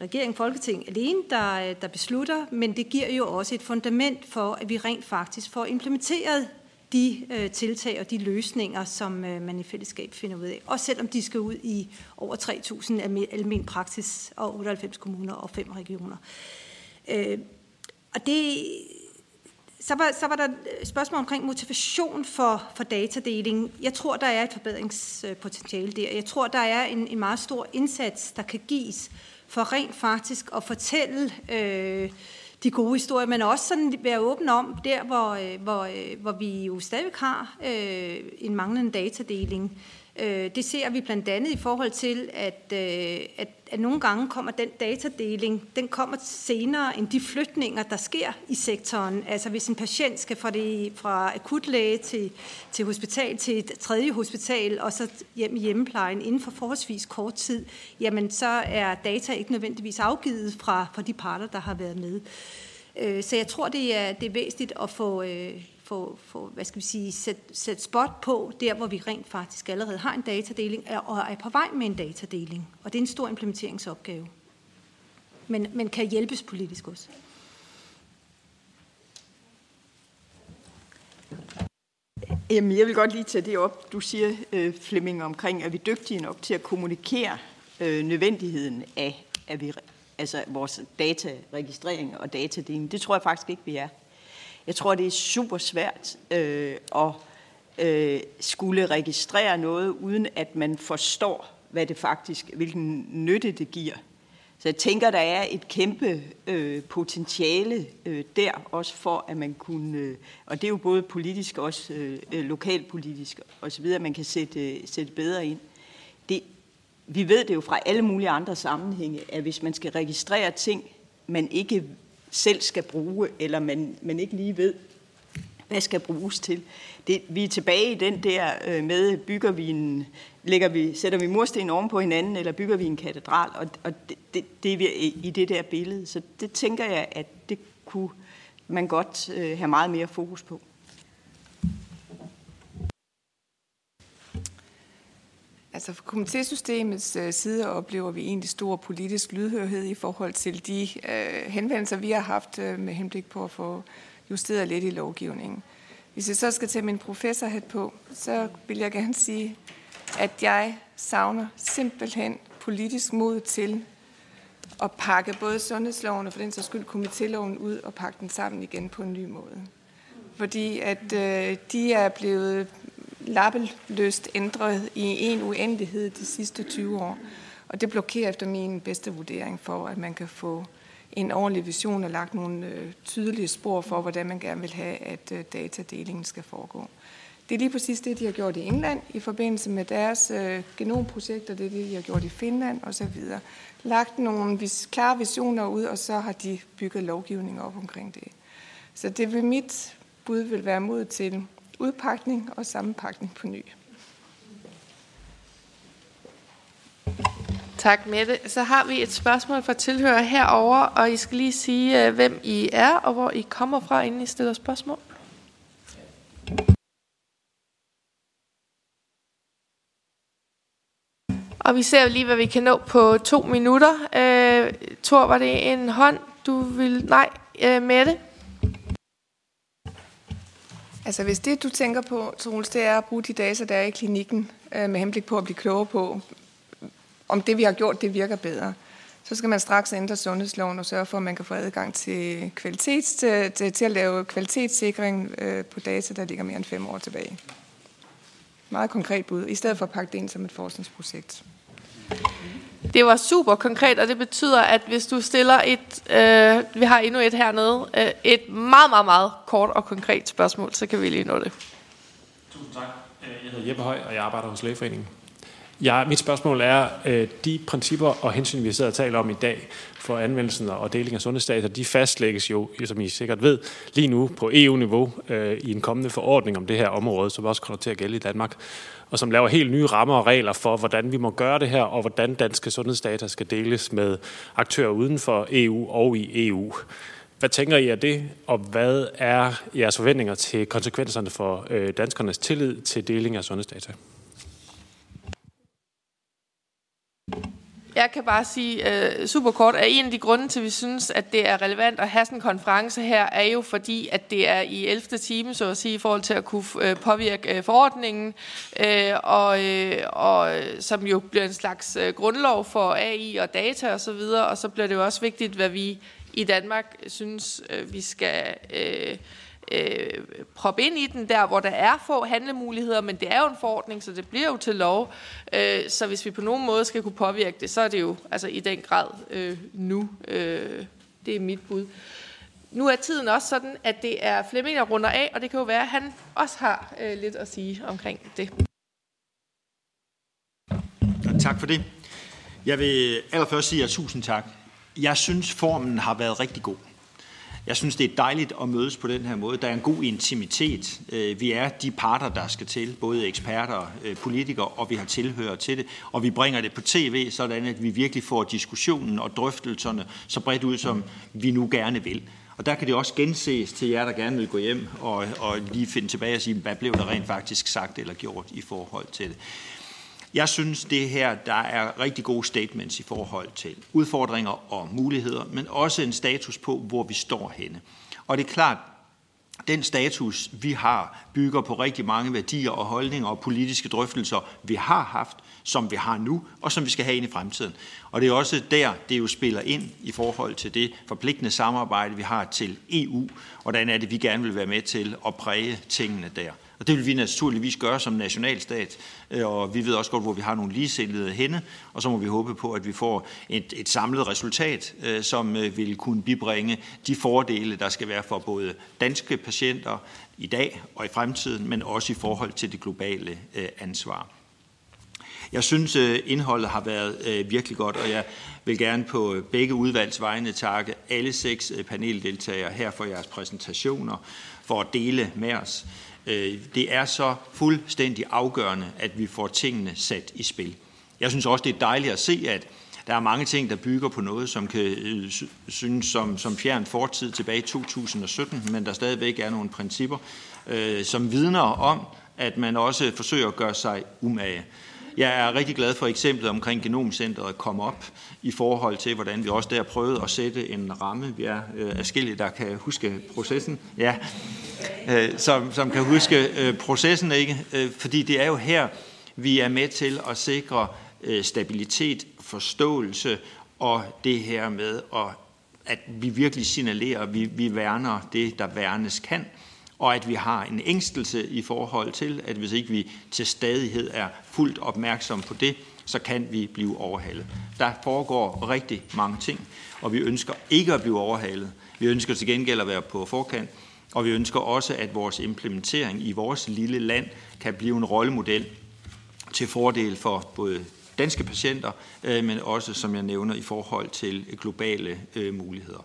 regering, Folketing alene, der, der beslutter, men det giver jo også et fundament for, at vi rent faktisk får implementeret de øh, tiltag og de løsninger, som øh, man i fællesskab finder ud af. Også selvom de skal ud i over tre tusind almen praksis og otteoghalvfems kommuner og fem regioner. Øh, og det... Så var, så var der et spørgsmål omkring motivation for, for datadeling. Jeg tror, der er et forbedringspotentiale der. Jeg tror, der er en, en meget stor indsats, der kan gives for rent faktisk at fortælle øh, de gode historier, men også sådan være åben om der, hvor, øh, hvor, øh, hvor vi jo stadig har øh, en manglende datadeling. Øh, det ser vi blandt andet i forhold til, at, øh, at, at nogle gange kommer den datadeling, den kommer senere end de flytninger, der sker i sektoren. Altså hvis en patient skal fra, det, fra akutlæge til, til hospital til et tredje hospital, og så hjem i hjemmeplejen inden for forholdsvis kort tid, jamen så er data ikke nødvendigvis afgivet fra, fra de parter, der har været med. Øh, så jeg tror, det er, det er væsentligt at få... Øh, For, for, hvad skal vi sige, sæt, sæt spot på, der hvor vi rent faktisk allerede har en datadeling, og er på vej med en datadeling. Og det er en stor implementeringsopgave. Men, men kan hjælpes politisk også. Jamen, jeg vil godt lige tage det op, du siger, Flemming, omkring, er vi dygtige nok til at kommunikere øh, nødvendigheden af at vi, altså, vores dataregistrering og datadeling? Det tror jeg faktisk ikke, vi er. Jeg tror, det er super svært øh, at øh, skulle registrere noget, uden at man forstår, hvad det faktisk, hvilken nytte det giver. Så jeg tænker, der er et kæmpe øh, potentiale øh, der, også for, at man kunne, øh, og det er jo både politisk og også øh, lokalpolitisk osv., at man kan sætte, øh, sætte bedre ind. Det, vi ved det jo fra alle mulige andre sammenhænge, at hvis man skal registrere ting, man ikke selv skal bruge, eller man, man ikke lige ved, hvad skal bruges til. Det, vi er tilbage i den der øh, med, bygger vi en, lægger vi, sætter vi mursten oven på hinanden, eller bygger vi en katedral, og, og det, det, det er vi i, i det der billede. Så det tænker jeg, at det kunne man godt øh, have meget mere fokus på. Altså fra komitésystemets side oplever vi egentlig stor politisk lydhørhed i forhold til de øh, henvendelser, vi har haft øh, med henblik på at få justeret lidt i lovgivningen. Hvis jeg så skal tage min professorhat på, så vil jeg gerne sige, at jeg savner simpelthen politisk mod til at pakke både sundhedsloven og for den sags skyld komitéloven ud og pakke den sammen igen på en ny måde. Fordi at øh, de er blevet lappeløst ændret i en uendelighed de sidste tyve år. Og det blokerer efter min bedste vurdering for, at man kan få en ordentlig vision og lagt nogle øh, tydelige spor for, hvordan man gerne vil have, at øh, datadelingen skal foregå. Det er lige præcis det, de har gjort i England i forbindelse med deres øh, genomprojekter, det er det, de har gjort i Finland osv. Lagt nogle vis- klare visioner ud, og så har de bygget lovgivning op omkring det. Så det vil mit bud vil være mod til udpakning og sammenpakning på ny. Tak, Mette. Så har vi et spørgsmål fra tilhører herover, og I skal lige sige, hvem I er og hvor I kommer fra, inden I stiller spørgsmål. Og vi ser lige, hvad vi kan nå på to minutter. Øh, Thor, var det en hånd, du vil... Nej, øh, Mette. Altså hvis det, du tænker på, Troels, det er at bruge de data, der er i klinikken, øh, med henblik på at blive klogere på, om det, vi har gjort, det virker bedre, så skal man straks ændre sundhedsloven og sørge for, at man kan få adgang til, kvalitets, til, til at lave kvalitetssikring øh, på data, der ligger mere end fem år tilbage. Meget konkret bud, i stedet for at pakke det ind som et forskningsprojekt. Det var super konkret, og det betyder, at hvis du stiller et, øh, vi har endnu et hernede, øh, et meget, meget, meget kort og konkret spørgsmål, så kan vi lige nå det. Tusind tak. Jeg hedder Jeppe Høj, og jeg arbejder hos Lægeforeningen. Ja, mit spørgsmål er, øh, de principper og hensyn, vi sidder og taler om i dag for anvendelsen og deling af sundhedsdata, de fastlægges jo, som I sikkert ved, lige nu på E U-niveau øh, i en kommende forordning om det her område, som også kommer til at gælde i Danmark, og som laver helt nye rammer og regler for, hvordan vi må gøre det her, og hvordan danske sundhedsdata skal deles med aktører uden for E U og i E U. Hvad tænker I af det, og hvad er jeres forventninger til konsekvenserne for øh, danskernes tillid til deling af sundhedsdata? Jeg kan bare sige øh, super kort, at en af de grunde til, vi synes, at det er relevant at have sådan en konference her, er jo fordi, at det er i ellevte time, så at sige, i forhold til at kunne øh, påvirke øh, forordningen, øh, og, øh, og som jo bliver en slags øh, grundlov for A I og data og så videre, og så bliver det jo også vigtigt, hvad vi i Danmark synes, øh, vi skal... Øh, Øh, prop ind i den der, hvor der er få handlemuligheder, men det er jo en forordning, så det bliver jo til lov. Øh, så hvis vi på nogen måde skal kunne påvirke det, så er det jo altså i den grad øh, nu. Øh, det er mit bud. Nu er tiden også sådan, at det er Flemming, der runder af, og det kan jo være, at han også har øh, lidt at sige omkring det. Tak for det. Jeg vil allerførst sige jer tusind tak. Jeg synes, formen har været rigtig god. Jeg synes, det er dejligt at mødes på den her måde. Der er en god intimitet. Vi er de parter, der skal til, både eksperter, politikere, og vi har tilhører til det. Og vi bringer det på tv, sådan at vi virkelig får diskussionen og drøftelserne så bredt ud, som vi nu gerne vil. Og der kan det også genses til jer, der gerne vil gå hjem og, og lige finde tilbage og sige, hvad blev der rent faktisk sagt eller gjort i forhold til det. Jeg synes, det her, der er rigtig gode statements i forhold til udfordringer og muligheder, men også en status på, hvor vi står henne. Og det er klart, den status, vi har, bygger på rigtig mange værdier og holdninger og politiske drøftelser, vi har haft, som vi har nu, og som vi skal have ind i fremtiden. Og det er også der, det jo spiller ind i forhold til det forpligtende samarbejde, vi har til E U, og hvordan er det, vi gerne vil være med til at præge tingene der. Og det vil vi naturligvis gøre som nationalstat, og vi ved også godt, hvor vi har nogle ligesindede henne, og så må vi håbe på, at vi får et, et samlet resultat, som vil kunne bibringe de fordele, der skal være for både danske patienter i dag og i fremtiden, men også i forhold til det globale ansvar. Jeg synes, indholdet har været virkelig godt, og jeg vil gerne på begge udvalgsvejene takke alle seks paneldeltagere her for jeres præsentationer, for at dele med os. Det er så fuldstændig afgørende, at vi får tingene sat i spil. Jeg synes også, det er dejligt at se, at der er mange ting, der bygger på noget, som kan synes som, som fjern fortid tilbage i to tusind og sytten, men der stadigvæk er nogle principper, øh, som vidner om, at man også forsøger at gøre sig umage. Jeg er rigtig glad for eksemplet omkring Genomcenteret komme op i forhold til, hvordan vi også der prøvede at sætte en ramme. Vi er øh, adskillige, der kan huske processen. Ja, øh, som, som kan huske øh, processen, ikke? Øh, fordi det er jo her, vi er med til at sikre øh, stabilitet, forståelse og det her med, at, at vi virkelig signalerer, at vi, vi værner det, der værnes kan. Og at vi har en ængstelse i forhold til, at hvis ikke vi til stadighed er fuldt opmærksom på det, så kan vi blive overhalet. Der foregår rigtig mange ting, og vi ønsker ikke at blive overhalet. Vi ønsker til gengæld at være på forkant, og vi ønsker også, at vores implementering i vores lille land kan blive en rollemodel til fordel for både danske patienter, men også, som jeg nævner, i forhold til globale muligheder.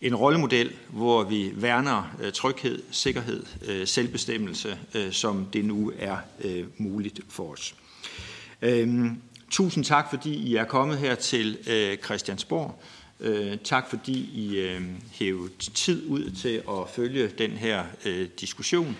En rollemodel, hvor vi værner tryghed, sikkerhed, selvbestemmelse, som det nu er muligt for os. Tusind tak, fordi I er kommet her til Christiansborg. Tak, fordi I hævede tid ud til at følge den her diskussion.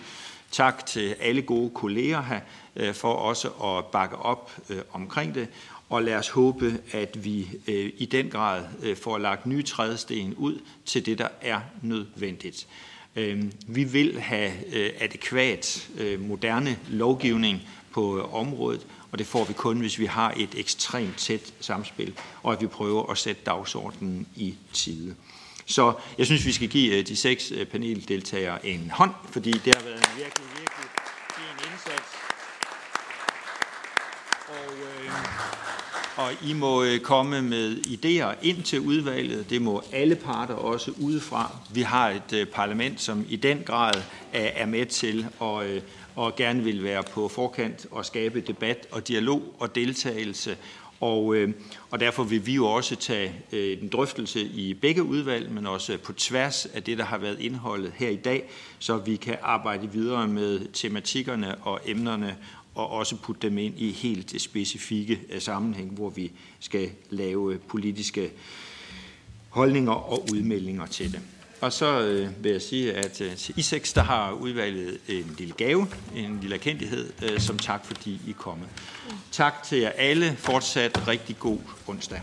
Tak til alle gode kolleger her for også at bakke op omkring det. Og lad os håbe, at vi øh, i den grad øh, får lagt nye trædesten ud til det, der er nødvendigt. Øh, vi vil have øh, adekvat, øh, moderne lovgivning på øh, området, og det får vi kun, hvis vi har et ekstremt tæt samspil, og at vi prøver at sætte dagsordenen i tide. Så jeg synes, vi skal give øh, de seks øh, paneldeltagere en hånd, fordi det har været en virkelig, virkelig fin indsats. Og, øh, Og I må komme med idéer ind til udvalget. Det må alle parter også udefra. Vi har et parlament, som i den grad er med til og, og gerne vil være på forkant og skabe debat og dialog og deltagelse. Og, og derfor vil vi jo også tage en drøftelse i begge udvalg, men også på tværs af det, der har været indholdet her i dag, så vi kan arbejde videre med tematikkerne og emnerne, og også putte dem ind i helt specifikke sammenhæng, hvor vi skal lave politiske holdninger og udmeldinger til det. Og så øh, vil jeg sige, at øh, i seks, der har udvalget en lille gave, en lille erkendelighed, øh, som tak fordi I er kommet. Tak til jer alle. Fortsat rigtig god onsdag.